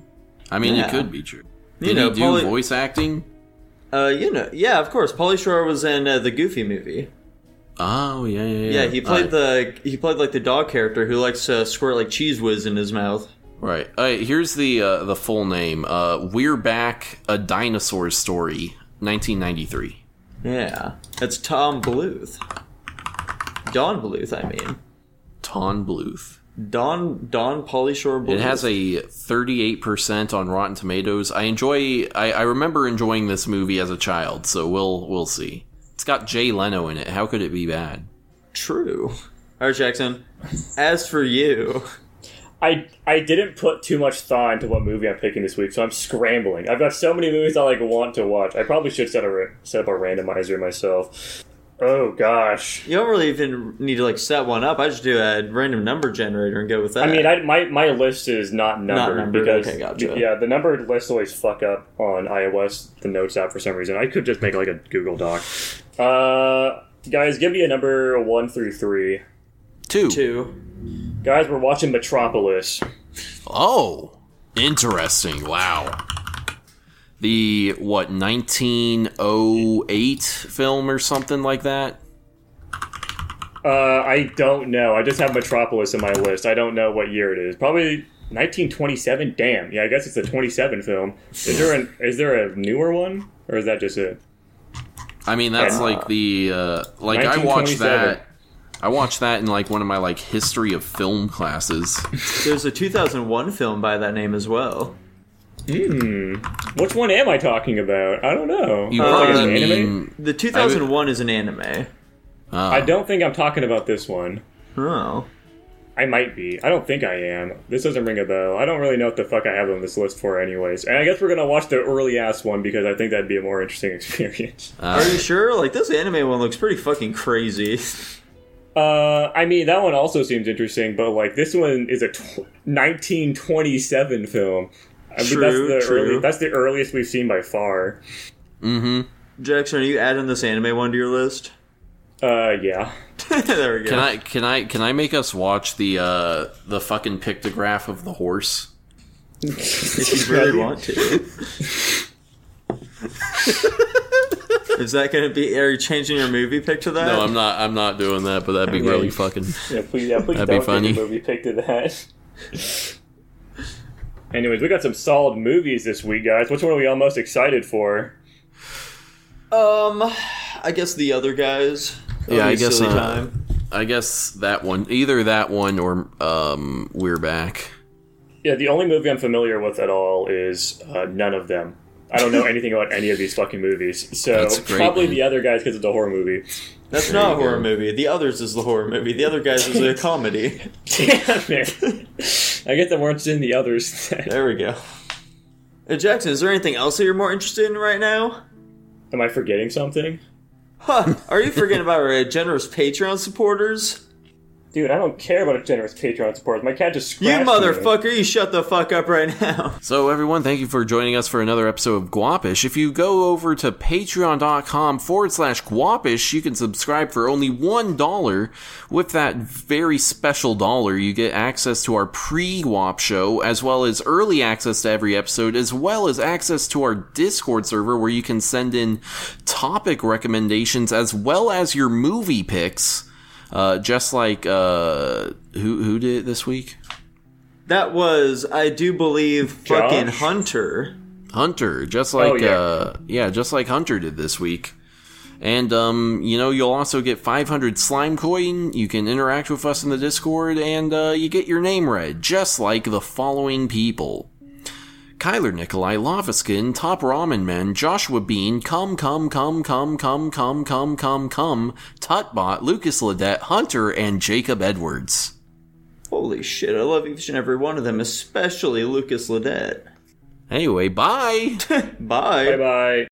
I mean, yeah. It could be true. Did you know, he do Pauly... voice acting? Uh, you know, yeah, of course. Pauly Shore was in uh, the Goofy movie. Oh yeah, yeah, yeah. Yeah, he played right. the he played like the dog character who likes to squirt like cheese whiz in his mouth. Right. All right. Here's the uh, the full name. Uh, We're Back: A Dinosaur Story, nineteen ninety-three. Yeah, that's Tom Bluth. Don Bluth, I mean. Ton Bluth. Don Don Pauly Shore Bluth. It has a thirty-eight percent on Rotten Tomatoes. I enjoy. I, I remember enjoying this movie as a child, so we'll we'll see. It's got Jay Leno in it. How could it be bad? True. All right, Jackson. As for you, I I didn't put too much thought into what movie I'm picking this week, so I'm scrambling. I've got so many movies I like want to watch. I probably should set a set up a randomizer myself. Oh, gosh. You don't really even need to, like, set one up. I just do a random number generator and go with that. I mean, I, my, my list is not numbered. Not numbered. Because, okay, gotcha. Yeah, the numbered lists always fuck up on iOS, the Notes app, for some reason. I could just make, like, a Google Doc. Uh, guys, give me a number one through three. Two. Two. Guys, we're watching Metropolis. Oh, interesting. Wow. The, what, nineteen oh eight film or something like that? Uh, I don't know. I just have Metropolis in my list. I don't know what year it is. Probably nineteen twenty-seven? Damn. Yeah, I guess it's a twenty-seven film. Is there, an, is there a newer one? Or is that just it? I mean, that's uh, like the... Uh, like, I watched that... I watched that in, like, one of my, like, history of film classes. There's a two thousand one film by that name as well. Hmm. Which one am I talking about? I don't know. You uh, like mean, anime? The two thousand one would... is an anime. Oh. I don't think I'm talking about this one. Oh. I might be. I don't think I am. This doesn't ring a bell. I don't really know what the fuck I have on this list for anyways. And I guess we're going to watch the early-ass one because I think that'd be a more interesting experience. Uh. Are you sure? Like, this anime one looks pretty fucking crazy. Uh, I mean, that one also seems interesting, but, like, this one is a t- nineteen twenty-seven film. I mean, true, that's the true. Early, that's the earliest we've seen by far. Mm-hmm. Jackson, are you adding this anime one to your list? Uh, yeah. There we go. Can I can I can I make us watch the uh the fucking pictograph of the horse? If you really want to. Is that going to be? Are you changing your movie pick to that? No, I'm not. I'm not doing that. But that'd be yeah, really you, fucking. Yeah, please. Yeah, please that'd don't be funny. Your movie pick to that. Anyways, we got some solid movies this week, guys. Which one are we all most excited for? Um, I guess The Other Guys. Yeah, I guess. Uh, time. I guess that one. Either that one or um, We're Back. Yeah, the only movie I'm familiar with at all is uh, None of Them. I don't know anything about any of these fucking movies. So That's great, probably man. The Other Guys because it's a horror movie. That's there not a horror go. movie. The Others is the horror movie. The Other Guys is a comedy. Damn it. I get that we're interested in The Others. There we go. Hey, Jackson, is there anything else that you're more interested in right now? Am I forgetting something? Huh. Are you forgetting about our generous Patreon supporters? Dude, I don't care about a generous Patreon support. My cat just scratched You motherfucker, me. You shut the fuck up right now. So everyone, thank you for joining us for another episode of Guapish. If you go over to patreon.com forward slash Guapish, you can subscribe for only one dollar. With that very special dollar, you get access to our pre-Guap show, as well as early access to every episode, as well as access to our Discord server, where you can send in topic recommendations, as well as your movie picks. Uh, just like, uh, who who did it this week? That was, I do believe, Josh? fucking Hunter. Hunter, just like, oh, yeah. uh, yeah, just like Hunter did this week. And, um, you know, you'll also get five hundred slime coin, you can interact with us in the Discord, and, uh, you get your name read, just like the following people. Kyler Nikolai, Lavaskin, Top Ramen Men, Joshua Bean, Come Come Come Come Come Come Come Come Come, Tutbot, Lucas Ledette, Hunter, and Jacob Edwards. Holy shit, I love each and every one of them, especially Lucas Ledette. Anyway, bye! Bye! Bye-bye.